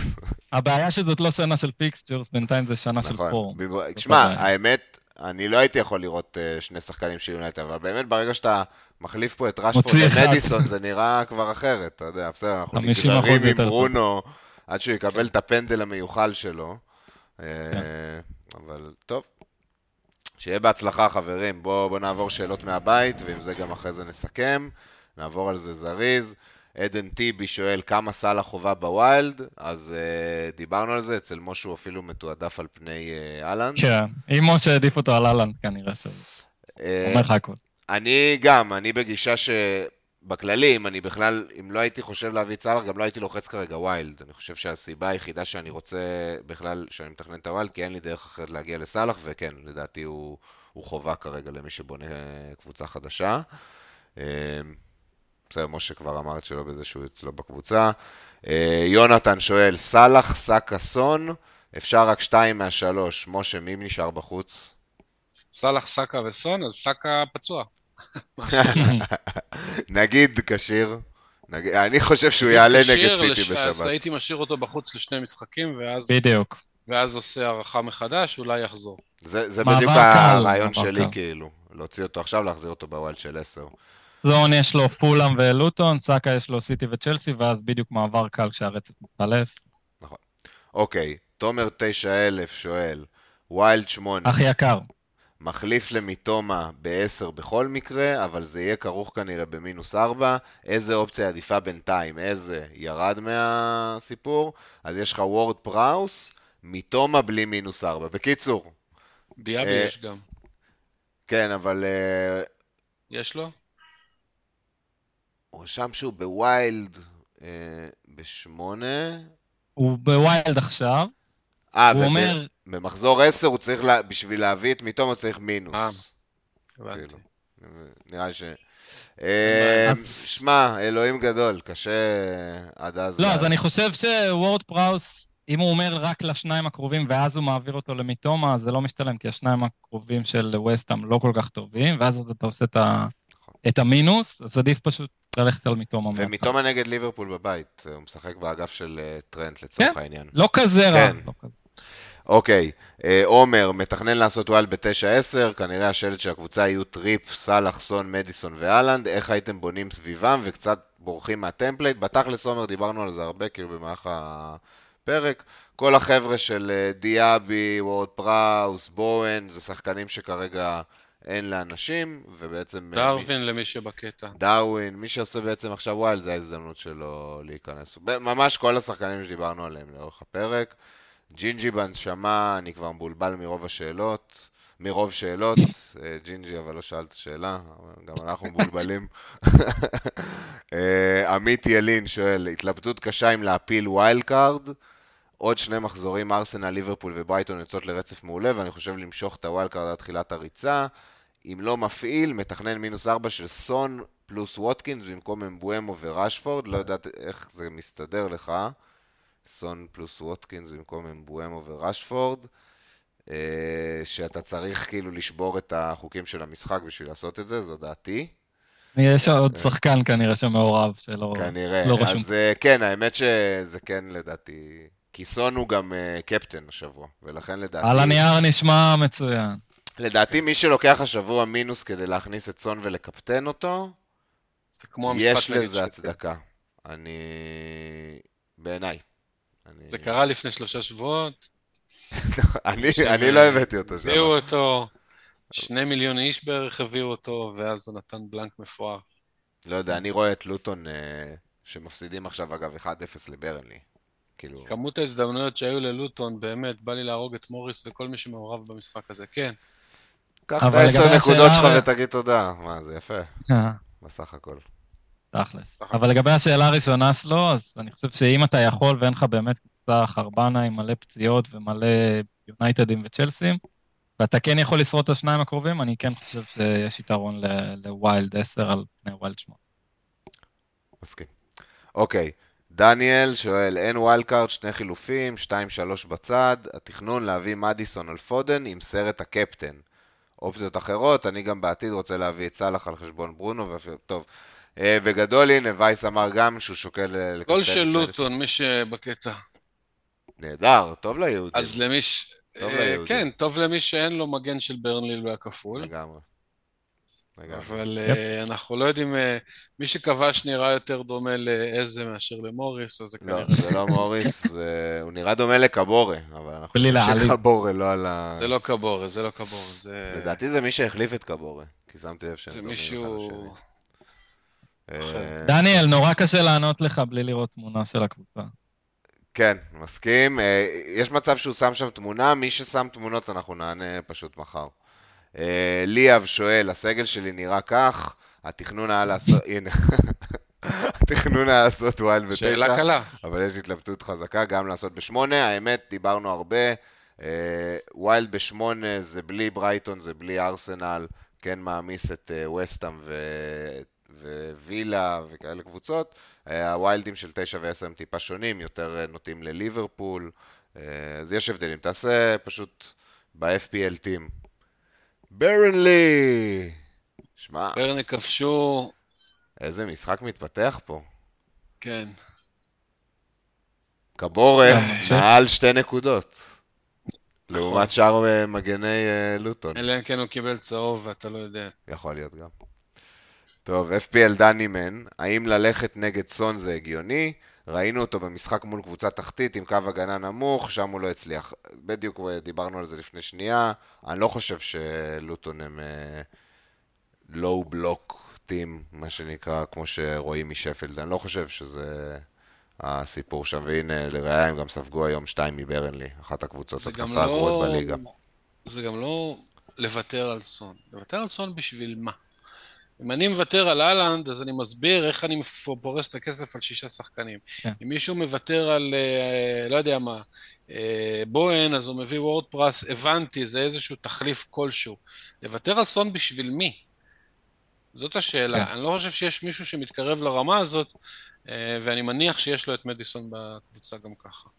הבעיה שזאת לא שנה של פיקצ'רס, בינתיים זה שנה של פורום. תשמע, האמת, אני לא הייתי יכול לראות שני שחקנים של יונייטד, אבל באמת ברגע שאתה מחליף פה את רשפורד ומדיסון, זה נראה כבר אחרת, אתה יודע, בסדר, אנחנו נגררים עם ברונו, עד שהוא יקבל את הפנדל המיוחל שלו, אבל טוב, שיהיה בהצלחה חברים, בואו נעבור שאלות מהבית, ועם זה גם אחרי זה נסכם, נעבור על זה זריז, עדן טיבי שואל כמה סל החובה בווילד, אז דיברנו על זה, אצל מושהו אפילו מתועדף על פני אלנד. כן, אם מושהו העדיף אותו על אלנד כנראה שזה, אומר לך הכל. אני גם, אני בגישה ש... בכללי, אם אני בכלל, אם לא הייתי חושב להביא צלח, גם לא הייתי לוחץ כרגע ווילד. אני חושב שהסיבה היחידה שאני רוצה בכלל, שאני מתכנן את הווילד, כי אין לי דרך אחרת להגיע לסלח, וכן, לדעתי הוא, הוא חובה כרגע למי שבונה קבוצה חדשה. בסדר, משה כבר אמרת שלא בזה שהוא אצלו בקבוצה. יונתן שואל, סלח, סקסון, אפשר רק שתיים מהשלוש, משה, מי נשאר בחוץ? סלח, סקה וסון, אז סקה פצוע. נגיד קשיר, אני חושב שהוא יעלה נגד סיטי בשבת. הייתי משאיר אותו בחוץ לשני משחקים, ואז... בדיוק. ואז עושה הערכה מחדש, אולי יחזור. זה בדיוק הרעיון שלי, כאילו. להוציא אותו עכשיו, להחזיר אותו בוואלד של עשר. זון יש לו פולאם ולוטון, סאקה יש לו סיטי וצ'לסי, ואז בדיוק מעבר קל כשהרצף מתחלף. נכון. אוקיי, תומר תשע אלף שואל, ווילד שמונה. הכי יקר. מחליף למיתומה ב-עשר בכל מקרה, אבל זה יהיה כרוך כנראה במינוס ארבע, איזה אופציה עדיפה בינתיים, איזה ירד מהסיפור, אז יש לך וורד פראוס, מיתומה בלי מינוס ארבע. בקיצור. דיאבי יש גם. כן, אבל... יש לו? הוא שם שהוא בווילד בשמונה. הוא בווילד עכשיו. אה, ובמחזור עשר הוא צריך, בשביל להביא את מיתום הוא צריך מינוס. נראה ש... שמע, אלוהים גדול, קשה עד אז... לא, אז אני חושב שוורד פראוס... אם הוא אומר רק לשניים הקרובים, ואז הוא מעביר אותו למיתומה, זה לא משתלם, כי השניים הקרובים של ווסטהאם לא כל כך טובים, ואז אתה עושה את, ה... את המינוס, אז עדיף פשוט ללכת על מיתומה. ומיתומה נגד ליברפול בבית, הוא משחק באגף של טרנט לצורך כן? העניין. לא כזה רע. כן. לא כזה. אוקיי, עומר, מתכנן לעשות וואל ב-תשע עשר, כנראה השלט של הקבוצה יהיו טריפ, סלח, סון, מדיסון ואלנד, איך הייתם בונים סביבם וקצת בורחים מהטמפלייט, בתכלס עומר דיברנו על זה הרבה, כאילו במערך ה... פרק, כל החבר'ה של דיאבי, וורד פראוס, בואן, זה שחקנים שכרגע אין לאנשים, ובעצם... דרווין מי... למי שבקטע. דרווין, מי שעושה בעצם עכשיו ווילד, זה ההזדמנות שלו להיכנס. ממש כל השחקנים שדיברנו עליהם לאורך הפרק. ג'ינג'י בנשמה, אני כבר מבולבל מרוב השאלות, מרוב שאלות, ג'ינג'י אבל לא שאלת שאלה, גם אנחנו מבולבלים. עמית ילין שואל, התלבטות קשה אם להפיל ווילד קארד, עוד שני מחזורים, ארסנל, ליברפול וברייטון יוצאות לרצף מעולה, ואני חושב למשוך את הווילד קארד עד תחילת הריצה, אם לא מפעיל, מתכנן מינוס ארבע של סון פלוס ווטקינס, במקום אמבואמו וראשפורד, לא יודעת איך זה מסתדר לך, סון פלוס ווטקינס במקום אמבואמו וראשפורד, שאתה צריך כאילו לשבור את החוקים של המשחק בשביל לעשות את זה, זו דעתי. יש עוד שחקן כנראה שמעורב, שלא רשום. אז כן, האמת שזה כן לדעתי, כי סון הוא גם קפטן השבוע, ולכן לדעתי... על הנייר נשמע מצוין. לדעתי מי שלוקח השבוע מינוס כדי להכניס את סון ולקפטן אותו, יש לזה הצדקה. אני... בעיניי. זה קרה לפני שלושה שבועות. אני לא הבאתי אותו. הביאו אותו, שני מיליון איש בערך הביאו אותו, ואז הוא נתן בלנק מפואר. לא יודע, אני רואה את לוטון שמפסידים עכשיו אגב אחד אפס לברנלי. כמות ההזדמנויות שהיו ללוטון, באמת, בא לי להרוג את מוריס וכל מי שמעורב במשחק הזה, כן. קח את עשר נקודות שלך ותגיד תודה, מה זה יפה, בסך הכל. תכלס. אבל לגבי השאלה הראשונה שלו, אז אני חושב שאם אתה יכול ואין לך באמת קבוצה חרבנה עם מלא פציעות ומלא יונייטדים וצ'לסים, ואתה כן יכול לשרוד את השניים הקרובים, אני כן חושב שיש יתרון לווילד עשר על פני ווילד שמונה. מסכים. אוקיי, דניאל שואל, אין ווילד קארד, שני חילופים, שתיים שלוש בצד, התכנון להביא מדיסון על פודן עם סרט הקפטן. אופציות אחרות, אני גם בעתיד רוצה להביא את סלח על חשבון ברונו, ואפילו טוב. וגדול, הנה, וייס אמר גם שהוא שוקל... גול של לוטון, מי שבקטע. נהדר, טוב ליהודים. אז למי ש... כן, טוב למי שאין לו מגן של ברנלי לא הכפול. לגמרי. אבל אנחנו לא יודעים, מי שכבש נראה יותר דומה לאיזה מאשר למוריס, אז זה כנראה... לא, זה לא מוריס, הוא נראה דומה לקבורה, אבל אנחנו חושבים שקבורה, לא על ה... זה לא קבורה, זה לא קבורה, זה... לדעתי זה מי שהחליף את קבורה, כי שמתי לב שהם דומים לך לשני. דניאל, נורא קשה לענות לך בלי לראות תמונה של הקבוצה. כן, מסכים. יש מצב שהוא שם שם תמונה, מי ששם תמונות אנחנו נענה פשוט מחר. ליאב שואל, הסגל שלי נראה כך, התכנון היה לעשות, הנה, התכנון היה לעשות ווילד בתשע. שאלה קלה. אבל יש התלבטות חזקה, גם לעשות בשמונה, האמת, דיברנו הרבה, ווילד בשמונה זה בלי ברייטון, זה בלי ארסנל, כן מעמיס את ווסטהאם ואת ווילה וכאלה קבוצות, הווילדים של תשע ו-עשר הם טיפה שונים, יותר נוטים לליברפול, אז יש הבדלים, תעשה פשוט ב-אף פי אל טים. ברנלי! שמע. ברנלי כבשו. איזה משחק מתפתח פה. כן. קבורת, נעל שתי נקודות. לעומת שאר מגני לוטון. אלא אם כן הוא קיבל צהוב ואתה לא יודע. יכול להיות גם. טוב, אף פי אל דנימן, האם ללכת נגד סון זה הגיוני? ראינו אותו במשחק מול קבוצה תחתית עם קו הגנה נמוך, שם הוא לא הצליח. בדיוק דיברנו על זה לפני שנייה, אני לא חושב שלוטון הם לואו בלוק טים, מה שנקרא, כמו שרואים משפלד, אני לא חושב שזה הסיפור שם, והנה לראייה הם גם ספגו היום שתיים מברנלי, אחת הקבוצות התקפה הגרועות בליגה. זה גם לא לוותר על סון, לוותר על סון בשביל מה? אם אני מוותר על אילנד, אז אני מסביר איך אני פורס את הכסף על שישה שחקנים. Yeah. אם מישהו מוותר על, לא יודע מה, בוהן, אז הוא מביא וורד פרס, הבנתי, זה איזשהו תחליף כלשהו. לוותר על סון בשביל מי? זאת השאלה. Yeah. אני לא חושב שיש מישהו שמתקרב לרמה הזאת, ואני מניח שיש לו את מדיסון בקבוצה גם ככה.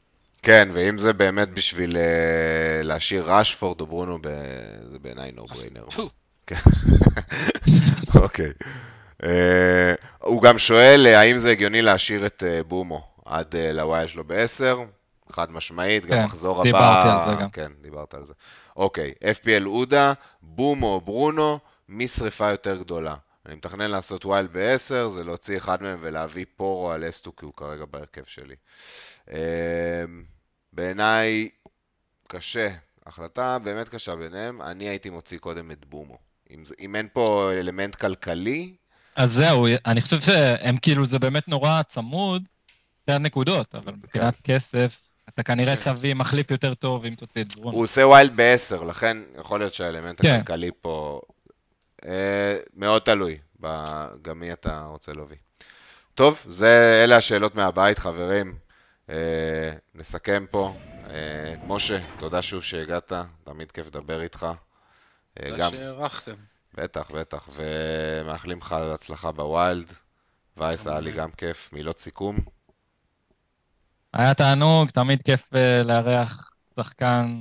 כן, ואם זה באמת בשביל להשאיר רשפורד או ברונו, זה בעיניי נו בריינר. אוקיי. הוא גם שואל האם זה הגיוני להשאיר את בומו עד לוואי שלו בעשר, חד משמעית, גם מחזור הבא. דיברתי על זה גם. כן, דיברת על זה. אוקיי, אף פי אל אודה, בומו, ברונו, מי שריפה יותר גדולה? אני מתכנן לעשות וויילד בעשר, זה להוציא אחד מהם ולהביא פורו על אסטו, כי הוא כרגע בהרכב שלי. בעיניי קשה, החלטה באמת קשה ביניהם, אני הייתי מוציא קודם את בומו. אם, אם אין פה אלמנט כלכלי... אז זהו, אני חושב שהם כאילו, זה באמת נורא צמוד, שתי נקודות, אבל מבחינת כסף, אתה כנראה תביא מחליף יותר טוב אם תוציא את ברונו. הוא עושה וויילד בעשר, לכן יכול להיות שהאלמנט הכלכלי פה אה, מאוד תלוי, גם מי אתה רוצה להביא. טוב, זה, אלה השאלות מהבית, חברים. אה, נסכם פה. אה, משה, תודה שוב שהגעת, תמיד כיף לדבר איתך. גם שערכתם. בטח, בטח, ומאחלים לך הצלחה בווילד. וייס, היה לי גם כיף, מילות סיכום. היה תענוג, תמיד כיף לארח שחקן,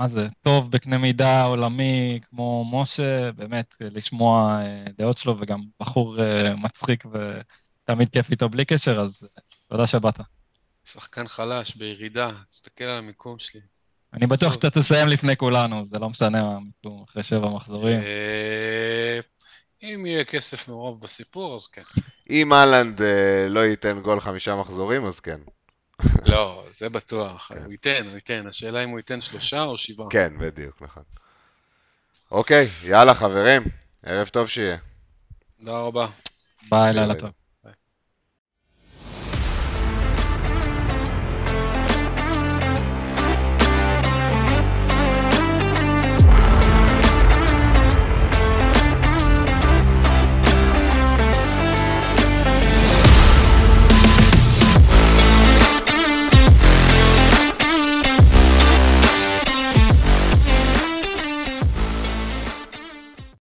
מה זה, טוב בקנה מידה עולמי כמו משה, באמת לשמוע דעות שלו, וגם בחור מצחיק ותמיד כיף איתו בלי קשר, אז תודה שבאת. שחקן חלש בירידה, תסתכל על המיקום שלי. אני בטוח שאתה תסיים לפני כולנו, זה לא משנה, אחרי שבע מחזורים. אם יהיה כסף מעורב בסיפור, אז כן. אם אילנד לא ייתן גול חמישה מחזורים, אז כן. לא, זה בטוח. הוא ייתן, הוא ייתן. השאלה אם הוא ייתן שלושה או שבעה. כן, בדיוק, נכון. אוקיי, יאללה חברים, ערב טוב שיהיה. תודה רבה. ביי, לילה טוב.